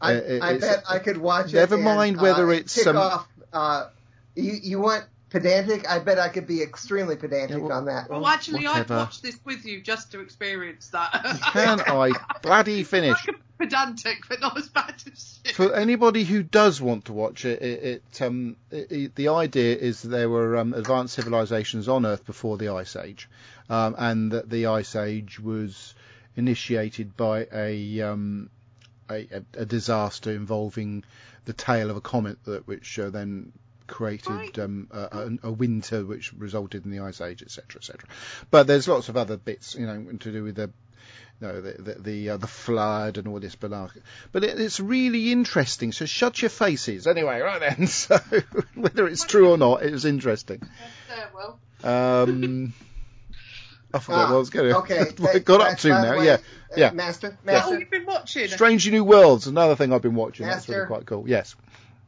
I, uh, it, I bet I could watch never it. Never mind and, whether uh, it's kick um, off. Uh, you you want. Pedantic? I bet I could be extremely pedantic yeah, well, on that. Well, actually, I've watched this with you just to experience that. Can I bloody finish? Like a pedantic, but not as bad as shit. For anybody who does want to watch it, it, it, um, it, it the idea is there were um, advanced civilizations on Earth before the Ice Age, um, and that the Ice Age was initiated by a, um, a, a, a disaster involving the tail of a comet that which uh, then. created um, a, a winter which resulted in the Ice Age, etc, etc. But there's lots of other bits, you know, to do with the you know, the the the, uh, the flood and all this malarkey. But it, it's really interesting, so shut your faces anyway. Right then, so whether it's true or not, it was interesting. Yes, well. um I forgot ah, what I was going to okay. That, got up to now way, yeah uh, yeah master, master. Oh, you've been watching Strange New Worlds, another thing I've been watching. Master, that's really quite cool. Yes,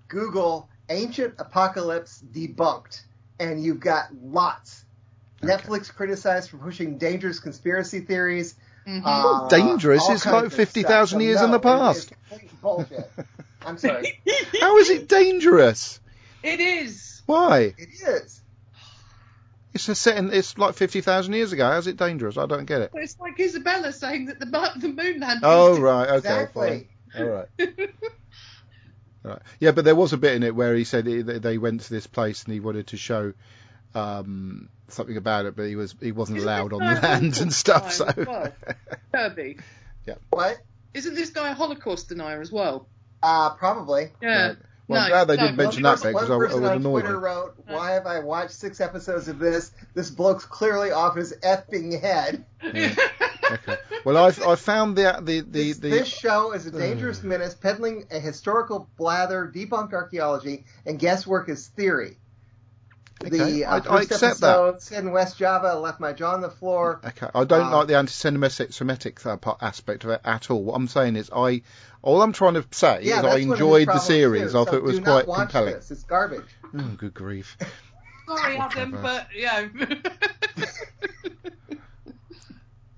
Google Ancient Apocalypse Debunked, and you've got lots. Okay. Netflix criticized for pushing dangerous conspiracy theories. Mm-hmm. Uh, well, dangerous? It's like fifty thousand years so, no, in the past. It is bullshit. I'm sorry. How is it dangerous? It is. Why? It is. It's a set in, it's like fifty thousand years ago. How's it dangerous? I don't get it. Well, it's like Isabella saying that the, the moon landing. Oh, right. Okay. Exactly. Fine. All right. Right. Yeah, but there was a bit in it where he said he, they went to this place and he wanted to show um, something about it, but he was he wasn't Isn't allowed on the land and stuff. So well? Kirby. Yeah. What? Isn't this guy a Holocaust denier as well? Uh probably. Yeah. Right. Well, no, I'm glad they no, didn't no, mention that bit because I, I would annoy you. One person on Twitter wrote, "Why have I watched six episodes of this? This bloke's clearly off his effing head." Yeah. Okay. Well, I I found the the the, the this show is a dangerous menace, peddling a historical blather, debunked archaeology, and guesswork as theory. Okay. The uh, I, first I accept episode, that. In West Java, left my jaw on the floor. Okay, I don't um, like the anti-Semitic aspect of it at all. What I'm saying is, I all I'm trying to say yeah, is I enjoyed the series. Too, I so thought it was quite compelling. This. It's garbage. Oh, good grief. Sorry, Adam, but yeah.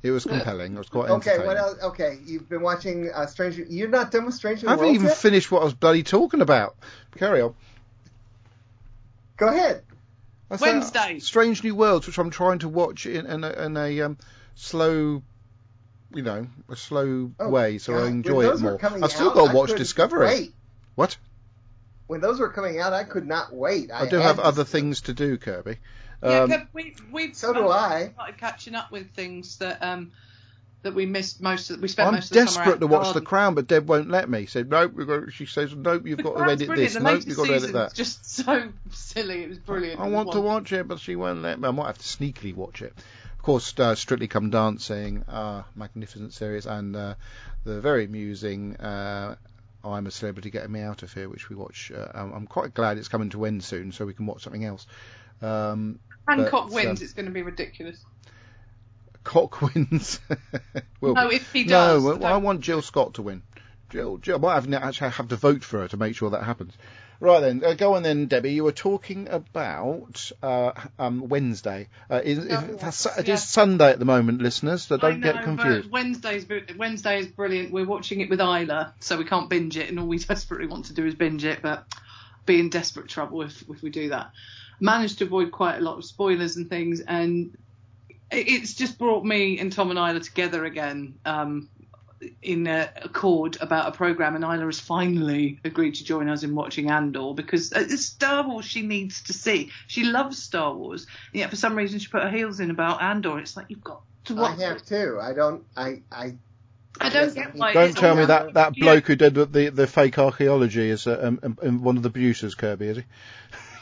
It was compelling. It was quite entertaining. Okay, what else? Okay, you've been watching uh, Stranger. You're not done with Stranger Worlds. I haven't even yet? finished what I was bloody talking about. Carry on. Go ahead. That's Wednesday. Strange New Worlds, which I'm trying to watch in, in a, in a um, slow, you know, a slow oh, way, so God. I enjoy it more. I've still out, got to watch Discovery. Wait. What? When those were coming out, I could not wait. I, I do have to other see. things to do, Kirby. Um, yeah, we we so do I. Started catching up with things that um that we missed most. Of, we spent I'm most of the summer. I'm desperate to watch garden. The Crown, but Deb won't let me. She said nope. We've got, she says nope. You've got to edit brilliant. this. Nope. You've got to edit that. It's just so silly. It was brilliant. I, I want to watch it, but she won't let me. I might have to sneakily watch it. Of course, uh, Strictly Come Dancing, uh, magnificent series, and uh, the very amusing uh, I'm a Celebrity Getting Me Out of Here, which we watch. Uh, I'm quite glad it's coming to end soon, so we can watch something else. Um, Hancock but, wins, um, it's going to be ridiculous. Cock wins. Will no, be. If he does. No, I, I want Jill Scott to win. Jill, Jill, I might have, actually have to vote for her to make sure that happens. Right then, uh, go on then, Debbie. You were talking about uh, um, Wednesday. Uh, is, no, if, that's, yeah. It is Sunday at the moment, listeners, so don't I know, get confused. Wednesday's, Wednesday is brilliant. We're watching it with Isla, so we can't binge it, and all we desperately want to do is binge it, but be in desperate trouble if, if we do that. Managed to avoid quite a lot of spoilers and things, and it's just brought me and Tom and Isla together again um, in a accord about a programme, and Isla has finally agreed to join us in watching Andor, because it's Star Wars she needs to see. She loves Star Wars, and yet for some reason she put her heels in about Andor. It's like, you've got to watch I have it. too. I don't... I... I... I don't get why. Don't tell me that, that bloke yeah. who did the the fake archaeology is uh, um, um, one of the producers, Kirby, is he?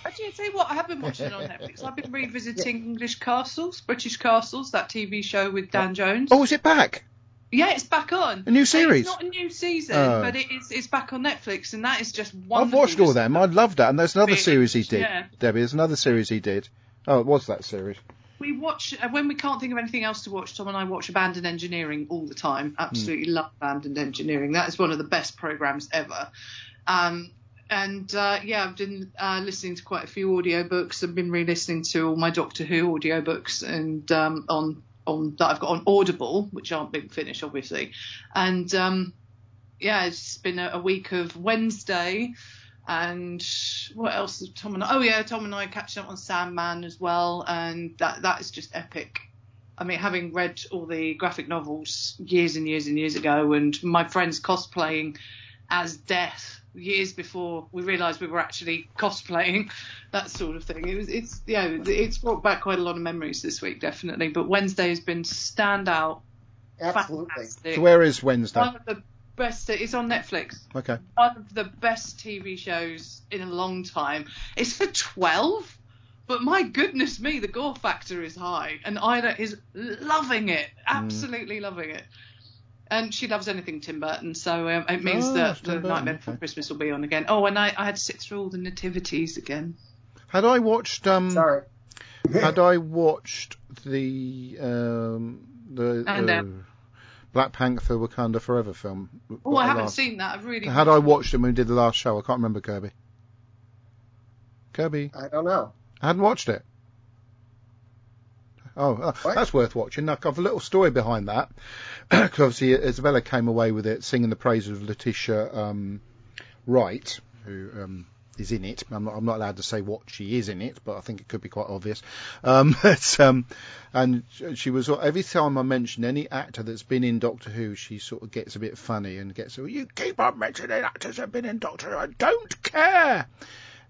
Actually, I tell you what, I have been watching it on Netflix. I've been revisiting yeah. English Castles, British Castles, that T V show with Dan Jones. Oh, is it back? Yeah, it's back on. A new series? It's not a new season, oh. but it is, it's back on Netflix, and that is just wonderful. I've watched all them. I loved that. And there's another really? series he did, yeah. Debbie. There's another series he did. Oh, it was that series. We watch, when we can't think of anything else to watch, Tom and I watch Abandoned Engineering all the time. Absolutely mm. love Abandoned Engineering. That is one of the best programmes ever. Um, and, uh, yeah, I've been uh, listening to quite a few audiobooks. I've been re-listening to all my Doctor Who audiobooks and um, on, on that I've got on Audible, which aren't big finish, obviously. And, um, yeah, it's been a, a week of Wednesday. And what else is Tom and I? Oh, yeah, Tom and I catching up on Sandman as well. And that that is just epic. I mean, having read all the graphic novels years and years and years ago, and my friends cosplaying as Death years before we realised we were actually cosplaying, that sort of thing. It was, it's, yeah, it's brought back quite a lot of memories this week, definitely. But Wednesday has been standout. Absolutely. Fantastic. So where is Wednesday? One of the best, it's on Netflix. Okay. One of the best T V shows in a long time. It's for twelve, but my goodness me, the gore factor is high, and Ida is loving it, absolutely mm. loving it. And she loves anything Tim Burton, so um, it means oh, that the Nightmare Before okay. Christmas will be on again. Oh, and I, I had to sit through all the nativities again. Had I watched um, sorry, had I watched the um the. And, uh, Black Panther Wakanda Forever film. Oh, I haven't last... seen that. I've really Had I watched it when we did the last show? I can't remember, Kirby. Kirby? I don't know. I hadn't watched it. Oh, what? That's worth watching. I've got a little story behind that. Because obviously Isabella came away with it singing the praises of Letitia um, Wright, who um, is in it. I'm not, I'm not allowed to say what she is in it, but I think it could be quite obvious. Um, but, um, and she was, every time I mention any actor that's been in Doctor Who, she sort of gets a bit funny and gets, well, you keep on mentioning actors that have been in Doctor Who, I don't care.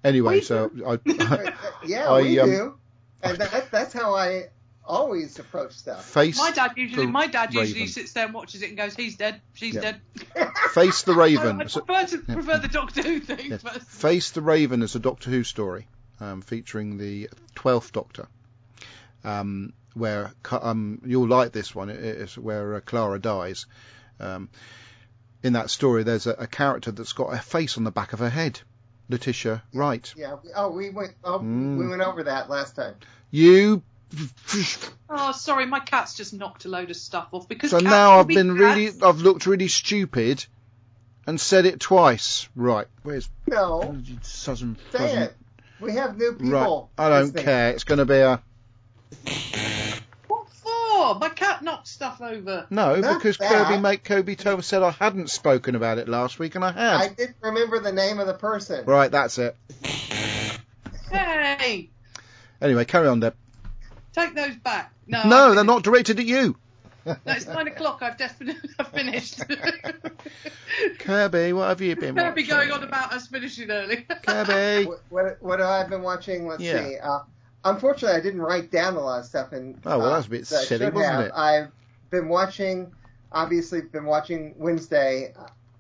Anyway, we so do. I, I yeah, I, we um, do, and that, that's how I always approach stuff. Face my dad usually, my dad usually Raven. sits there and watches it and goes, "He's dead, she's yeah. dead." Face the Raven. I, I prefer, to, prefer yeah. the Doctor Who thing. Yeah. But... Face the Raven is a Doctor Who story, um, featuring the twelfth Doctor. Um, where um, you'll like this one. It's where uh, Clara dies. Um, in that story, there's a, a character that's got a face on the back of her head. Letitia Wright. Yeah. Oh, we went. Oh, mm. we went over that last time. You. Oh, sorry, my cat's just knocked a load of stuff off because. So now I've be been cats. really. I've looked really stupid, and said it twice. Right. Where's. No. Southern. Say it. We have new people. Right. I don't care. It's going to be a. What for? My cat knocked stuff over. No, Not because that. Kirby make Kirby Tova said I hadn't spoken about it last week, and I had. I didn't remember the name of the person. Right, that's it. Hey. Anyway, carry on, Deb. Take those back. No, no, they're not directed at you. No, it's nine o'clock. I've definitely I've finished. Kirby, what have you been? Kirby watching? Going on about us finishing early. Kirby, what, what what have I been watching? Let's yeah. see. Uh, unfortunately, I didn't write down a lot of stuff. And oh, well, that's a bit uh, silly, wasn't have. it? I've been watching. Obviously, been watching Wednesday.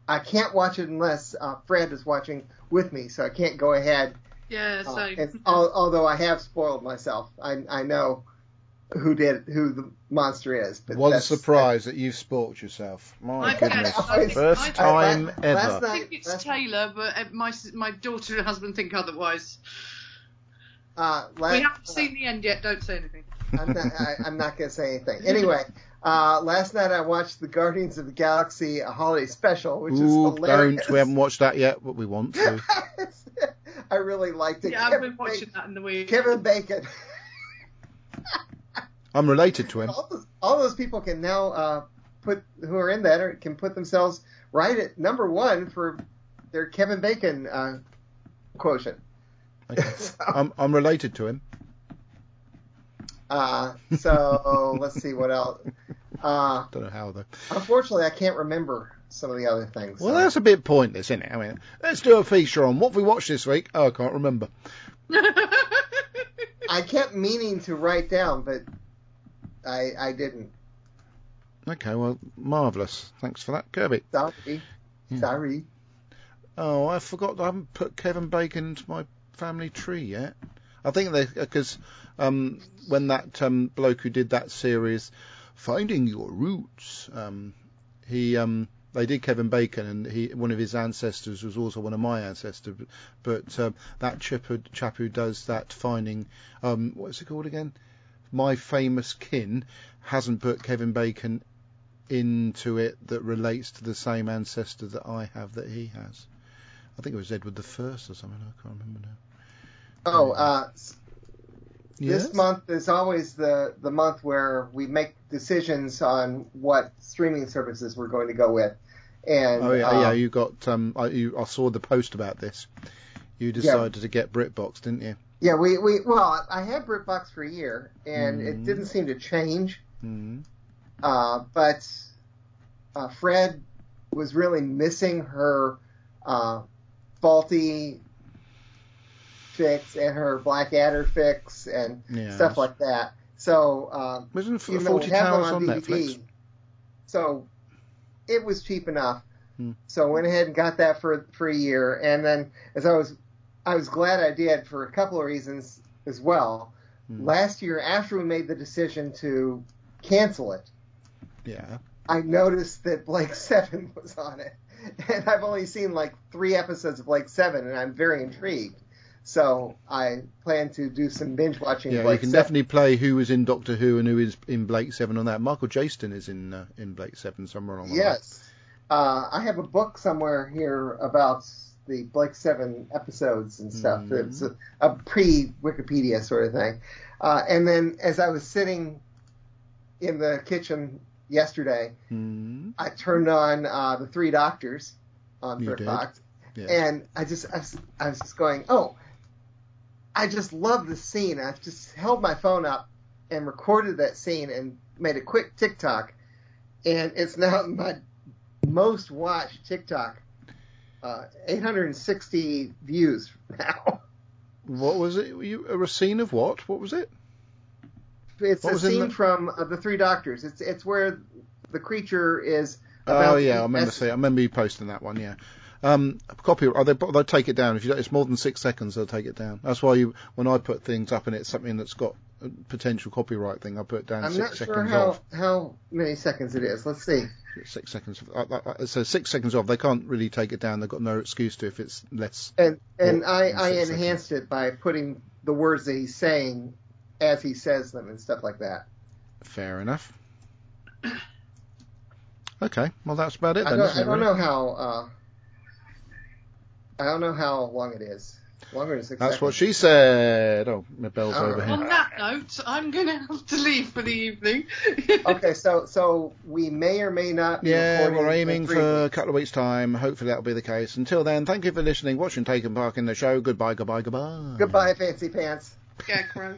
I can't watch it unless uh, Fred is watching with me, so I can't go ahead. Yeah, so. Uh, although I have spoiled myself, I, I know who did who the monster is. But what a surprise that, that you've spoiled yourself! My I goodness, guess, first I, time I, last, ever. Night, I think it's Taylor, but my my daughter and husband think otherwise. Uh, last, we haven't uh, seen the end yet. Don't say anything. I'm not. I, I'm not going to say anything. Anyway, uh, last night I watched the Guardians of the Galaxy holiday special, which Ooh, is hilarious. Don't. We haven't watched that yet, but we want to. I really liked it. Yeah, Kevin I've been watching Bacon, that in the week. Kevin Bacon. I'm related to him. All those, all those people can now uh, put who are in that or can put themselves right at number one for their Kevin Bacon uh, quotient. Okay. so, I'm, I'm related to him. Uh, so let's see what else. Uh, Don't know how though. Unfortunately, I can't remember some of the other things. Well, so. That's a bit pointless, isn't it? I mean, let's do a feature on what we watched this week. Oh, I can't remember. I kept meaning to write down, but I I didn't. Okay, well, marvellous. Thanks for that, Kirby. Sorry. Yeah. Sorry. Oh, I forgot I haven't put Kevin Bacon into my family tree yet. I think they, because um, when that um, bloke who did that series, Finding Your Roots, um, he... Um, They did Kevin Bacon, and he, one of his ancestors was also one of my ancestors. But, but um, that chap who, chap who does that Finding, um, what's it called again? My Famous Kin, hasn't put Kevin Bacon into it that relates to the same ancestor that I have that he has. I think it was Edward the First or something. I can't remember now. Oh, uh, yes? This month is always the, the month where we make decisions on what streaming services we're going to go with. And oh, yeah, um, yeah you got, um, I, you, I saw the post about this. You decided yeah. to get BritBox, didn't you? Yeah, we, we well, I had BritBox for a year, and mm. it didn't seem to change. Mm. Uh, but uh, Fred was really missing her uh, faulty... fix and her Blackadder fix and yes. stuff like that. So um, wasn't it for the forty Towers on, on D V D, Netflix? So it was cheap enough. Hmm. So I went ahead and got that for for a year, and then as I was, I was glad I did for a couple of reasons as well. Hmm. Last year, after we made the decision to cancel it, yeah, I noticed that Blake Seven was on it, and I've only seen like three episodes of Blake Seven, and I'm very intrigued. So I plan to do some binge watching. Yeah, Blake you can Seven. Definitely play who was in Doctor Who and who is in Blake Seven on that. Michael Jaston is in uh, in Blake Seven somewhere along the line. Yes, uh, I have a book somewhere here about the Blake Seven episodes and stuff. Mm. It's a, a pre-Wikipedia sort of thing. Uh, and then as I was sitting in the kitchen yesterday, mm. I turned on uh, the Three Doctors on Fox. Yeah. And I just, I was, I was just going, oh, I just love this scene. I just held my phone up and recorded that scene and made a quick TikTok, and it's now my most watched TikTok. Uh, eight hundred sixty views now. What was it? You, a scene of what? What was it? It's what a scene the... from uh, The Three Doctors. It's it's where the creature is. About oh yeah, the... I remember. See, I remember you posting that one. Yeah. Um, copyright. They, they'll take it down if you. It's more than six seconds. They'll take it down. That's why you. When I put things up and it's something that's got a potential copyright thing, I put it down I'm six seconds. I'm not sure how, off. how many seconds it is. Let's see. Six seconds. So six seconds off. They can't really take it down. They've got no excuse to if it's less. And and I, I enhanced seconds. it by putting the words that he's saying as he says them and stuff like that. Fair enough. Okay. Well, that's about it. Then, I don't, I don't really? know how. Uh, I don't know how long it is. Longer than six That's seconds. What she said. Oh, my bell's oh. over here. On that note, I'm going to have to leave for the evening. Okay, so so we may or may not be Yeah, we're aiming for a couple of weeks' time. Hopefully that'll be the case. Until then, thank you for listening, watching, taking part in the show. Goodbye, goodbye, goodbye. Goodbye, fancy pants. Yeah, crow.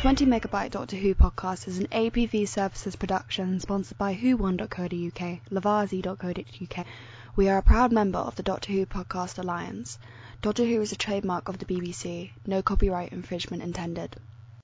twenty megabyte Doctor Who podcast is an A P V services production sponsored by who one dot co dot U K, lavazi dot co dot U K. We are a proud member of the Doctor Who Podcast Alliance. Doctor Who is a trademark of the B B C. No copyright infringement intended.